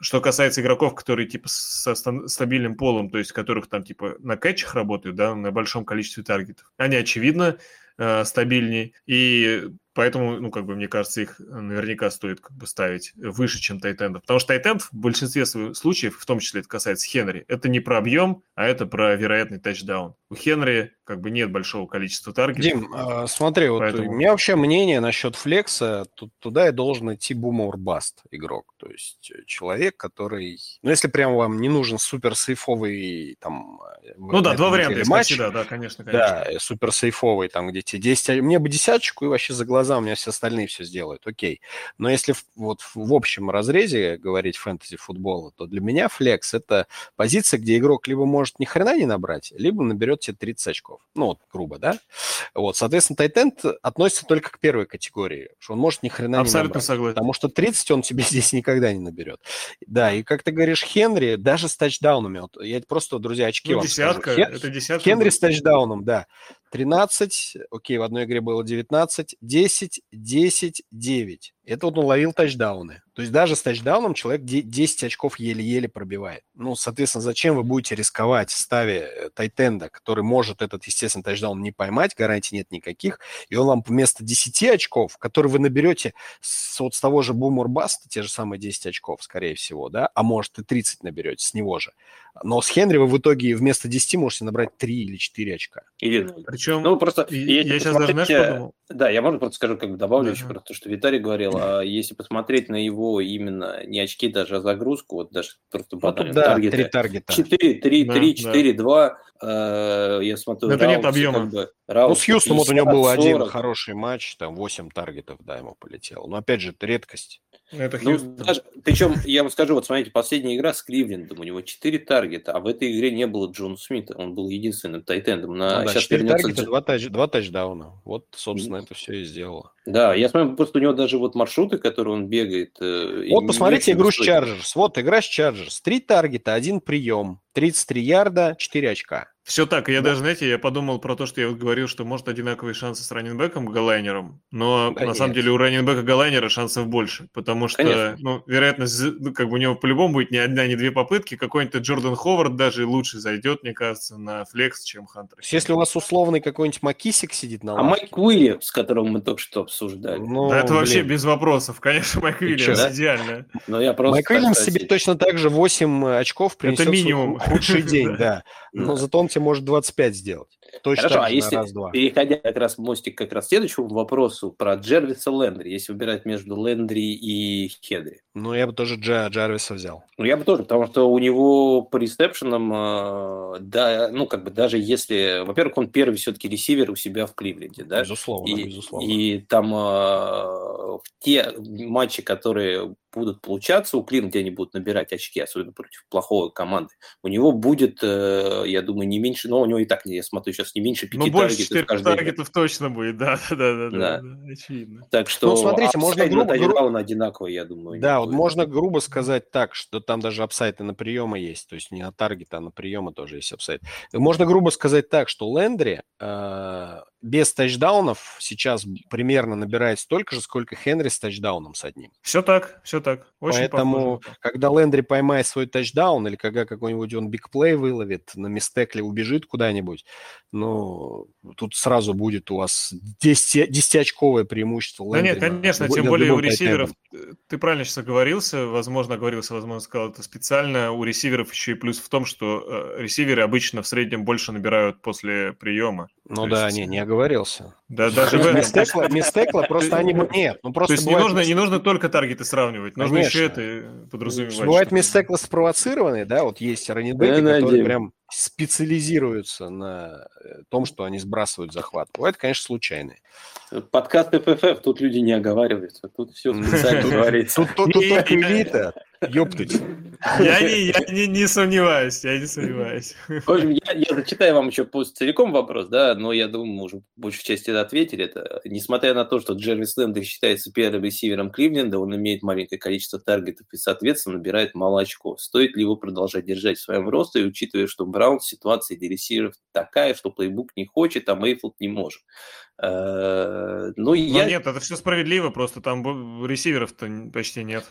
Что касается игроков, которые типа со стабильным полом, то есть которых там типа на кэтчах работают, да, на большом количестве таргетов, они, очевидно, э, стабильнее, и поэтому, ну, как бы, мне кажется, их наверняка стоит как бы ставить выше, чем тайтендов. Потому что тайтенд в большинстве случаев, в том числе это касается Хенри, это не про объем, а это про вероятный тачдаун. У Хенри как бы нет большого количества таргетов. Дим, э, смотри, поэтому... вот у меня вообще мнение насчет флекса, тут, туда и должен идти бум-ор-баст игрок. То есть человек, который... Ну, если прям вам не нужен суперсейфовый там... Ну да, два варианта есть матч, да, да, конечно, конечно. Да, суперсейфовый там, где тебе десять... Мне бы десяточку и вообще за глаза у меня все остальные все сделают, окей. Но если вот в общем разрезе говорить фэнтези-футбола, то для меня флекс – это позиция, где игрок либо может ни хрена не набрать, либо наберет тебе тридцать очков. Ну, вот, грубо, да? Вот, соответственно, тайтенд относится только к первой категории, что он может ни хрена абсолютно не набрать. Согласен. Потому что тридцать он тебе здесь никогда не наберет. Да, и как ты говоришь, Хенри, даже с тачдаунами, вот, я просто, друзья, очки ну, вам десятка, скажу. Хен... это десятка. Хенри с тачдауном, да. тринадцать, окей, в одной игре было девятнадцать, десять, десять, девять. Это вот он ловил тачдауны. То есть даже с тачдауном человек десять очков еле-еле пробивает. Ну, соответственно, зачем вы будете рисковать, ставя тайтенда, который может этот, естественно, тачдаун не поймать, гарантий нет никаких, и он вам вместо десяти очков, которые вы наберете с, вот с того же Бумурбаста, те же самые десять очков, скорее всего, да, а может и тридцать наберете с него же. Но с Хенри вы в итоге вместо десяти можете набрать три или четыре очка. Или... Причем... Ну, просто... Я, я сейчас даже, знаешь, подумал. Да, я, можно просто скажу, как бы добавлю uh-huh. еще про то, что Виталий говорил. А если посмотреть на его именно не очки, даже а загрузку, вот даже просто банально. Да, три таргета. четыре, три, три, четыре, два. Я смотрю, это Раус, нет объема. Как бы, Раус, ну, с Хьюстоном вот у него был один хороший матч, там восемь таргетов, да, ему полетело. Но, опять же, это редкость. Это Хьюстон. Ну, даже, причем, я вам скажу, вот смотрите, последняя игра с Кливлендом, у него четыре таргета, а в этой игре не было Джона Смита, он был единственным тайтендом. На... Ну, да, сейчас четыре таргета, два тач... тачдауна. Вот, собственно, mm-hmm. это все и сделало. Да, я смотрю, просто у него даже вот маршруты, которые он бегает... Вот, посмотрите игру с Чарджерс. Вот, игра с Чарджерс. Три таргета, один прием. тридцать три ярда, четыре очка. Все так. Я да. даже, знаете, я подумал про то, что я вот говорил, что, может, одинаковые шансы с раннинбэком галайнером, но да на нет. самом деле у раннинбэка галайнера шансов больше, потому что, конечно. ну, вероятность, ну, как бы у него по-любому будет ни одна, ни две попытки. Какой-нибудь Джордан Ховард даже лучше зайдет, мне кажется, на флекс, чем Хантер. Если у вас условный какой-нибудь Макисик сидит на лавке. А Майк Уильямс, которого мы только что обсуждали. Ну, да, это блин. вообще без вопросов. Конечно, Майк Уильямс да? идеально. Но я просто Майк Уильямс себе сидит. точно так же восемь очков принесет. Это минимум. Худший день, да. Но зато он тебе может двадцать пять сделать. Точно. Хорошо, а если, раз-два. переходя как раз мостик как раз к следующему вопросу про Джервиса Лендри, если выбирать между Лендри и Хенри. Ну, я бы тоже Джа, Джервиса взял. Ну, я бы тоже, потому что у него по ресепшенам, э, да, ну, как бы даже если... Во-первых, он первый все-таки ресивер у себя в Кливленде, да? Безусловно, и, безусловно. И там э, те матчи, которые... будут получаться, у Кливленда они будут набирать очки, особенно против плохой команды. У него будет, я думаю, не меньше, но у него и так, я смотрю, сейчас не меньше пяти таргетов. Ну, больше четырех таргетов точно будет, да-да-да, очевидно. Так что, ну, смотрите, можно грубо... Раунд одинаковый, я думаю. Да, вот можно грубо сказать так, что там даже апсайты на приемы есть, то есть не на таргет, а на приемы тоже есть апсайт. Можно грубо сказать так, что Лендри э, без тачдаунов сейчас примерно набирает столько же, сколько Хенри с тачдауном с одним. Все так, все так. Очень Поэтому, похоже. Когда Лендри поймает свой тачдаун, или когда какой-нибудь он бигплей выловит, на мистекле убежит куда-нибудь, ну, тут сразу будет у вас десятиочковое преимущество Лендри. Да нет, конечно, на, тем на, более на у ресиверов, тайтендом. Ты правильно сейчас оговорился, возможно, оговорился, возможно, сказал это специально, у ресиверов еще и плюс в том, что ресиверы обычно в среднем больше набирают после приема. Ну То да, есть... не, не оговорился. Да, даже мистекла просто они... Нет, ну просто... То есть не нужно, не нужно только таргеты сравнивать, нужно еще это подразумевать. Бывают мистекла спровоцированные, да, вот есть раннинбеки, которые прям специализируются на том, что они сбрасывают захват. Бывает, конечно, случайные. Подкаст ПФФ, тут люди не оговариваются, тут все специально говорится. Тут только элита, ёптыть. Я не, я не, не сомневаюсь, я не сомневаюсь. В общем, я, я зачитаю вам еще целиком вопрос, да, но я думаю, мы уже большую часть это ответили. Это, несмотря на то, что Джервис Лендри считается первым ресивером Кливленда, он имеет маленькое количество таргетов и, соответственно, набирает мало очков. Стоит ли его продолжать держать в своем росте, учитывая, что Браун в ситуации для ресиверов такая, что плейбук не хочет, а Мейфилд не может? Ну, ну я... Нет, это все справедливо, просто там ресиверов-то почти нет.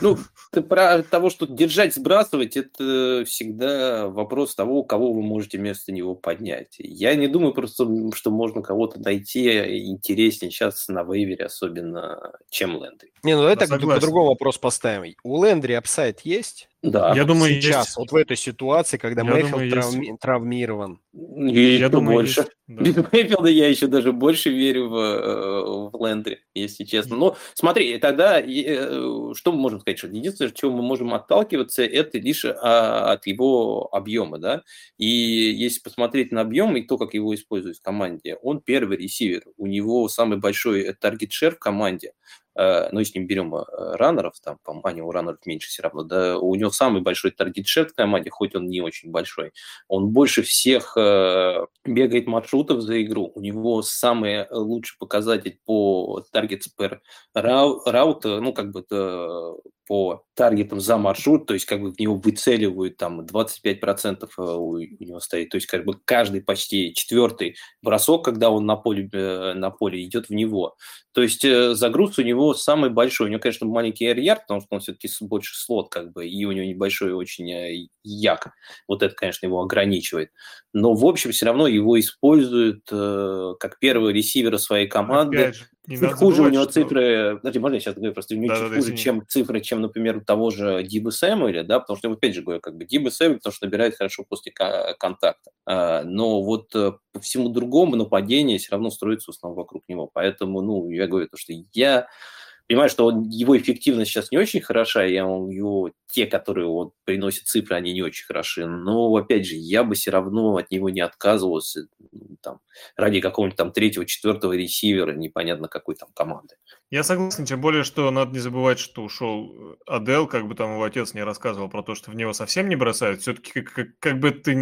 Ну, ты про того, что держать, сбрасывать, это всегда вопрос того, кого вы можете вместо него поднять. Я не думаю просто, что можно кого-то найти интереснее сейчас на вейвере, особенно, чем Лендри. Не, ну это по-другому вопрос поставим. У Лендри апсайд есть? Да. Я думаю, сейчас, есть. Вот в этой ситуации, когда Мейфилд травми- травмирован. Я, я думаю, больше. Да. Без Мейфилда я еще даже больше верю в, в Лендри, если честно. Но смотри, тогда что мы можем сказать? Что единственное, чего мы можем отталкиваться, это лишь от его объема. Да? И если посмотреть на объем и то, как его используют в команде, он первый ресивер. У него самый большой таргет-шер в команде. Ну, если не берем раннеров, там, по-моему, у раннеров меньше все равно, да, у него самый большой таргет-шер в команде, хоть он не очень большой. Он больше всех э, бегает маршрутов за игру, у него самый лучший показатель по таргет-спер раут, ну, как бы, э, по таргетом за маршрут, то есть как бы в него выцеливают, там двадцать пять процентов у, у него стоит, то есть как бы каждый почти четвертый бросок, когда он на поле, на поле идет в него. То есть загруз у него самый большой. У него, конечно, маленький эйр-ярд, потому что он все-таки больше слот, как бы, и у него небольшой очень як. Вот это, конечно, его ограничивает. Но, в общем, все равно его используют э, как первого ресивера своей команды. Чуть хуже забывать, у него что... цифры, подожди, можно я сейчас говорю, просто у него да, чуть да, хуже, да, чем цифры, чем, например, у того же Дибы Сэмуэля, да, потому что, опять же говорю, как бы Дибы Сэмуэль, потому что набирает хорошо после контакта. Но вот по всему другому нападение все равно строится в основном вокруг него. Поэтому, ну, я говорю, то, что я понимаю, что он, его эффективность сейчас не очень хороша, и его, те, которые он приносит цифры, они не очень хороши. Но, опять же, я бы все равно от него не отказывался там, ради какого-нибудь там третьего, четвертого ресивера, непонятно какой там команды. Я согласен, тем более, что надо не забывать, что ушел Адел, как бы там его отец не рассказывал про то, что в него совсем не бросают. Все-таки, как, как, как бы это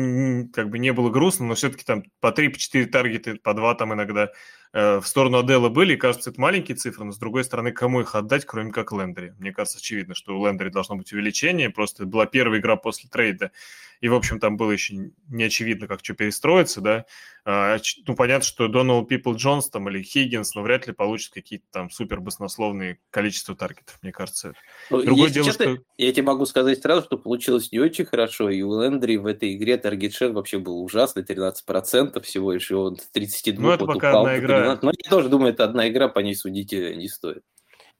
как бы не было грустно, но все-таки там по три-четыре таргета, по два там иногда в сторону Адела были, и, кажется, это маленькие цифры, но, с другой стороны, кому их отдать, кроме как Лендри? Мне кажется, очевидно, что у Лендри должно быть увеличение, просто была первая игра после трейда, и, в общем, там было еще не очевидно, как что перестроиться, да. А, ну, понятно, что Доналд Пипл-Джонс там или Хиггинс, но вряд ли получат какие-то там супер баснословные количество таргетов, мне кажется. Ну, другое дело, честно, что... Я тебе могу сказать сразу, что получилось не очень хорошо, и у Лендри в этой игре таргет-шер вообще был ужасный, тринадцать процентов всего лишь, и он с тридцати двух ну, это вот пока упал. Одна игра. Но я тоже думаю, это одна игра, по ней судить не стоит.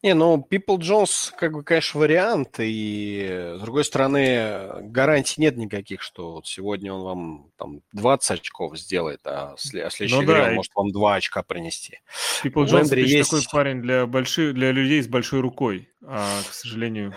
Не, ну, People Jones, как бы, конечно, вариант, и, с другой стороны, гарантий нет никаких, что вот сегодня он вам там двадцать очков сделает, а в следующей ну, игре да, он и... может вам два очка принести. People Jones, это есть... такой парень для, больших, для людей с большой рукой, а, к сожалению...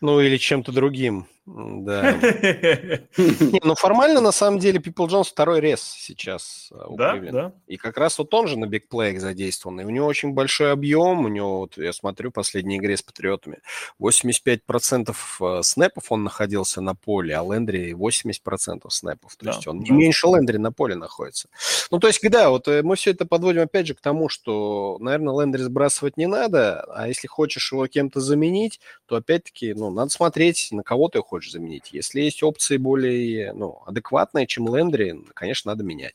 Ну, или чем-то другим, да. Не, ну, формально, на самом деле, People Jones второй рез сейчас у Кливленда. Да, да. И как раз вот он же на бигплеях задействован. И у него очень большой объем. У него, вот я смотрю, в последней игре с Патриотами, восемьдесят пять процентов снэпов он находился на поле, а Лендри восемьдесят процентов снэпов. То да, есть он да. не меньше Лендри на поле находится. Ну, то есть, да, вот мы все это подводим опять же к тому, что, наверное, Лендри сбрасывать не надо, а если хочешь его кем-то заменить, то опять-таки, ну, надо смотреть, на кого ты хочешь заменить. Если есть опции более, ну, адекватные, чем Лендри, конечно, надо менять.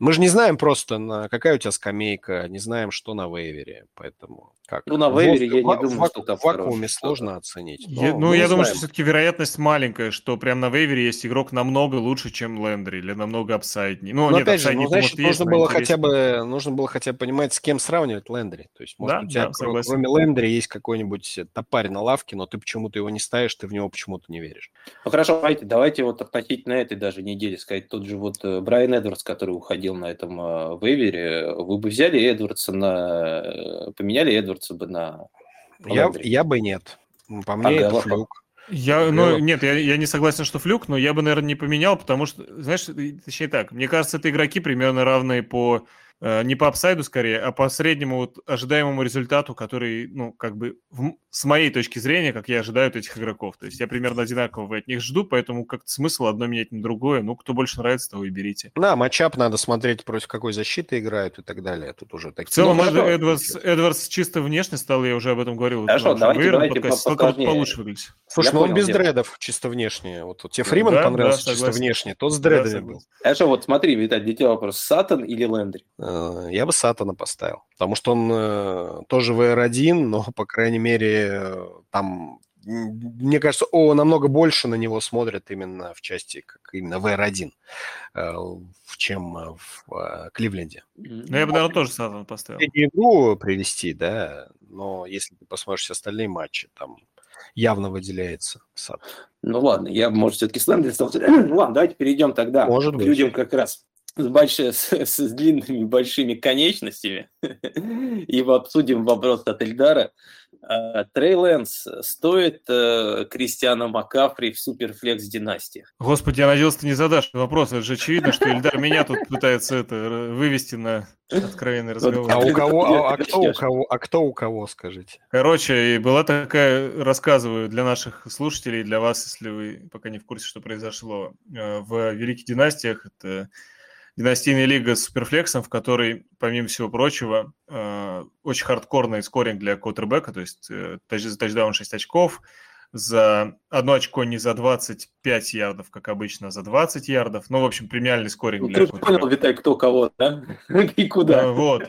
Мы же не знаем просто, на какая у тебя скамейка, не знаем, что на вейвере, поэтому как. Ну, на вейвере я не думаю, что там в вакууме сложно оценить. Я, ну, я думаю, что все-таки вероятность маленькая, что прям на вейвере есть игрок намного лучше, чем Лендри, или намного апсайднее. Ну, нет, апсайднее, ну, значит, нужно было хотя бы, нужно было хотя бы понимать, с кем сравнивать Лендри. То есть, может, у тебя, кроме Лендри, есть какой-нибудь топарь на лавке, но ты почему-то его не ставишь, ты в него почему-то не веришь. Ну, хорошо, давайте вот относительно этой даже недели сказать, тот же вот Брайан Эдвардс, который уходил на этом э, вейвере, вы бы взяли Эдвардса на... Поменяли Эдвардса бы на... Я, я бы нет. По мне а это флюк. Я, ну, нет, я, я не согласен, что флюк, но я бы, наверное, не поменял, потому что, знаешь, точнее так, мне кажется, это игроки примерно равные по... Э, не по апсайду скорее, а по среднему вот ожидаемому результату, который, ну, как бы, в, с моей точки зрения, как я ожидаю от этих игроков. То есть я примерно одинаково от них жду, поэтому как-то смысл одно менять на другое. Ну, кто больше нравится, того и берите. Да, матчап надо смотреть, против какой защиты играют и так далее. Тут уже такие... В целом, ну, Эдвардс, Эдвардс чисто внешне стал, я уже об этом говорил. Хорошо, вот, давайте, давайте подкаст, только вот получше выглядит. Слушай, ну он без дело. дредов чисто внешне. Вот, вот тебе Фриман да, понравился да, чисто внешне, тот с дредами да, был. Хорошо, вот смотри, Виталь, для тебя вопрос. Саттон или Лендри? Я бы Саттона поставил, потому что он э, тоже в эр один, но, по крайней мере, там, мне кажется, о, намного больше на него смотрят именно в части, как именно в эр один, э, чем в э, Кливленде. Ну, я бы, наверное, тоже Саттона поставил. Игру привести, да, но если ты посмотришь остальные матчи, там явно выделяется Саттон. Ну, ладно, я, может, все-таки с Лендри стал... Ну, ладно, давайте перейдем тогда может к быть. людям как раз. С, больш... с, с длинными большими конечностями. И обсудим вопрос от Эльдара. Трей Лэнс стоит э, Кристиана МакАфри в суперфлекс-династиях? Господи, я надеялся, ты не задашь вопрос. Это же очевидно, что Эльдар меня тут пытается это, вывести на откровенный разговор. А у кого, а, а кто у кого, а кто у кого, скажите? Короче, и была такая, рассказываю для наших слушателей, для вас, если вы пока не в курсе, что произошло. В Великих Династиях это... династийная лига с суперфлексом, в которой, помимо всего прочего, э, очень хардкорный скоринг для квотербека, то есть э, за тачдаун шесть очков, за одно очко не за двадцать пять ярдов, как обычно, а за двадцать ярдов. Ну, в общем, премиальный скоринг. Ну, для ты понял, Виталий, кто кого, да? И куда. Вот.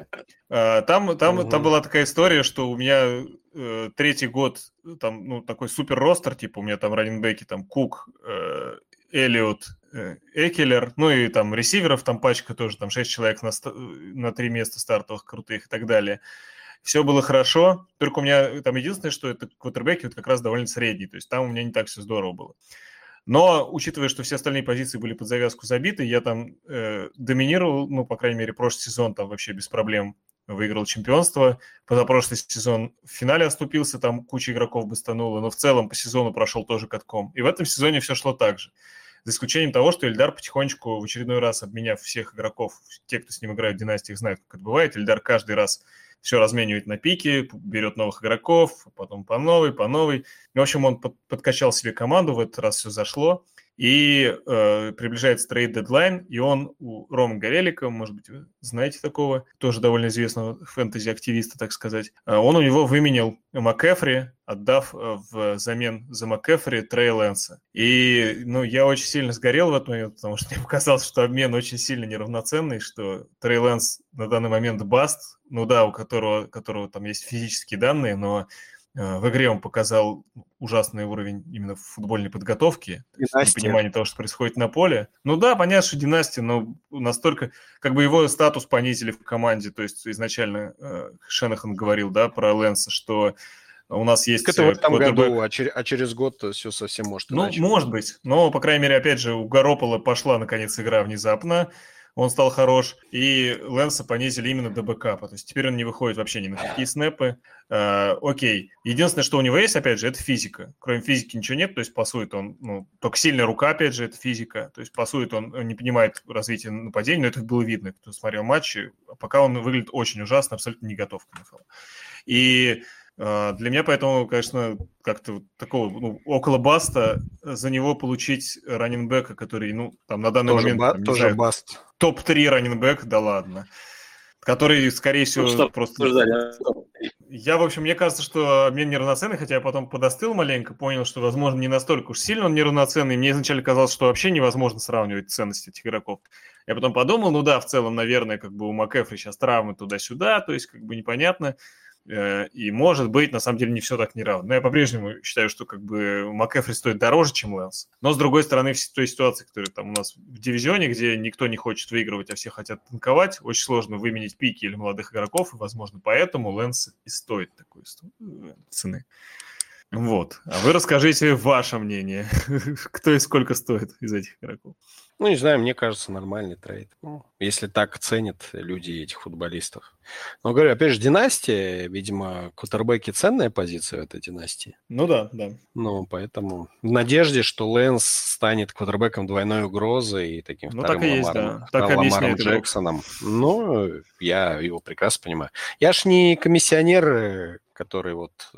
Там, там, угу. там была такая история, что у меня э, третий год, там, ну, такой супер-ростер, типа у меня там раннинбеки, там, Кук, э, Эллиот, э, Экелер, ну, и там ресиверов, там пачка тоже, там, шесть человек на, на три места стартовых крутых и так далее. Все было хорошо, только у меня там единственное, что это квотербеки вот как раз довольно средний, то есть там у меня не так все здорово было. Но, учитывая, что все остальные позиции были под завязку забиты, я там э, доминировал, ну, по крайней мере, прошлый сезон там вообще без проблем выиграл чемпионство, позапрошлый сезон в финале оступился, там куча игроков бы станула, но в целом по сезону прошел тоже катком. И в этом сезоне все шло так же. За исключением того, что Эльдар потихонечку, в очередной раз обменяв всех игроков, те, кто с ним играет в династиях, знают, как это бывает, Эльдар каждый раз все разменивает на пике, берет новых игроков, потом по новой, по новой. В общем, он под, подкачал себе команду, в этот раз все зашло. И э, приближается трейд-дедлайн, и он у Ромы Горелика, может быть, вы знаете такого, тоже довольно известного фэнтези-активиста, так сказать, он у него выменил МакАфри, отдав взамен за МакАфри Трей Лэнса. И ну, я очень сильно сгорел в этот момент, потому что мне показалось, что обмен очень сильно неравноценный, что Трей Лэнс на данный момент баст, ну да, у которого, которого там есть физические данные, но... В игре он показал ужасный уровень именно футбольной подготовки, понимание того, что происходит на поле. Ну да, понятно, что династия, но настолько... Как бы его статус понизили в команде. То есть изначально Шенахан говорил, да, про Лэнса, что у нас есть... Так это в этом году, а через год все совсем может иначе. Ну, может быть. Но, по крайней мере, опять же, у Гаропола пошла, наконец, игра внезапно. Он стал хорош, и Лэнса понизили именно до бэкапа. То есть теперь он не выходит вообще ни на какие снэпы. А, окей. Единственное, что у него есть, опять же, это физика. Кроме физики ничего нет, то есть пасует он... Ну, только сильная рука, опять же, это физика. То есть пасует он, он не понимает развития нападения, но это было видно, кто смотрел матчи. Пока он выглядит очень ужасно, абсолютно не готов к эн эф эл. И... Для меня поэтому, конечно, как-то такого, ну, около баста за него получить раннинбека, который, ну, там, на данный тоже момент... Ба- тоже знаю, баст. топ три раннинбек, да ладно. Который, скорее всего, ну, что, просто... Что, я, в общем, мне кажется, что обмен неравноценный, хотя я потом подостыл маленько, понял, что, возможно, не настолько уж сильно он неравноценный. Мне изначально казалось, что вообще невозможно сравнивать ценности этих игроков. Я потом подумал, ну да, в целом, наверное, как бы у МакАфри сейчас травмы туда-сюда, то есть как бы непонятно. И, может быть, на самом деле не все так неравно. Но я по-прежнему считаю, что как бы МакАфри стоит дороже, чем Лэнс. Но, с другой стороны, в той ситуации, которая там у нас в дивизионе, где никто не хочет выигрывать, а все хотят танковать, очень сложно выменить пики или молодых игроков, и, возможно, поэтому Лэнс и стоит такой цены. Вот. А вы расскажите ваше мнение. Кто и сколько стоит из этих игроков? Ну, не знаю, мне кажется, нормальный трейд. Ну, если так ценят люди этих футболистов. Но, говорю, опять же, династия, видимо, квотербеки ценная позиция в этой династии. Ну да, да. Ну, поэтому в надежде, что Лэнс станет квотербеком двойной угрозы и таким ну, вторым так и Ламаром, есть, да. так Ламаром Джексоном. Ну, я его прекрасно понимаю. Я ж не комиссионер... который вот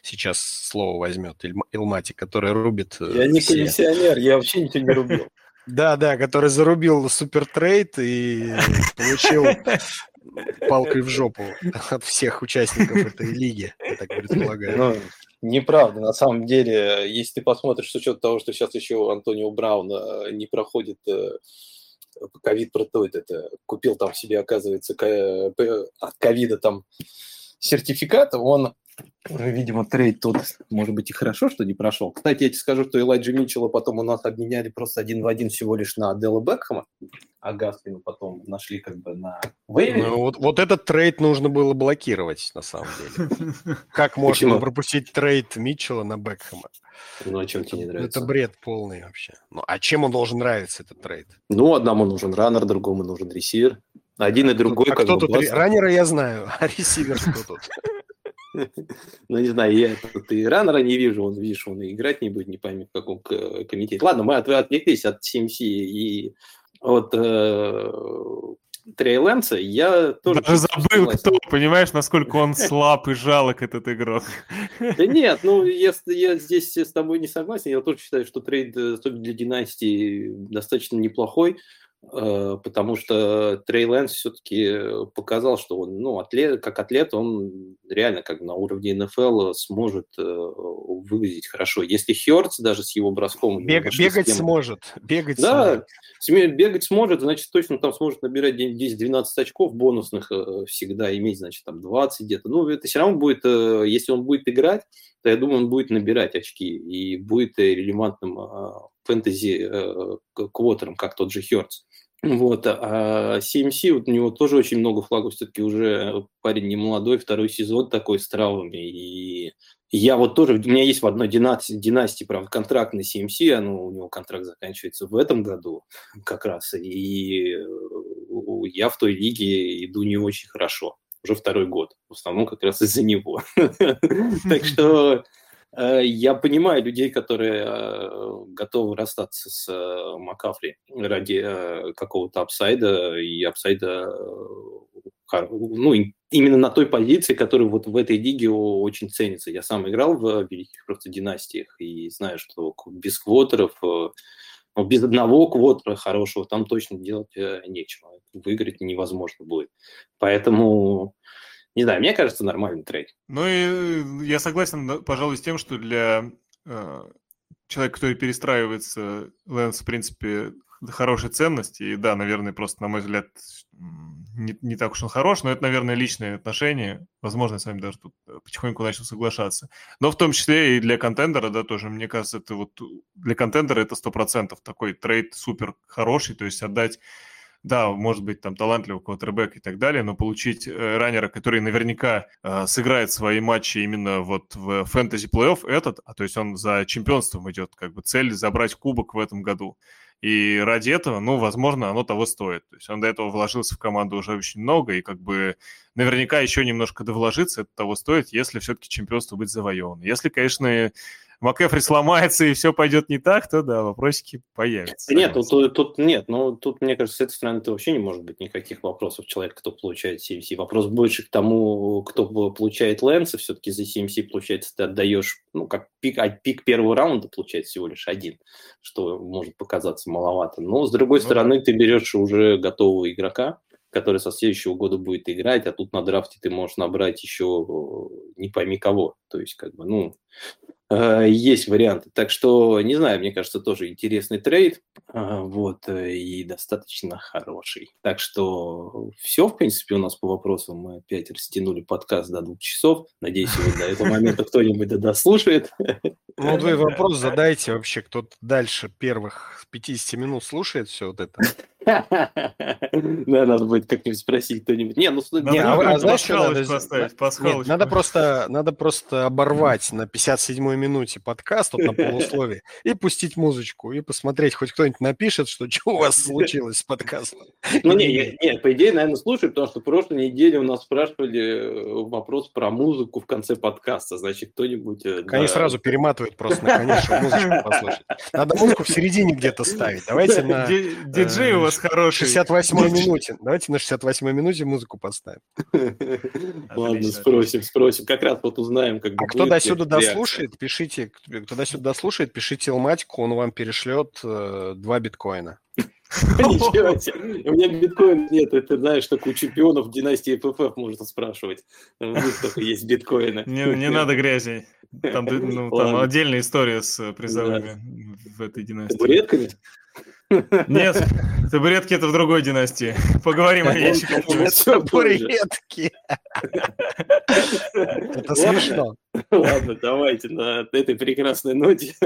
сейчас слово возьмет, Илмати, который рубит... Я не все. Комиссионер, я вообще ничего не рубил. Да-да, который зарубил супертрейд и получил палкой в жопу от всех участников этой лиги, я так предполагаю. Неправда, на самом деле, если ты посмотришь, с учетом того, что сейчас еще Антонио Браун не проходит... Ковид протоит это. Купил там себе, оказывается, от ковида там... сертификат, он, видимо, трейд тот, может быть, и хорошо, что не прошел. Кстати, я тебе скажу, что Элайджи Мичела потом у нас обменяли просто один в один всего лишь на Адела Бекхэма, а Гаскину потом нашли как бы на вейвере. Ну, вот, вот этот трейд нужно было блокировать, на самом деле. Как можно пропустить трейд Мичела на Бекхэма? Ну, а чем тебе не нравится? Это бред полный вообще. Ну, а чем он должен нравиться, этот трейд? Ну, одному нужен раннер, другому нужен ресивер. Один и другой. А как кто бы, тут? Просто... Раннера я знаю, а ресивер кто тут? Ну, не знаю, я тут и раннера не вижу, он, видишь, он и играть не будет, не пойму, в каком комитете. Ладно, мы отвлеклись от си эм си и от Трей Лэнса. Я тоже... Даже забыл, кто, понимаешь, насколько он слаб и жалок, этот игрок. Да нет, ну, я здесь с тобой не согласен. Я тоже считаю, что трейд для династии достаточно неплохой. потому что Трей Лэнс все-таки показал, что он, ну, атлет, как атлет, он реально как на уровне эн эф эл сможет выглядеть хорошо. Если Хёртс даже с его броском... Бег, бегать системы, сможет. Бегать да, сможет. Бегать сможет, значит, точно там сможет набирать десять-двенадцать очков бонусных всегда, иметь, значит, там двадцать где-то. Ну, это все равно будет, если он будет играть, то, я думаю, он будет набирать очки и будет релевантным фэнтези-квотером, как тот же Хёртс. Вот, а си эм си, вот у него тоже очень много флагов, все-таки уже парень не молодой, второй сезон такой с травмами, и я вот тоже, у меня есть в одной династии, династии правда, контракт на си эм си, оно, у него контракт заканчивается в этом году как раз, и я в той лиге иду не очень хорошо, уже второй год, в основном как раз из-за него, так что... Я понимаю людей, которые готовы расстаться с МакАфри ради какого-то апсайда, и апсайда ну, именно на той позиции, которая вот в этой лиге очень ценится. Я сам играл в великих просто династиях и знаю, что без квотеров, без одного квотера хорошего там точно делать нечего. Выиграть невозможно будет. Поэтому... Не знаю, мне кажется, нормальный трейд. Ну и я согласен, пожалуй, с тем, что для э, человека, который перестраивается, Лэнс, в принципе, хорошая ценность. И да, наверное, просто, на мой взгляд, не, не так уж он хорош, но это, наверное, личные отношения. Возможно, я с вами даже тут потихоньку начал соглашаться. Но в том числе и для контендера, да, тоже, мне кажется, это вот для контендера это сто процентов такой трейд супер хороший, то есть отдать... Да, может быть, там талантливый квотербэк и так далее, но получить э, раннера, который наверняка э, сыграет свои матчи именно вот в фэнтези-плей-офф этот, а то есть он за чемпионством идет, как бы цель забрать кубок в этом году. И ради этого, ну, возможно, оно того стоит. То есть он до этого вложился в команду уже очень много, и как бы наверняка еще немножко довложиться, это того стоит, если все-таки чемпионство будет завоевано. Если, конечно... МакАфри сломается и все пойдет не так, то да, вопросики появятся. Нет, тут, тут нет, ну тут, мне кажется, с этой стороны вообще не может быть никаких вопросов человека, кто получает си эм си. Вопрос больше к тому, кто получает Лэнса, все-таки за си эм си, получается, ты отдаешь, ну, как пик, а пик первого раунда, получается, всего лишь один, что может показаться маловато. Но, с другой ну, стороны, да. Ты берешь уже готового игрока, который со следующего года будет играть, а тут на драфте ты можешь набрать еще не пойми кого. То есть, как бы, ну, э, есть варианты. Так что, не знаю, мне кажется, тоже интересный трейд, э, вот, э, и достаточно хороший. Так что все, в принципе, у нас по вопросам. Мы опять растянули подкаст до двух часов. Надеюсь, до этого момента кто-нибудь дослушает. Ну, вы вопрос задайте вообще, кто-то дальше первых пятидесяти минут слушает все вот это. Да, надо будет как-нибудь спросить кто-нибудь. Не, ну, не, а вы, а знаешь, что надо поставить? Нет, надо просто, надо просто оборвать на пятьдесят седьмой минуте подкаст вот на полусловии и пустить музычку, и посмотреть, хоть кто-нибудь напишет, что что у вас случилось с подкастом. Ну, не, не, по идее, наверное, слушают, потому что в прошлой неделе у нас спрашивали вопрос про музыку в конце подкаста, значит, кто-нибудь... Они да... сразу перематывают просто на конечную музычку послушать. Надо музыку в середине где-то ставить. Давайте на... Диджей у вас хороший. шестьдесят восьмой минуте. Давайте на шестьдесят восьмой минуте музыку поставим. Ладно, спросим, спросим. Как раз вот узнаем, как бы. А кто до сюда дослушает, пишите, кто до сюда дослушает, пишите Илматику, он вам перешлет два биткоина. Ничего себе. У меня биткоин нет. Ты знаешь, только у чемпионов династии ПФФ можно спрашивать. У них только есть биткоины. Не надо грязи. Там отдельная история с призовыми в этой династии. Табуретками? Нет, табуретки это в другой династии. Поговорим о ящиках. Табуретки. Это смешно. Ладно, давайте на этой прекрасной ноте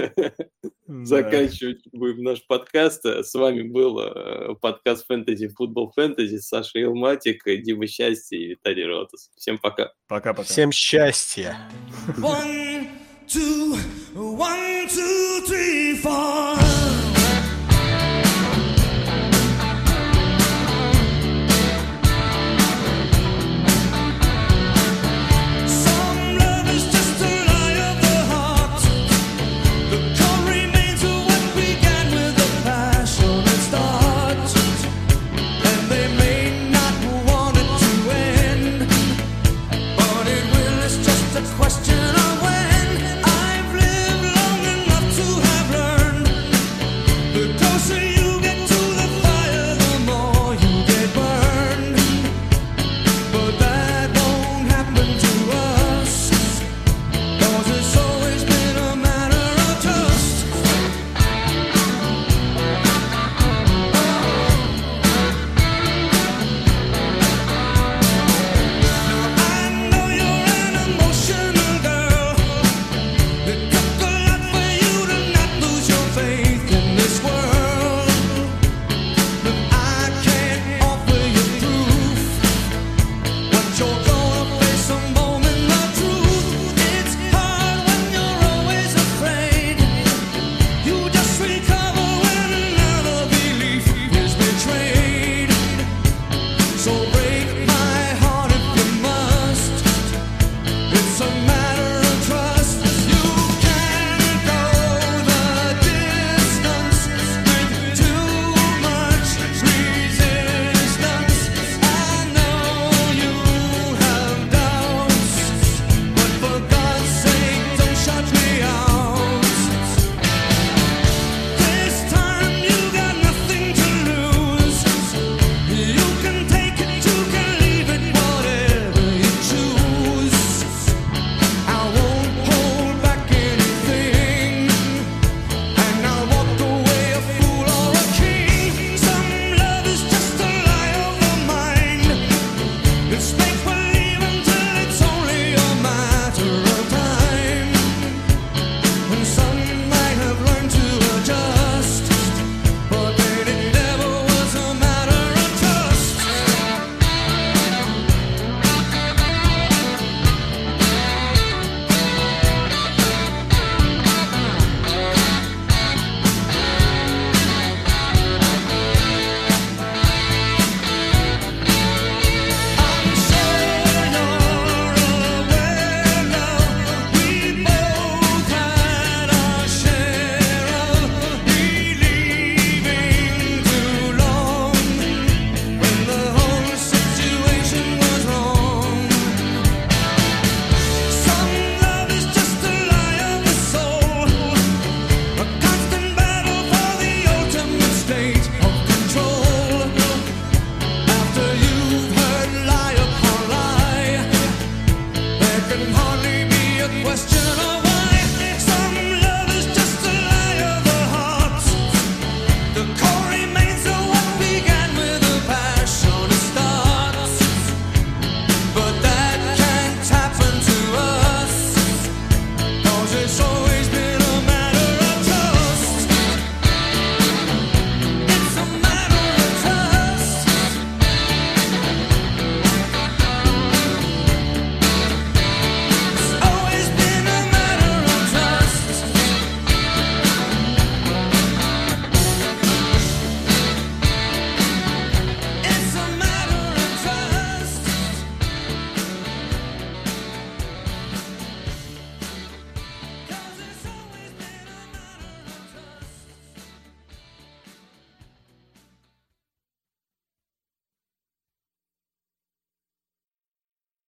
заканчивать будем наш подкаст. С вами был подкаст Фэнтези Футбол Фэнтези. Саша Илматик, Дима Счастье и Виталий Ротас. Всем пока. Пока-пока. Всем счастья. One, two, one, two, three, four. Question of when I've lived long enough to have learned on.